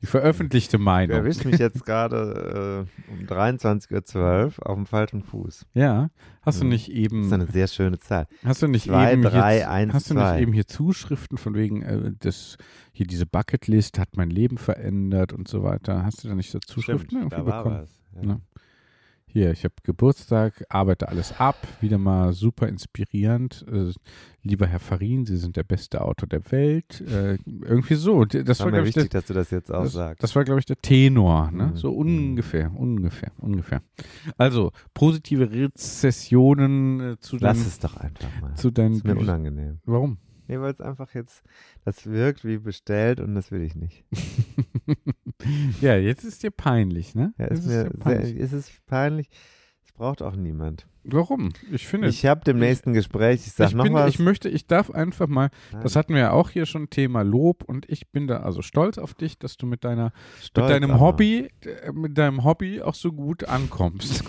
die veröffentlichte Meinung. Du erwischst mich jetzt gerade äh, um dreiundzwanzig Uhr zwölf auf dem falschen Fuß. Ja, hast du nicht eben... Das ist eine sehr schöne Zahl. Hast du nicht, zwei, eben, drei, hier, eins, hast du nicht eben hier Zuschriften von wegen, äh, das, hier diese Bucketlist hat mein Leben verändert und so weiter. Hast du da nicht so Zuschriften Stimmt, irgendwie bekommen? Was, ja. Ja. Hier, ich habe Geburtstag, arbeite alles ab, wieder mal super inspirierend. Äh, lieber Herr Farin, Sie sind der beste Autor der Welt. Äh, irgendwie so. Das war, war mir wichtig, der, dass du das jetzt auch das, sagst. Das war, glaube ich, der Tenor. Ne? Mhm. So ungefähr, ungefähr, ungefähr. Also, positive Rezessionen äh, zu deinen... Lass es doch einfach mal. Zu deinen, das ist mir unangenehm. Warum? Nee, weil es einfach jetzt, das wirkt wie bestellt und das will ich nicht. Ja, jetzt ist dir peinlich, ne? Ja, ist, ist mir peinlich. Sehr, ist es peinlich. Es braucht auch niemand. Warum? Ich finde. Ich habe dem nächsten Gespräch, ich sage nochmal. Ich möchte, ich darf einfach mal, Nein. das hatten wir ja auch hier schon, Thema Lob, und ich bin da also stolz auf dich, dass du mit deiner, stolz mit deinem Hobby, mit deinem Hobby auch so gut ankommst.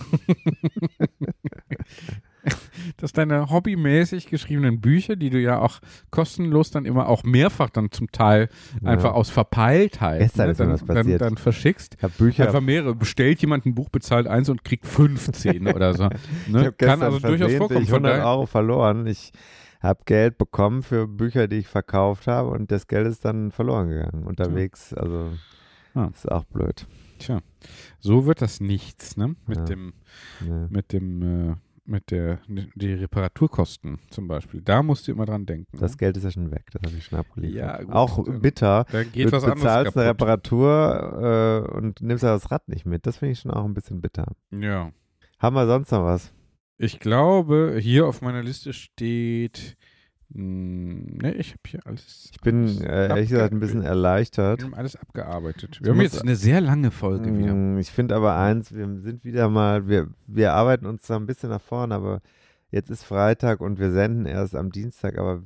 Dass deine hobbymäßig geschriebenen Bücher, die du ja auch kostenlos dann immer auch mehrfach dann zum Teil einfach ja. aus Verpeiltheit Gestern ne, ist dann, was passiert. Dann, dann verschickst. Ich hab Bücher einfach mehrere. Bestellt jemand ein Buch, bezahlt eins und kriegt fünfzehn oder so. Ne? Kann also durchaus vorkommen. Ich habe hundert Euro verloren. Ich habe Geld bekommen für Bücher, die ich verkauft habe, und das Geld ist dann verloren gegangen unterwegs. Also ah. ist auch blöd. Tja, so wird das nichts, ne? Mit ja. dem, ja. mit dem äh, Mit der die Reparaturkosten zum Beispiel. Da musst du immer dran denken. Das ne? Geld ist ja schon weg, das habe ich schon abgeliefert. Ja, gut, auch also, bitter. Da geht du was bezahlst eine Reparatur äh, und nimmst ja das Rad nicht mit. Das finde ich schon auch ein bisschen bitter. Ja. Haben wir sonst noch was? Ich glaube, hier auf meiner Liste steht. Ne, ich habe hier alles. Ich bin alles äh, ehrlich gesagt ein bisschen erleichtert. Wir haben alles abgearbeitet. Wir ich haben jetzt eine sehr lange Folge wieder. Ich finde aber eins, wir sind wieder mal, wir, wir arbeiten uns da ein bisschen nach vorne, aber jetzt ist Freitag und wir senden erst am Dienstag, aber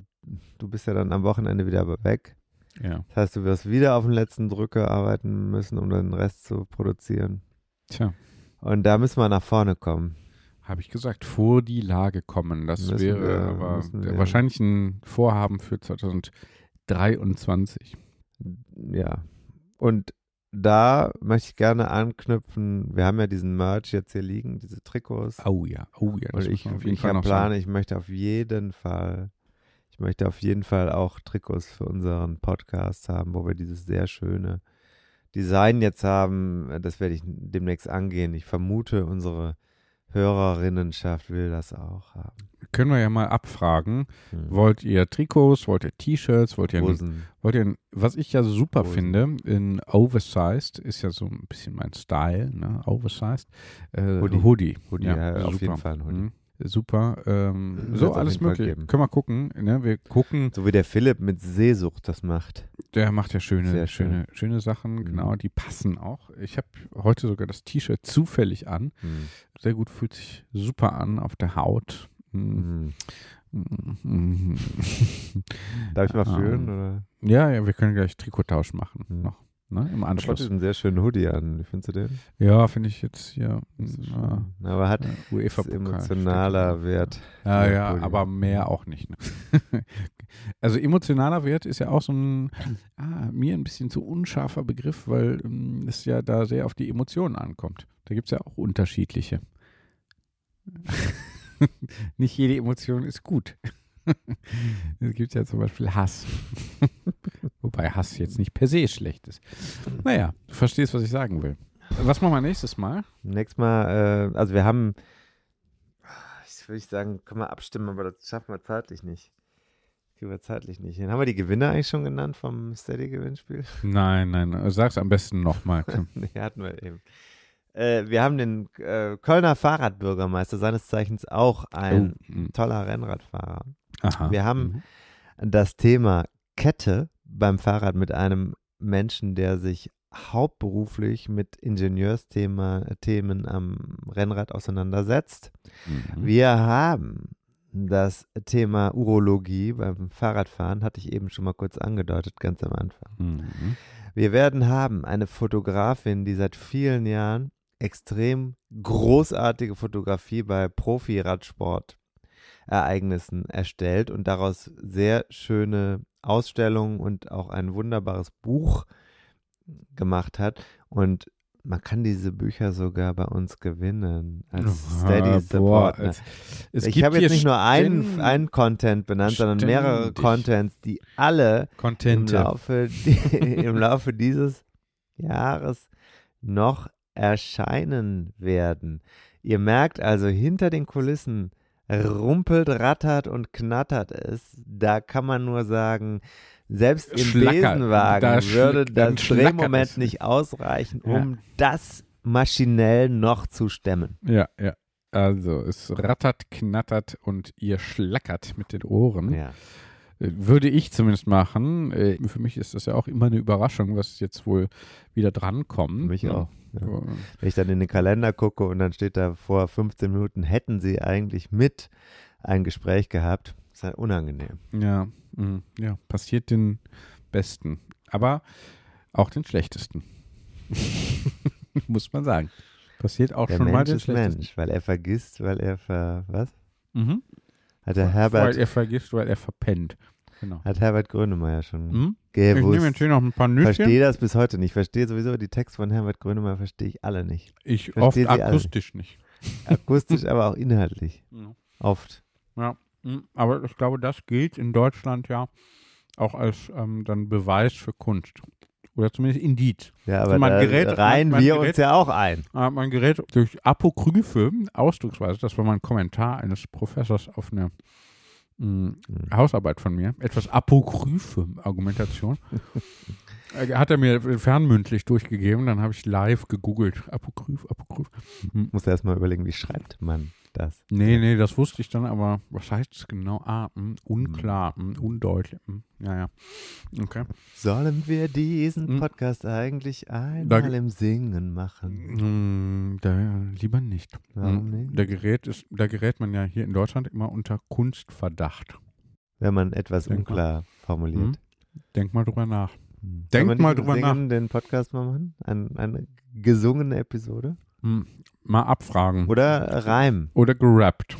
du bist ja dann am Wochenende wieder weg. Ja. Das heißt, du wirst wieder auf den letzten Drücker arbeiten müssen, um den Rest zu produzieren. Tja. Und da müssen wir nach vorne kommen. Habe ich gesagt, vor die Lage kommen. Das müssen wäre wir, aber der wahrscheinlich ein Vorhaben für zwanzig dreiundzwanzig. Ja, und da möchte ich gerne anknüpfen, wir haben ja diesen Merch jetzt hier liegen, diese Trikots. Oh ja, oh ja. Das ich auf jeden ich Fall plane, ich möchte auf jeden Fall, ich möchte auf jeden Fall auch Trikots für unseren Podcast haben, wo wir dieses sehr schöne Design jetzt haben. Das werde ich demnächst angehen. Ich vermute, unsere Hörerinnenschaft will das auch haben. Können wir ja mal abfragen. Hm. Wollt ihr Trikots, wollt ihr T-Shirts, wollt ihr, Hosen. wollt ihr, was ich ja super Hosen. finde, in Oversized, ist ja so ein bisschen mein Style, ne? Oversized. Äh, Hoodie. Hoodie, Hoodie ja, ja, auf jeden Fall ein Hoodie. super. Ähm, so alles möglich. Können wir gucken. Ne? Wir gucken. So wie der Philipp mit Sehsucht das macht. Der macht ja schöne, sehr schöne, schön. schöne Sachen, mhm. genau. Die passen auch. Ich habe heute sogar das T-Shirt zufällig an. Mhm. Sehr gut, fühlt sich super an auf der Haut. Mhm. Mhm. Darf ich mal fühlen? Oder? Ja, ja, wir können gleich Trikottausch machen mhm. noch. Ne, im Anschluss. Du hast einen sehr schönen Hoodie an, wie findest du den? Ja, finde ich jetzt hier. Ja, aber hat UEFA emotionaler Wert. Ja, ja, aber mehr auch nicht. Ne? Also emotionaler Wert ist ja auch so ein, ah, mir ein bisschen zu unscharfer Begriff, weil um, es ja da sehr auf die Emotionen ankommt. Da gibt es ja auch unterschiedliche. Nicht jede Emotion ist gut. Es gibt ja zum Beispiel Hass. Wobei Hass jetzt nicht per se schlecht ist. Naja, du verstehst, was ich sagen will. Was machen wir nächstes Mal? Nächstes Mal, äh, also wir haben, ich würde sagen, können wir abstimmen, aber das schaffen wir zeitlich nicht. Das kriegen wir zeitlich nicht hin. Haben wir die Gewinner eigentlich schon genannt vom Steady-Gewinnspiel? Nein, nein, sag's am besten nochmal. Nee, hatten wir eben. Äh, wir haben den äh, Kölner Fahrradbürgermeister, seines Zeichens auch ein oh. toller Rennradfahrer. Aha. Wir haben mhm. das Thema Kette beim Fahrrad mit einem Menschen, der sich hauptberuflich mit Ingenieursthemen am Rennrad auseinandersetzt. Mhm. Wir haben das Thema Urologie beim Fahrradfahren, hatte ich eben schon mal kurz angedeutet, ganz am Anfang. Mhm. Wir werden haben eine Fotografin, die seit vielen Jahren extrem großartige Fotografie bei Profi-Radsport Ereignissen erstellt und daraus sehr schöne Ausstellungen und auch ein wunderbares Buch gemacht hat. Und man kann diese Bücher sogar bei uns gewinnen als oh, Steady Supporter. Ich habe jetzt nicht nur einen, einen Content benannt, ständig. sondern mehrere Contents, die alle im Laufe, die, im Laufe dieses Jahres noch erscheinen werden. Ihr merkt also, hinter den Kulissen rumpelt, rattert und knattert es. Da kann man nur sagen, selbst im Schlackert. Besenwagen da schl- würde das Drehmoment es. nicht ausreichen, um ja. das maschinell noch zu stemmen. Ja, ja. Also es rattert, knattert und ihr schlackert mit den Ohren. Ja. Würde ich zumindest machen. Für mich ist das ja auch immer eine Überraschung, was jetzt wohl wieder drankommt. Für mich auch. Ja. Ja. Wenn ich dann in den Kalender gucke und dann steht da, vor fünfzehn Minuten hätten sie eigentlich mit ein Gespräch gehabt, ist halt unangenehm. Ja, mhm. ja. Passiert den Besten, aber auch den Schlechtesten. Muss man sagen. Passiert auch der schon Mensch mal den ist Schlechtesten. Mensch, weil er vergisst, weil er ver... was? Mhm. Hat der Herbert, weil er vergisst, weil er verpennt. Genau. Hat Herbert Grönemeyer schon hm? gewusst. Ich nehme jetzt hier noch ein paar Nüsschen. Verstehe das bis heute nicht. Verstehe sowieso die Texte von Herbert Grönemeyer, verstehe ich alle nicht. Ich verstehe oft akustisch nicht. nicht. Akustisch, aber auch inhaltlich. Ja. Oft. Ja, aber ich glaube, das gilt in Deutschland ja auch als ähm, dann Beweis für Kunst. Oder zumindest Indiz. Ja, aber also man da gerät, reihen man, man wir gerät, uns ja auch ein. Man gerät durch Apokryphe, ausdrucksweise, das war mal ein Kommentar eines Professors auf eine mh, Hausarbeit von mir, etwas apokryphe Argumentation, hat er mir fernmündlich durchgegeben, dann habe ich live gegoogelt, Apokryph, Apokryph. Hm. Muss erst mal überlegen, wie schreibt man das? Nee, nee, das wusste ich dann, aber was heißt es genau? Ah, mh, unklar, mh, undeutlich. Mh. Ja, ja. Okay. Sollen wir diesen Podcast hm. eigentlich einmal da, im Singen machen? Da, lieber nicht. Warum nicht? Da gerät, ist, da gerät man ja hier in Deutschland immer unter Kunstverdacht. Wenn man etwas Denk unklar mal. formuliert. Hm. Denk mal drüber nach. Hm. Denk man mal drüber Singen nach. Den Podcast mal machen? Ein, eine gesungene Episode? Hm. Mal abfragen. Oder Reim. Oder gerappt.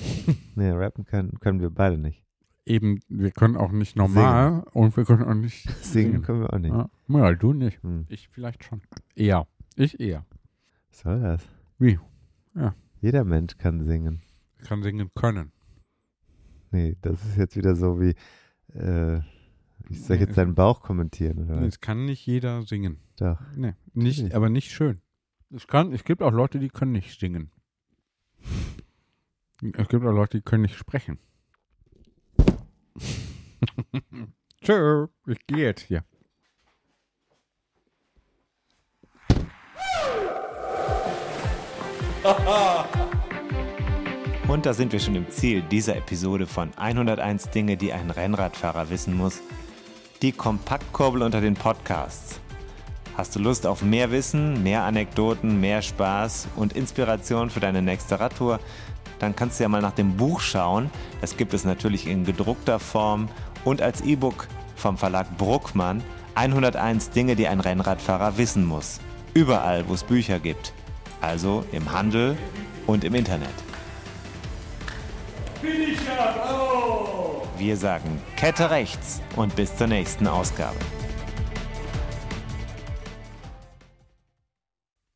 Nee, rappen können, können wir beide nicht. Eben, wir können auch nicht normal singen. Und wir können auch nicht singen. Singen können wir auch nicht. Ja, ja du nicht. Hm. Ich vielleicht schon. Eher. Ich eher. Was soll das? Wie? Ja. Jeder Mensch kann singen. Kann singen können. Nee, das ist jetzt wieder so wie, äh, ich soll jetzt deinen Bauch kommentieren, oder? Nee, es kann nicht jeder singen. Doch. Nee, nicht, nicht. Aber nicht schön. Es kann, es gibt auch Leute, die können nicht singen. Es gibt auch Leute, die können nicht sprechen. Tschö, ich gehe jetzt hier. Und da sind wir schon im Ziel dieser Episode von hunderteins Dinge, die ein Rennradfahrer wissen muss. Die Kompaktkurbel unter den Podcasts. Hast du Lust auf mehr Wissen, mehr Anekdoten, mehr Spaß und Inspiration für deine nächste Radtour? Dann kannst du ja mal nach dem Buch schauen. Das gibt es natürlich in gedruckter Form und als E-Book vom Verlag Bruckmann. hunderteins Dinge, die ein Rennradfahrer wissen muss. Überall, wo es Bücher gibt. Also im Handel und im Internet. Wir sagen Kette rechts und bis zur nächsten Ausgabe.